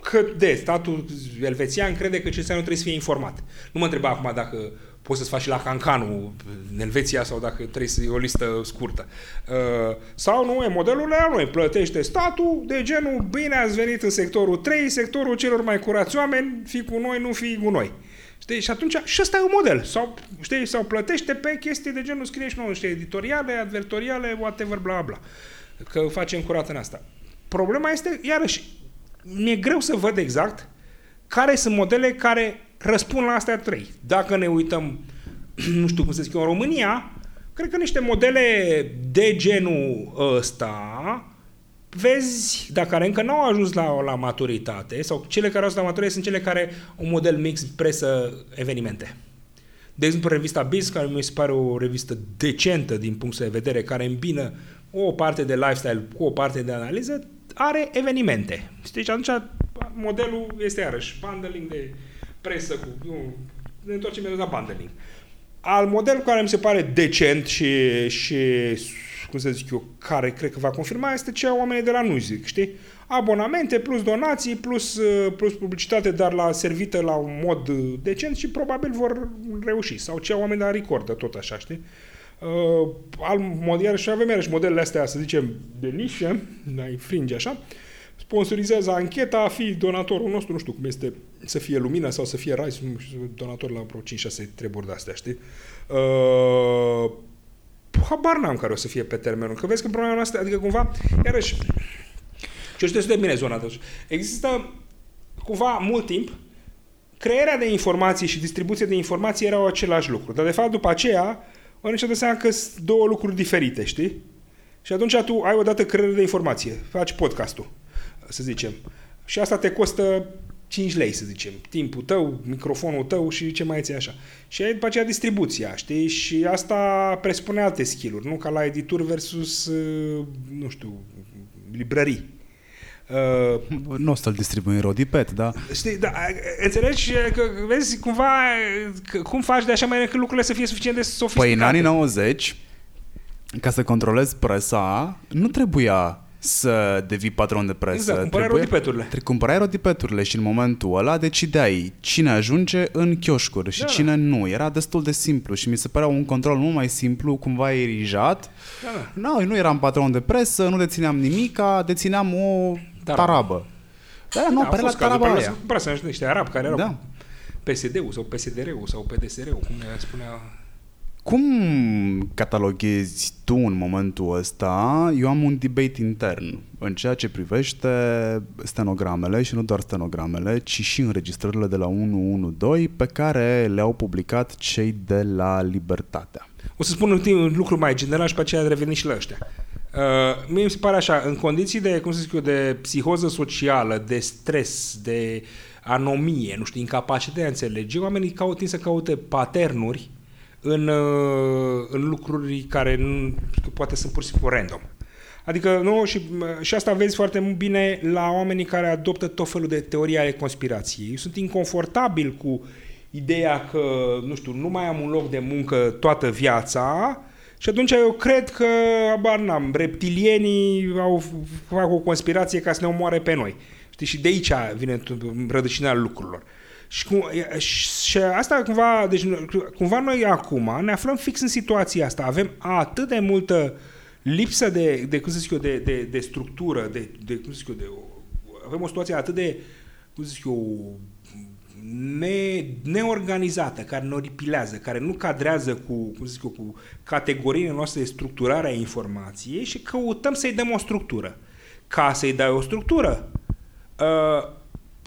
că de statul elvețian crede că cetățeanul trebuie să fie informat. Nu mă întreba acum dacă poți să-ți faci la cancanul în Elveția sau dacă trebuie să iei o listă scurtă. Sau nu e modelul ăla, nu e plătește statul de genul bine ați venit în sectorul 3, sectorul celor mai curați oameni, fii cu noi, nu fii cu noi. Știi? Și atunci, și ăsta e un model. Sau, știi, sau plătește pe chestii de genul scrie și nouă, știi, editoriale, advertoriale, whatever, bla bla. Că facem curat în asta. Problema este, iarăși, mi-e greu să văd exact care sunt modele care răspund la astea trei. Dacă ne uităm, nu știu cum să zic eu, în România, cred că niște modele de genul ăsta, vezi, dacă care încă n-au ajuns la maturitate, sau cele care au ajuns la maturitate sunt cele care au un model mix presă evenimente. De exemplu, revista Biz, care mi se pare o revistă decentă din punctul de vedere, care îmbină o parte de lifestyle cu o parte de analiză, are evenimente. Deci atunci modelul este iarăși bundling de presă cu... Nu, ne întoarcem la bundling. Al modelul care mi se pare decent și cum să zic eu, care cred că va confirma, este cea oamenii de la Newsweek, știi? Abonamente plus donații plus publicitate, dar la servită la un mod decent și probabil vor reuși. Sau cea oamenii de la Record, tot așa, știi? Și avem iarăși modelele astea, să zicem, de nișă, mai fringe așa, sponsorizează ancheta, fii donatorul nostru, nu știu cum este, să fie Lumina sau să fie Rai, sunt donator la vreo 5-6 treburi de astea, știi? Habar n-am care o să fie pe termenul, că vezi că problema noastră, adică cumva, iarăși, ce știu de bine zona atunci, există cumva mult timp, crearea de informații și distribuția de informații erau același lucru, dar de fapt după aceea, ori nici de seama că sunt două lucruri diferite, știi? Și atunci tu ai odată creare de informație, faci podcastul, să zicem, și asta te costă 5 lei, să zicem, timpul tău, microfonul tău și ce mai ții așa. Și ai după aceea distribuția, știi? Și asta presupune alte skill-uri, nu? Ca la edituri versus, nu știu, librării. Nu o să-l distribui în Rodipet, da? Știi, da, înțelegi că vezi cumva că, cum faci de așa mai încât lucrurile să fie suficient de sofisticate. Păi în anii 90, ca să controlezi presa, nu trebuia să devii patron de presă. Exact, cumpărai Rodipeturile. Cumpărai Rodipeturile și în momentul ăla decideai cine ajunge în chioșcuri și cine nu. Era destul de simplu și mi se părea un control mult mai simplu, cumva erijat. Noi nu eram patron de presă, nu dețineam nimica, dețineam o tarabă. Dar nu apărea la taraba aia. Să cumpărați niște arabi care erau PSD-ul sau PSDR-ul sau PDSR-ul, cum ne spunea... Cum cataloghezi tu în momentul ăsta? Eu am un debate intern în ceea ce privește stenogramele și nu doar stenogramele, ci și înregistrările de la 112 pe care le-au publicat cei de la Libertatea. O să spun un lucru mai general și pe aceea reveni și la ăștia. Mie mi se pare așa, în condiții de, cum să zic eu, de psihoză socială, de stres, de anomie, nu știu, incapacitatea de a înțelege, oamenii tind să caute paternuri în lucruri care nu, poate sunt pur și simplu random. Adică, nu, și asta vezi foarte bine la oamenii care adoptă tot felul de teorii ale conspirației. Eu sunt inconfortabil cu ideea că, nu știu, nu mai am un loc de muncă toată viața și atunci eu cred că, abar n-am, reptilienii fac o conspirație ca să ne omoare pe noi. Știi? Și de aici vine rădăcina lucrurilor. Și asta cumva, deci cumva noi acum ne aflăm fix în situația asta. Avem atât de multă lipsă de cum să zic eu, de structură, de cum să zic eu, avem o situație atât de, cum să zic eu, neorganizată, care noripilează, care nu cadrează cu categoriile noastre de structurare a informației și căutăm să-i dăm o structură. Ca să-i dai o structură,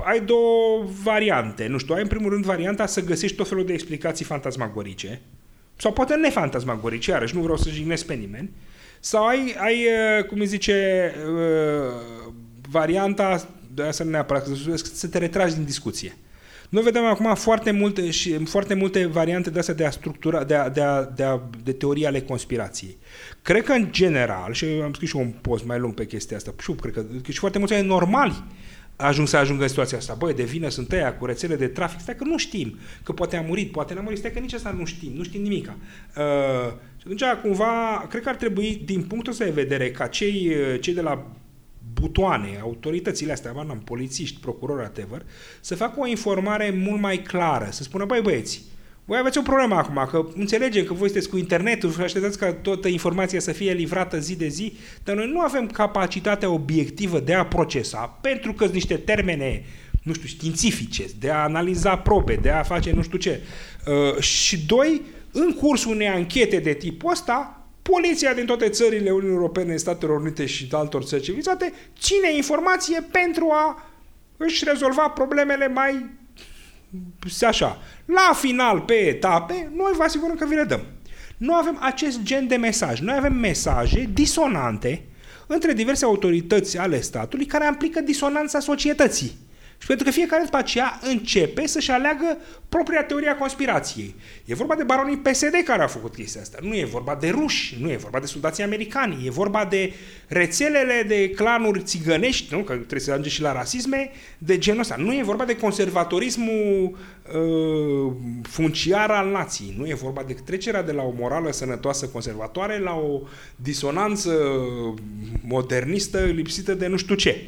ai două variante. Nu știu, ai în primul rând varianta să găsești tot felul de explicații fantasmagorice sau poate nefantasmagorice, iarăși nu vreau să jignesc pe nimeni, sau ai cum îi zice, varianta, de asta nu neapărat, să te retragi din discuție. Noi vedem acum foarte multe variante de astea de a structura, de teoria ale conspirației. Cred că în general, și am scris și un post mai lung pe chestia asta, și cred că și foarte mulți oameni normali ajungă în situația asta. Băi, de vină sunt ăia cu rețele de trafic, stai că nu știm, că poate a murit, poate n-a murit, stai că nici asta nu știm nimica. Și atunci, cumva, cred că ar trebui, din punctul ăsta de vedere, ca cei de la butoane, autoritățile astea, am polițiști, procurori, whatever, să facă o informare mult mai clară, să spună, băi băieți, voi aveți o problemă acum, că înțelegem că voi sunteți cu internetul și așteptați ca toată informația să fie livrată zi de zi, dar noi nu avem capacitatea obiectivă de a procesa, pentru că sunt niște termene, nu știu, științifice, de a analiza probe, de a face nu știu ce. Și doi, în cursul unei anchete de tipul ăsta, poliția din toate țările Uniunii Europene, Statelor Unite și altor țări civilizate ține informație pentru a își rezolva problemele mai așa. La final, pe etape, noi vă asigurăm că vi le dăm. Noi avem acest gen de mesaj. Noi avem mesaje disonante între diverse autorități ale statului care implică disonanța societății. Și pentru că fiecare după aceea începe să-și aleagă propria teoria conspirației. E vorba de baronii PSD care au făcut chestia asta. Nu e vorba de ruși, nu e vorba de soldații americani, e vorba de rețelele de clanuri țigănești, nu? Că trebuie să ajunge și la rasisme, de genul ăsta. Nu e vorba de conservatorismul funciar al nației. Nu e vorba de trecerea de la o morală sănătoasă conservatoare la o disonanță modernistă lipsită de nu știu ce.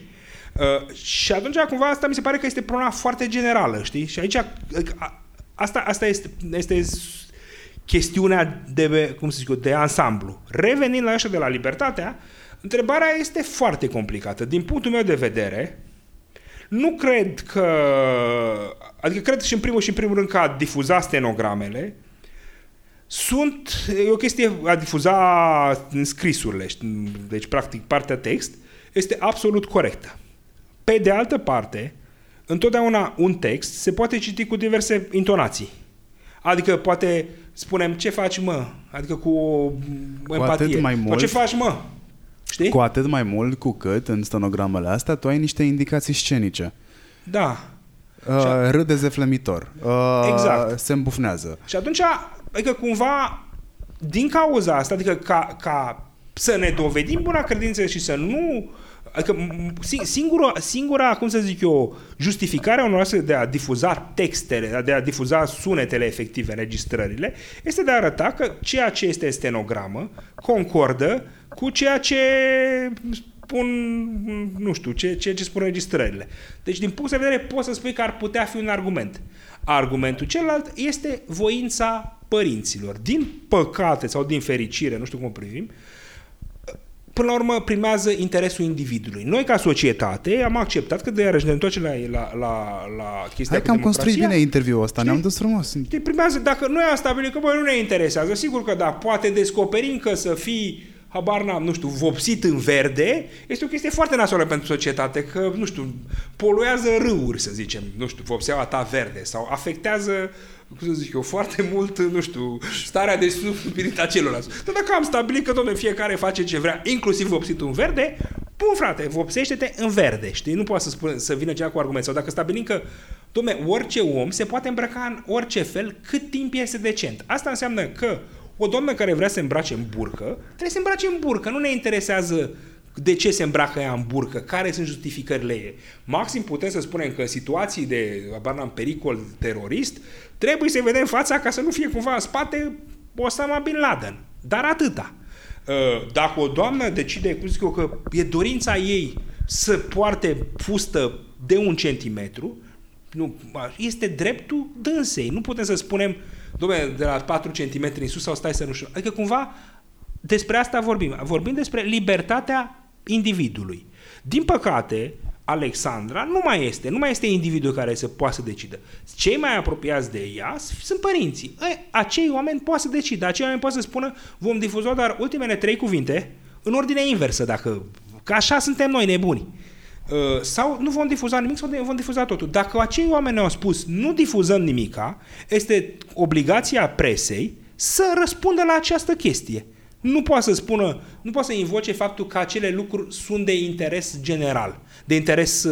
Și atunci, cumva, asta mi se pare că este problema foarte generală, știi? Și aici, asta este chestiunea de, cum să zic eu, de ansamblu. Revenind la așa de la Libertatea, întrebarea este foarte complicată. Din punctul meu de vedere, nu cred că... Adică cred și în primul rând că a difuza stenogramele e o chestie, a difuza scrisurile, deci practic partea text, este absolut corectă. Pe de altă parte, întotdeauna un text se poate citi cu diverse intonații. Adică poate spunem, ce faci mă? Adică cu empatie. Atât mai mult, ce faci mă? Știi? Cu atât mai mult cu cât în stenogramele astea tu ai niște indicații scenice. Da. Râde zeflămitor. Exact. Se îmbufnează. Și atunci, adică cumva, din cauza asta, adică ca să ne dovedim buna credință și să nu... Adică singura, cum să zic eu, justificarea noastră de a difuza textele, de a difuza sunetele efective, înregistrările, este de a arăta că ceea ce este stenogramă concordă cu ceea ce spun, nu știu, ceea ce spun înregistrările. Deci, din punct de vedere, poți să spui că ar putea fi un argument. Argumentul celălalt este voința părinților. Din păcate sau din fericire, nu știu cum privim, până la urmă primează interesul individului. Noi, ca societate, am acceptat că de iarăși ne întoarce la chestia cu democrația. Hai că am construit bine interviul ăsta, ne-am dus frumos. Te primează, dacă noi am stabilit că, bă, nu ne interesează, sigur că da, poate descoperim că să fii, habar n-am, nu știu, vopsit în verde, este o chestie foarte nasoală pentru societate, că, nu știu, poluează râuri, să zicem, nu știu, vopseaua ta verde, sau afectează, cum să zic eu, foarte mult, nu știu, starea de spirit a celorlalți. Dar dacă am stabilit că domnule fiecare face ce vrea, inclusiv vopsitul în verde, bun frate, vopsește-te în verde, știi? Nu poate să vină cea cu argument. Sau dacă stabilim că, domnule, orice om se poate îmbrăca în orice fel cât timp este decent. Asta înseamnă că o doamnă care vrea să se îmbrace în burcă, trebuie să se îmbrace în burcă. Nu ne interesează de ce se îmbracă ea în burcă, care sunt justificările ei. Maxim putem să spunem că în situații de pericol terorist, trebuie să vedem fața ca să nu fie cumva în spate Osama Bin Laden. Dar atâta. Dacă o doamnă decide, cum zic eu, că e dorința ei să poarte fustă de 1 centimetru, nu, este dreptul dânsei. Nu putem să spunem, dom'le, de la 4 cm în sus sau stai să nu știu. Adică cumva despre asta vorbim. Vorbim despre libertatea individului. Din păcate, Alexandra nu mai este individul care se poate să decidă. Cei mai apropiați de ea sunt părinții. Acei oameni poate să decidă, acei oameni poate să spună vom difuza doar ultimele 3 cuvinte în ordine inversă, că așa suntem noi nebuni. Sau nu vom difuza nimic sau vom difuza totul. Dacă acei oameni ne-au spus nu difuzăm nimica, este obligația presei să răspundă la această chestie. Nu poate să spună, nu poate să invoce faptul că acele lucruri sunt de interes general, de interes,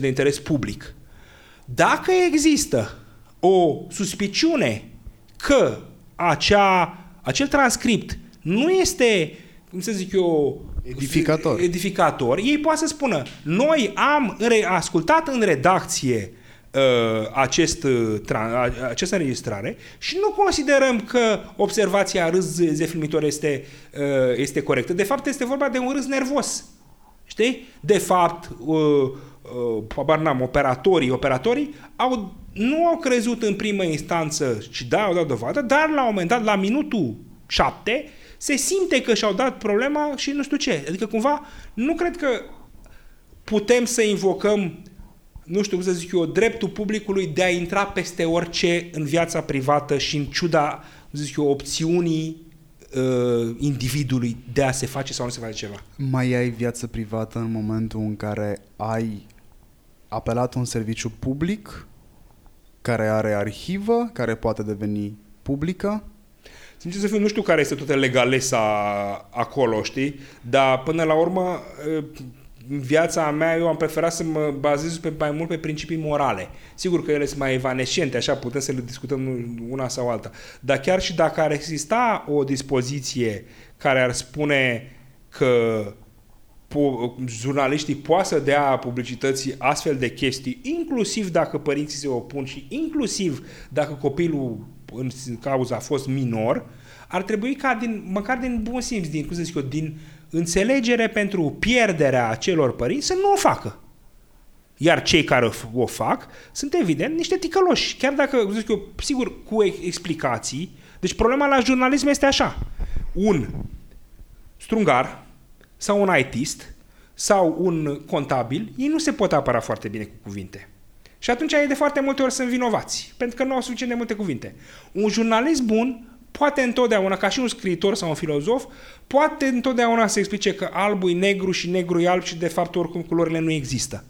de interes public. Dacă există o suspiciune că acel transcript nu este, edificator, ei poate să spună, noi am ascultat în redacție această înregistrare și nu considerăm că observația râs zefilmitor este corectă. De fapt, este vorba de un râs nervos. Știi? De fapt, operatorii nu au crezut în primă instanță și au dat dovadă, dar la un moment dat, la minutul 7, se simte că și-au dat problema și nu știu ce. Adică cumva nu cred că putem să invocăm dreptul publicului de a intra peste orice în viața privată și în ciuda, opțiunii individului de a se face sau nu se face ceva. Mai ai viață privată în momentul în care ai apelat un serviciu public care are arhivă, care poate deveni publică? Sincer să fiu, nu știu care este toată legalesa acolo, dar până la urmă în viața mea eu am preferat să mă bazez mai mult pe principii morale. Sigur că ele sunt mai evanescente, așa putem să le discutăm una sau alta. Dar chiar și dacă ar exista o dispoziție care ar spune că jurnaliștii poate să dea publicității astfel de chestii, inclusiv dacă părinții se opun și inclusiv dacă copilul în cauza a fost minor, ar trebui ca măcar din bun simț, din înțelegere pentru pierderea acelor părinți să nu o facă. Iar cei care o fac sunt evident niște ticăloși, chiar dacă, sigur, cu explicații. Deci problema la jurnalism este așa. Un strungar sau un ITist sau un contabil, ei nu se pot apăra foarte bine cu cuvinte. Și atunci ei de foarte multe ori sunt vinovați, pentru că nu au suficient de multe cuvinte. Un jurnalist bun poate întotdeauna, ca și un scriitor sau un filozof, poate întotdeauna să explice că albul e negru și negru e alb și de fapt oricum culorile nu există.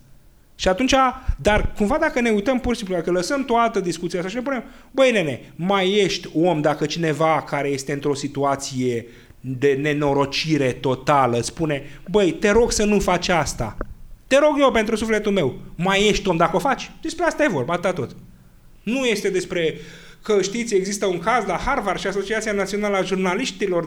Și atunci, dar cumva dacă ne uităm pur și simplu, dacă lăsăm toată discuția asta și ne punem, băi nene, mai ești om dacă cineva care este într-o situație de nenorocire totală spune, băi, te rog să nu faci asta. Te rog eu pentru sufletul meu. Mai ești om dacă o faci? Despre asta e vorba, atâta tot. Nu este despre că știți, există un caz la Harvard și Asociația Națională a Jurnaliștilor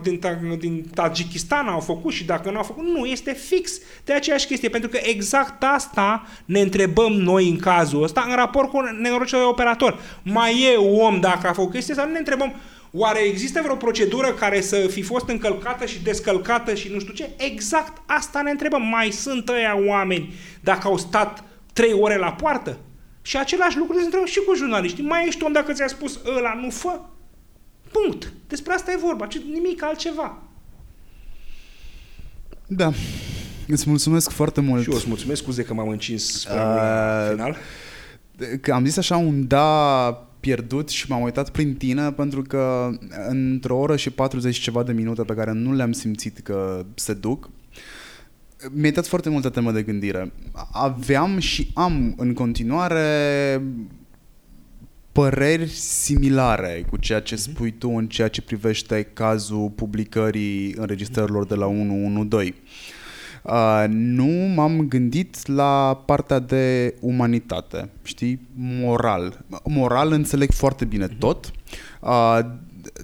din Tadjikistan au făcut și dacă nu au făcut, nu, este fix de aceeași chestie, pentru că exact asta ne întrebăm noi în cazul ăsta în raport cu nenorocirea de operator. Mai e om dacă a făcut chestia sau nu ne întrebăm, oare există vreo procedură care să fi fost încălcată și descălcată și nu știu ce? Exact asta ne întrebăm. Mai sunt ăia oameni dacă au stat 3 ore la poartă? Și același lucru se întreabă și cu jurnaliștii. Mai ești om dacă ți-a spus ăla nu fă? Punct. Despre asta e vorba. Nimic altceva. Da. Îți mulțumesc foarte mult. Și eu îți mulțumesc. Scuze că m-am încins spre final. Că am zis așa un da pierdut și m-am uitat prin tine pentru că într-o oră și 40 ceva de minute pe care nu le-am simțit că se duc, mi-ai dat foarte multă temă de gândire. Aveam și am în continuare păreri similare cu ceea ce spui tu în ceea ce privește cazul publicării înregistrărilor de la 112. Nu m-am gândit la partea de umanitate, știi? Moral. Moral înțeleg foarte bine tot.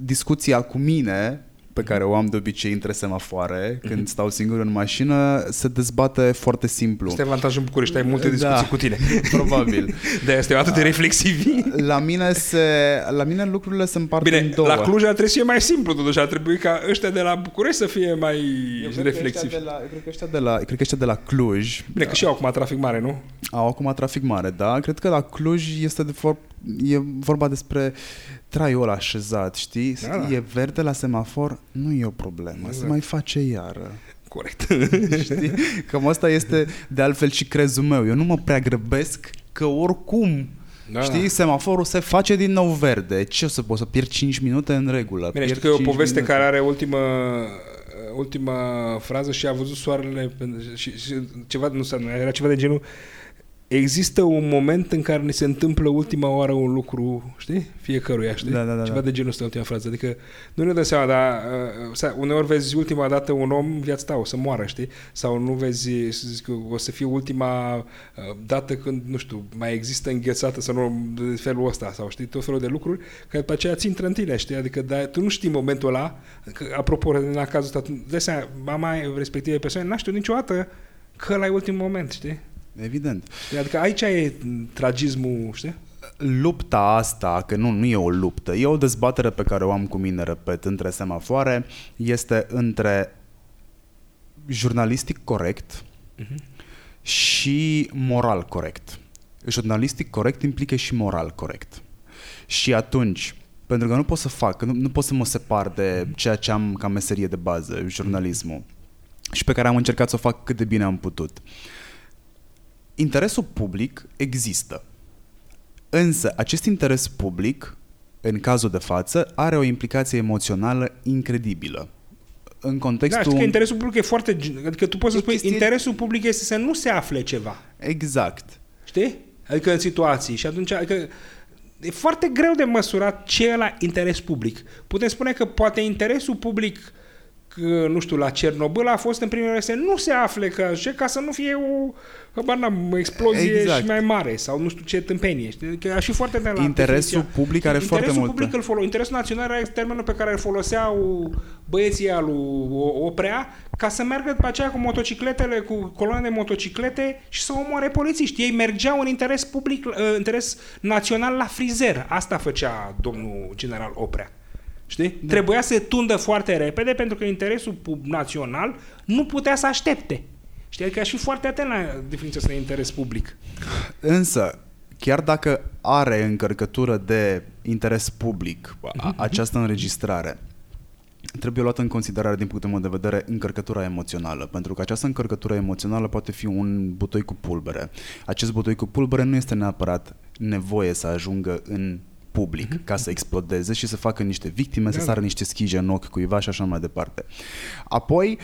Discuția cu mine pe care o am de obicei între semafoare când stau singur în mașină se dezbate foarte simplu. Este avantajul în București, ai multe discuții cu tine. Probabil. De asta e atât de reflexiv. La mine lucrurile se împart în două. Bine, la Cluj ar trebui să fie mai simplu totuși, ar trebui ca ăștia de la București să fie mai reflexivi. Cred că ăștia de la Cluj. Bine, că și au acum trafic mare, nu? Au acum trafic mare, da. Cred că la Cluj este e vorba despre traiul ăla așezat, știi? Da. E verde la semafor, nu e o problemă, se mai face iară. corect. Știi? Cam asta este de altfel și crezul meu. Eu nu mă prea grăbesc că oricum, da, știi, semaforul se face din nou verde. Ce o să poți să pierd 5 minute în regulă? Bine, știu că e o poveste minute care are ultima frază și a văzut soarele și ceva, nu era ceva de genul: există un moment în care ne se întâmplă ultima oară un lucru, știi? Fiecăruia, știi? Da. Ceva de genul ăsta, ultima frază. Adică nu ne dăm seama, dar uneori vezi ultima dată un om, viața ta o să moară, știi? Sau nu vezi, să zic, o să fie ultima dată când, nu știu, mai există înghețată sau nu, de felul ăsta, sau știi, tot felul de lucruri, că după aceea ți intră în tine, știi? Adică dar tu nu știi momentul ăla, că, apropo, la cazul ăsta, îți dai seama, mama respectivă persoană n-a știut niciodată că ăla e ultimul moment, știi? Evident. Adică aici e tragismul, știi? Lupta asta, că nu e o luptă, e o dezbatere pe care o am cu mine, repet, între semafoare, este între jurnalistic corect și moral corect. Jurnalistic corect implică și moral corect. Și atunci, pentru că nu pot să fac, nu pot să mă separ de ceea ce am ca meserie de bază, jurnalismul, și pe care am încercat să o fac cât de bine am putut. Interesul public există, însă acest interes public, în cazul de față, are o implicație emoțională incredibilă. În contextul... Da, știi că interesul public e foarte... Adică tu poți să spui, interesul public este să nu se afle ceva. Exact. Știi? Adică în situații. Și atunci... Adică e foarte greu de măsurat ce e la interes public. Putem spune că poate interesul public... Că, nu știu, la Cernobâl a fost în primele ore să nu se afle ca să nu fie o explozie, exact, și mai mare sau nu știu ce tâmpenie. Știi? Că a și foarte de la interesul public are foarte mult. Interesul național era termenul pe care îl foloseau băieții al lui Oprea ca să meargă după aceea cu motocicletele, cu coloane de motociclete și să omoare polițiști. Ei mergeau în interes public, interes național la frizer. Asta făcea domnul general Oprea. Știi? Da. Trebuia să tundă foarte repede pentru că interesul național nu putea să aștepte. Știi? Adică aș fi foarte atent la diferența de interes public. Însă, chiar dacă are încărcătură de interes public această înregistrare, trebuie luată în considerare din punctul meu de vedere încărcătura emoțională, pentru că această încărcătură emoțională poate fi un butoi cu pulbere. Acest butoi cu pulbere nu este neapărat nevoie să ajungă în public, ca să explodeze și să facă niște victime, să sară niște schije în ochi cuiva și așa mai departe. Apoi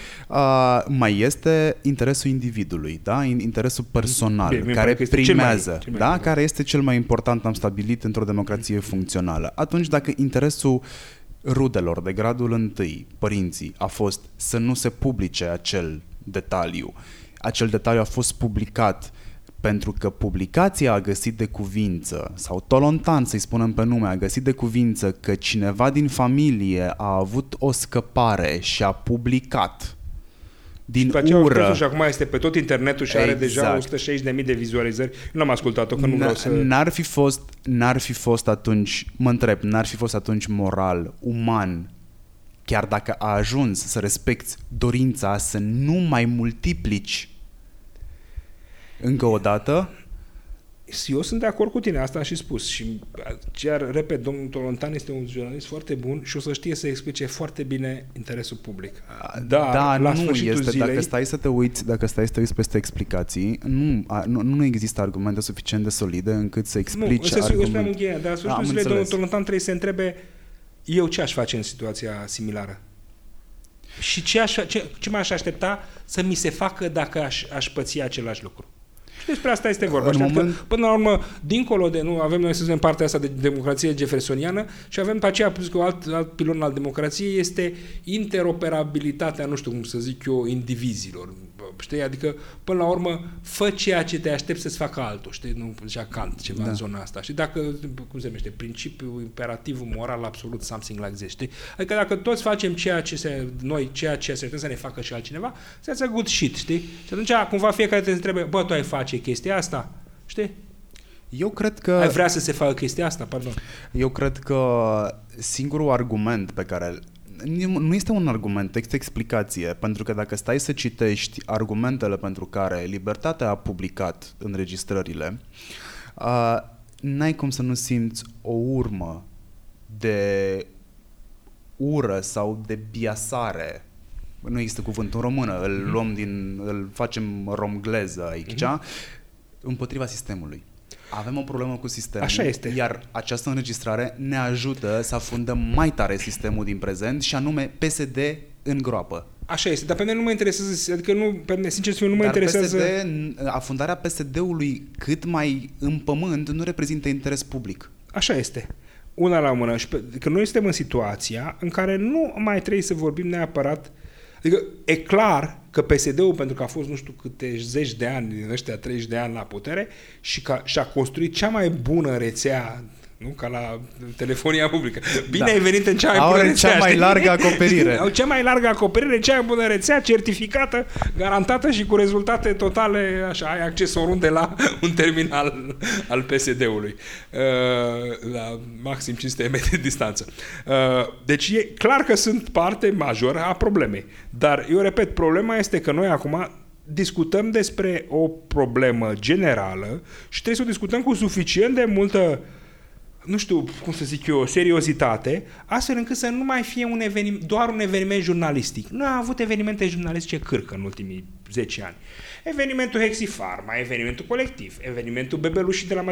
mai este interesul individului, da? Interesul personal, care primează, da? Care este cel mai important, am stabilit, într-o democrație funcțională. Atunci, dacă interesul rudelor de gradul 1, părinții, a fost să nu se publice acel detaliu a fost publicat pentru că publicația a găsit de cuvință, sau Tolontan, să-i spunem pe nume, a găsit de cuvință că cineva din familie a avut o scăpare și a publicat din ură. Și acum este pe tot internetul și are deja 160.000 de vizualizări. Nu am ascultat-o, că nu vreau să... N-ar fi fost atunci, mă întreb, n-ar fi fost atunci moral, uman, chiar dacă a ajuns să respecti dorința să nu mai multiplici încă o dată? Eu sunt de acord cu tine, asta am și spus. Și chiar, repet, domnul Tolontan este un jurnalist foarte bun și o să știe să explice foarte bine interesul public. Da, la sfârșitul zilei... Dacă stai să te uiți peste explicații, nu există argumente suficient de solide încât să explici argumente. Dar la sfârșitul zilei, domnul Tolontan trebuie să întrebe: eu ce aș face în situația similară? Și ce m-aș aștepta să mi se facă dacă aș păți același lucru? Și despre asta este vorba. Până la urmă, dincolo de... Nu, avem noi să zicem partea asta de democrație jeffersoniană și avem pe aceea, plus că alt pilon al democrației este interoperabilitatea, nu știu cum să zic eu, indivizilor. Știi? Adică, până la urmă, fă ceea ce te aștepți să-ți facă altul. Știi? Nu zicea Kant ceva în zona asta. Știi? Dacă, cum se numește, principiul, imperativul moral absolut, something like this. Știi? Adică dacă toți facem ceea ce așteptăm să ne facă și altcineva, that's a good shit. Știi? Și atunci, cumva, fiecare te întrebe: bă, tu ai face chestia asta? Știi? Eu cred că... Ai vrea să se facă chestia asta? Pardon. Eu cred că singurul argument pe care... Nu este un argument, este explicație, pentru că dacă stai să citești argumentele pentru care Libertatea a publicat înregistrările, n-ai cum să nu simți o urmă de ură sau de biasare nu există cuvânt în română, îl luăm din, îl facem romgleză aici, împotriva sistemului. Avem o problemă cu sistemul. Așa este. Iar această înregistrare ne ajută să afundăm mai tare sistemul din prezent și anume PSD în groapă. Așa este, dar pe mine nu mă interesează, adică nu, pe mine, sincer, nu mă interesează... PSD, afundarea PSD-ului cât mai în pământ nu reprezintă interes public. Așa este. Una la mână. Și că noi suntem în situația în care nu mai trebuie să vorbim neapărat. Adică e clar că PSD-ul, pentru că a fost nu știu câte zeci de ani, din ăștia 30 de ani la putere și că și-a construit cea mai bună rețea, nu? Ca la telefonia publică. Bine, da. Ai venit în cea mai bună rețea. Cea mai largă acoperire. Au cea mai largă acoperire, cea mai bună rețea, certificată, garantată și cu rezultate totale, așa, ai acces oriunde la un terminal al PSD-ului. La maxim 500 metri distanță. Deci e clar că sunt parte majoră a problemei. Dar, eu repet, problema este că noi acum discutăm despre o problemă generală și trebuie să o discutăm cu suficient de multă, nu știu cum să zic eu, seriozitate, astfel încât să nu mai fie un doar un eveniment jurnalistic. Nu am avut evenimente jurnalistice cârcă în ultimii 10 ani. Evenimentul Hexifarma, evenimentul Colectiv, evenimentul Bebelușii de la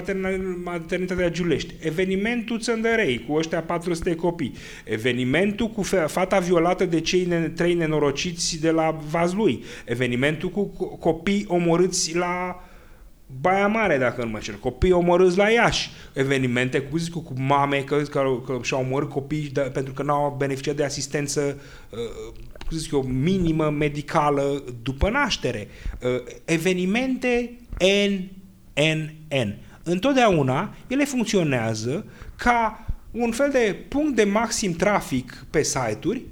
maternitatea Giulești, evenimentul Țăndărei cu ăștia 400 copii, evenimentul cu fata violată de cei trei nenorociți de la Vaslui, evenimentul cu copii omorâți la Baia Mare, dacă nu mă cer, copii omorâți la Iași, evenimente cu mame că și-au omorât copiii pentru că n-au beneficiat de asistență minimă medicală după naștere. Evenimente N. Întotdeauna ele funcționează ca un fel de punct de maxim trafic pe site-uri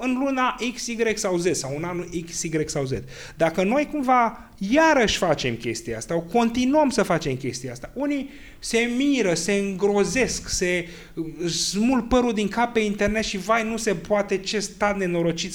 în luna X, Y sau Z sau în anul X, Y sau Z. Dacă noi cumva iarăși facem chestia asta, o continuăm să facem chestia asta, unii se miră, se îngrozesc, se smulg părul din cap pe internet și vai, nu se poate, ce stat nenorocit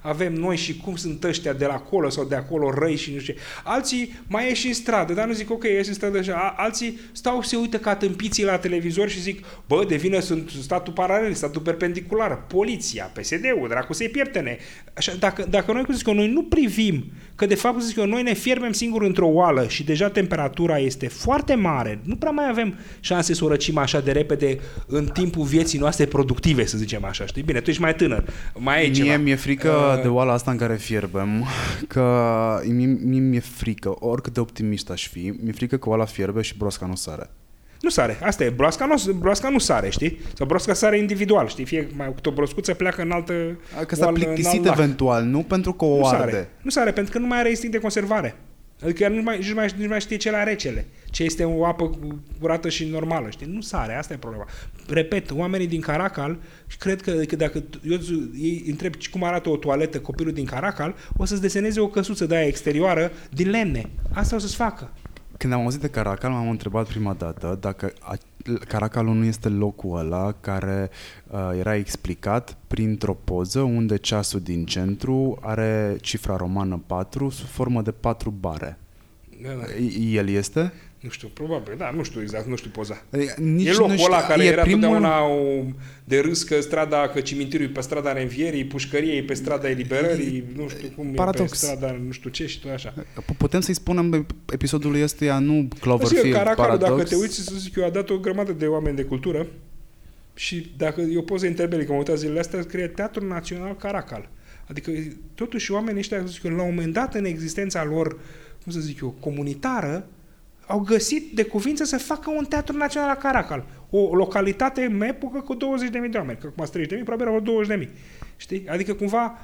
avem noi și cum sunt ăștia de la acolo sau de acolo răi și nu știu ce. Alții mai ieși în stradă, dar nu zic ok, ieși în stradă așa. Alții stau, se uită ca tâmpiții la televizor și zic bă, de vină sunt statul paralel, statul perpendicular, poliția, PSD-ul, dracu să-i pieptene. Așa, dacă noi, cum zic eu, noi nu privim, că de fapt, cum zic eu, noi ne fierbem singur într-o oală și deja temperatura este foarte mare, nu prea mai avem șanse să o răcim așa de repede în timpul vieții noastre productive, să zicem așa, știi? Bine, tu ești mai tânăr, mai ai ceva. Mi-e frică de oala asta în care fierbem, că mi-e frică, oricât de optimist aș fi, mi-e frică că oala fierbe și broasca nu sare. Nu sare, asta e, broasca nu sare, știi? Sau broasca sare individual, știi? Fie mai o broscuță pleacă în altă că s-a plictisit eventual, nu pentru că o arde. Nu sare, pentru că nu mai are instinct de conservare. Adică nu mai știe ce la recele, ce este o apă curată și normală, știi? Nu sare, asta e problema. Repet, oamenii din Caracal, cred că dacă eu îi întreb cum arată o toaletă copilul din Caracal, o să-ți deseneze o căsuță de aia exterioară din lemne. Asta o să-ți facă. Când am auzit de Caracal, m-am întrebat prima dată dacă Caracalul nu este locul ăla care era explicat printr-o poză unde ceasul din centru are cifra romană 4 sub formă de 4 bare. Da. El este? Nu știu, probabil, da, nu știu exact, nu știu poza. Nici e locul ăla care era totdeauna de râs că strada, că cimitirul e pe strada Renvierii, pușcăriei pe strada Eliberării, nu știu cum paradox. E pe strada nu știu ce și tot așa. Putem să-i spunem episodul ăstuia, nu Cloverfield, Paradox. Dacă te uiți, să zic eu, a dat o grămadă de oameni de cultură și dacă eu pot să interbeli, că mă uitat zilele astea, scrie Teatrul Național Caracal. Adică totuși oamenii ăștia, să zic eu, la un moment dat în existența lor, cum să zic eu, comunitară, au găsit de cuvință să facă un teatru național la Caracal. O localitate în epocă cu 20.000 de oameni. Că acum 30.000, probabil erau 20.000. Știi? Adică cumva,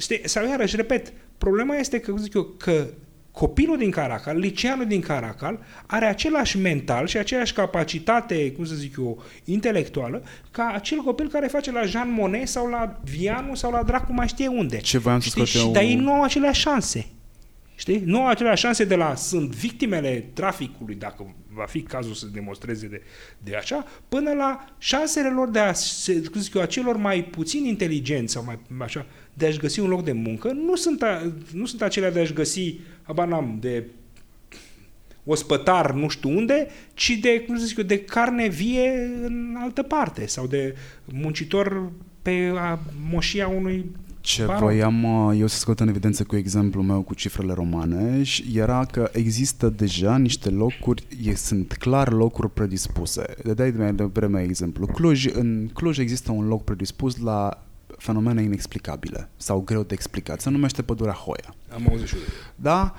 știi, sau iarăși, repet, problema este că, zic eu, că copilul din Caracal, liceanul din Caracal, are același mental și aceeași capacitate, cum să zic eu, intelectuală, ca acel copil care face la Jean Monnet sau la Vianu sau la dracu mai știe unde. Ce voiam să scoteau... Dar ei nu au aceleași șanse. Știi? Nu au aceleași șanse de la sunt victimele traficului, dacă va fi cazul să demonstreze de așa, până la șansele lor de a se, cum zic eu, acelor mai puțin inteligenți sau mai așa, de a-și găsi un loc de muncă, nu sunt acelea de a-și găsi, habar n-am, de ospătar nu știu unde, ci de, cum zic eu, de carne vie în altă parte sau de muncitor pe moșia unui Ce voiam eu să scot în evidență cu exemplul meu cu cifrele romane era că există deja niște locuri, sunt clar locuri predispuse. De dai mai devreme exemplu Cluj. În Cluj există un loc predispus la fenomene inexplicabile sau greu de explicat. Se numește Pădurea Hoia. Am auzit și eu. Da?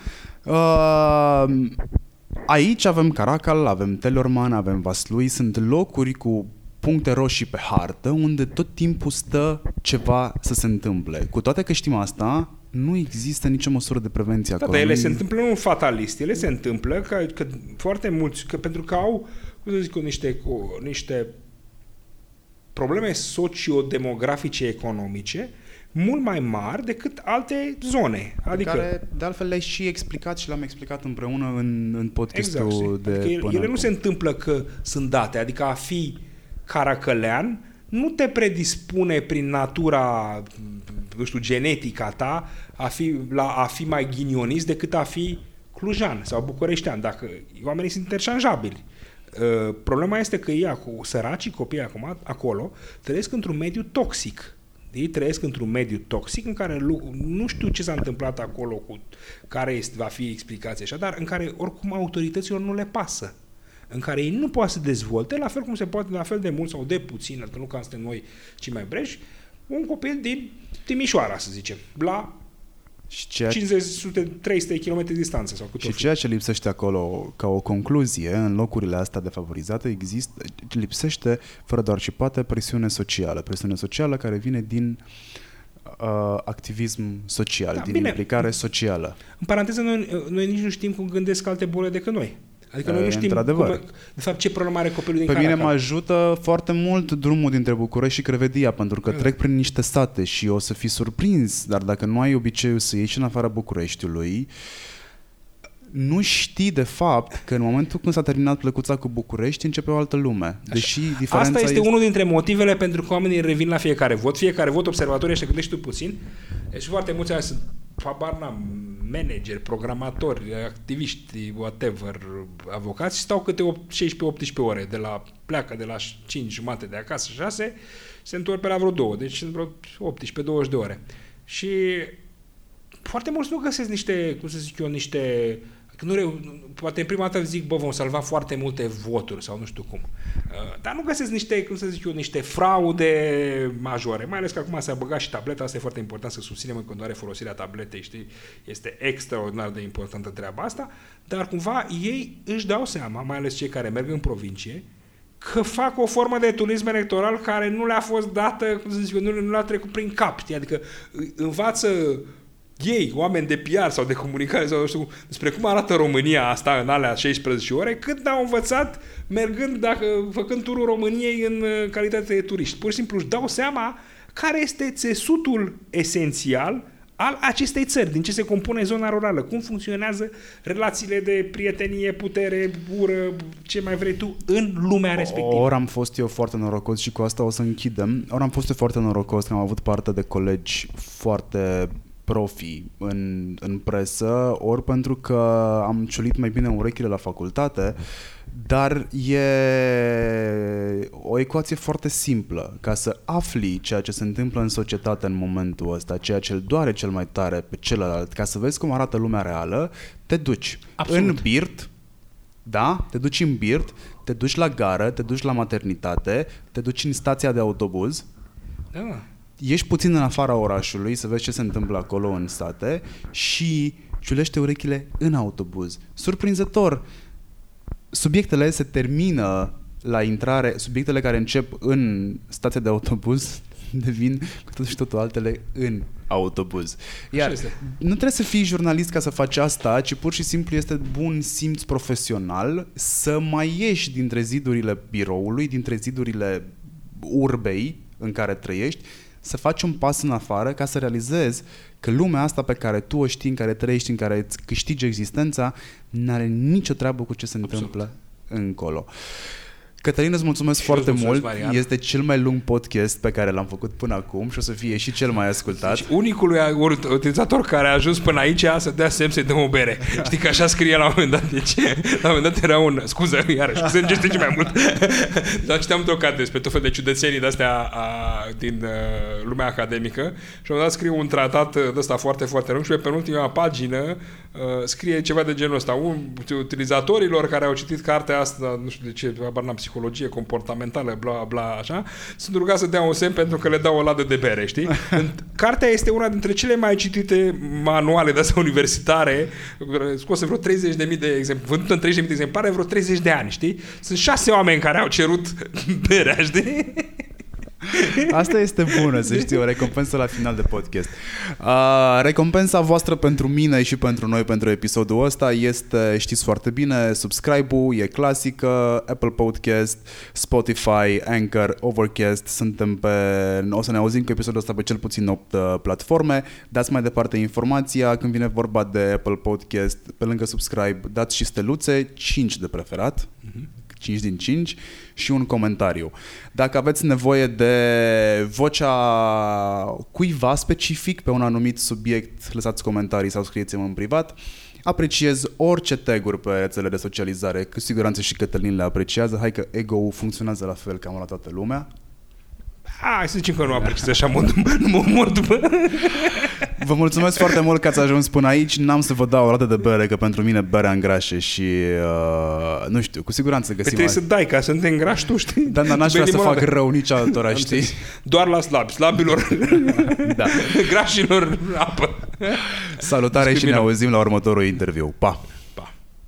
Aici avem Caracal, avem Teleorman, avem Vaslui. Sunt locuri cu puncte roșii pe hartă, unde tot timpul stă ceva să se întâmple. Cu toate că știm asta, nu există nicio măsură de prevenție acolo. Dar ele se întâmplă nu fatalist, ele se întâmplă că foarte mulți, că pentru că au, cum să zic, niște probleme sociodemografice economice mult mai mari decât alte zone. Adică, care, de altfel, le-ai și explicat și l-am explicat împreună în podcastul exact, de adică ele nu se întâmplă că sunt date, adică a fi caracălean nu te predispune prin natura, nu știu, genetica ta a fi mai ghinionist decât a fi clujan sau bucureștean. Dacă oamenii sunt interșanjabili. Problema este că ei, săracii copiii acum, acolo, trăiesc într-un mediu toxic. Ei trăiesc într-un mediu toxic în care nu știu ce s-a întâmplat acolo, cu care va fi explicația așa, dar în care oricum autorităților nu le pasă. În care ei nu poate să dezvolte, la fel cum se poate, la fel de mult sau de puțin, că nu ca suntem noi cei mai breși, un copil din Timișoara, să zicem, la 300 km distanță. Sau cât și ceea ce lipsește acolo, ca o concluzie, în locurile astea defavorizate, lipsește, fără doar și poate, presiune socială care vine din activism social, da, din implicare socială. În paranteză, noi nici nu știm cum gândesc alte boli decât noi. Adică noi nu știm, de fapt, ce problemă are copilul din Caracal. Pe mine mă ajută foarte mult drumul dintre București și Crevedia, pentru că trec prin niște sate și o să fii surprins, dar dacă nu ai obiceiul să ieși în afara Bucureștiului, nu știi de fapt că în momentul când s-a terminat plăcuța cu București, începe o altă lume. Deși diferența asta este unul dintre motivele pentru că oamenii revin la fiecare vot. Fiecare vot, observatorii, așa gândești tu puțin. Deci foarte mulți sunt manageri, programatori, activiști, whatever, avocați, stau câte 16-18 ore, pleacă de la 5:30 de acasă, 6, se întorc pe la vreo 2, deci sunt vreo 18-20 de ore. Și foarte mulți nu găsesc niște, cum să zic eu, niște... poate în prima dată zic, vom salva foarte multe voturi sau nu știu cum. Dar nu găsesc niște, cum să zic eu, niște fraude majore. Mai ales că acum s-a băgat și tableta, asta e foarte important să susținem în continuare folosirea tabletei, știi? Este extraordinar de importantă treaba asta, dar cumva ei își dau seama, mai ales cei care merg în provincie, că fac o formă de turism electoral care nu le-a fost dată, cum să zic eu, nu le-a trecut prin cap. Știi? Adică învață ei, oameni de PR sau de comunicare sau nu știu, despre cum arată România asta în alea 16 ore, cât n-au învățat făcând turul României în calitate de turiști. Pur și simplu își dau seama care este țesutul esențial al acestei țări, din ce se compune zona rurală, cum funcționează relațiile de prietenie, putere, ură, ce mai vrei tu, în lumea respectivă. Ori am fost eu foarte norocos și cu asta o să închidem, ori am fost eu foarte norocos că am avut parte de colegi foarte profi în presă, ori pentru că am ciulit mai bine urechile la facultate, dar e o ecuație foarte simplă. Ca să afli ceea ce se întâmplă în societate în momentul ăsta, ceea ce îl doare cel mai tare pe celălalt, ca să vezi cum arată lumea reală, te duci în birt, da? Te duci în birt, te duci la gară, te duci la maternitate, te duci în stația de autobuz, da. Ești puțin în afara orașului să vezi ce se întâmplă acolo în sate și ciulește urechile în autobuz. Surprinzător, subiectele se termină la intrare, subiectele care încep în stația de autobuz devin cu tot și totul altele în autobuz. Iar nu trebuie să fii jurnalist ca să faci asta, ci pur și simplu este bun simț profesional să mai ieși dintre zidurile biroului, dintre zidurile urbei în care trăiești, să faci un pas în afară ca să realizezi că lumea asta pe care tu o știi, în care trăiești, în care îți câștigi existența, n-are nicio treabă cu ce se întâmplă încolo. Cătălin, îți mulțumesc foarte mult. Marian. Este cel mai lung podcast pe care l-am făcut până acum și o să fie și cel mai ascultat. Deci, unicului utilizator care a ajuns până aici să dea semn să-i dăm o bere. Știi că așa scrie la un moment dat. Deci, la un moment dat era un... Scuză, iarăși, se îngește și mai mult. Dar știam trocat despre tot fel de ciudățenii de-astea din lumea academică. Și la un moment dat scrie un tratat de-asta foarte, foarte lung și pe ultima pagină scrie ceva de genul ăsta. Utilizatorilor care au citit cartea asta, nu știu de ce, abar n-am, psihologie comportamentală, bla, bla, așa, sunt rugat să dea un semn pentru că le dau o ladă de bere, știi? Cartea este una dintre cele mai citite manuale de-astea universitare, scoase vreo 30.000 de exemplare, vândută în 30.000 de exemplare, vreo 30 de ani, știi? Sunt 6 oameni care au cerut berea, știi? Asta este bună, să știi, o recompensă la final de podcast. Recompensa voastră pentru mine și pentru noi pentru episodul ăsta este, știți foarte bine, subscribe-ul, e clasică, Apple Podcast, Spotify, Anchor, Overcast, suntem pe, o să ne auzim cu episodul ăsta pe cel puțin 8 platforme. Dați mai departe informația, când vine vorba de Apple Podcast, pe lângă subscribe, dați și steluțe, 5 de preferat. 5 din 5 și un comentariu. Dacă aveți nevoie de vocea cuiva specific pe un anumit subiect, lăsați comentarii sau scrieți-mă în privat. Apreciez orice tag-uri pe rețele de socializare, cu siguranță și Cătălin le apreciază. Hai că ego-ul funcționează la fel cam la toată lumea. Să zicem că nu apreciez așa mult, nu mă umor după. Vă mulțumesc foarte mult că ați ajuns până aici. N-am să vă dau o rată de bere, că pentru mine berea îngrașe și nu știu, cu siguranță găsim. Trebuie să dai ca să te îngrași tu, știi? Dar n-aș vrea să fac rău nici altora, știi? Doar la slabi, slabilor, da. Grașilor apă. Salutare și ne auzim la următorul interviu. Pa! Pa!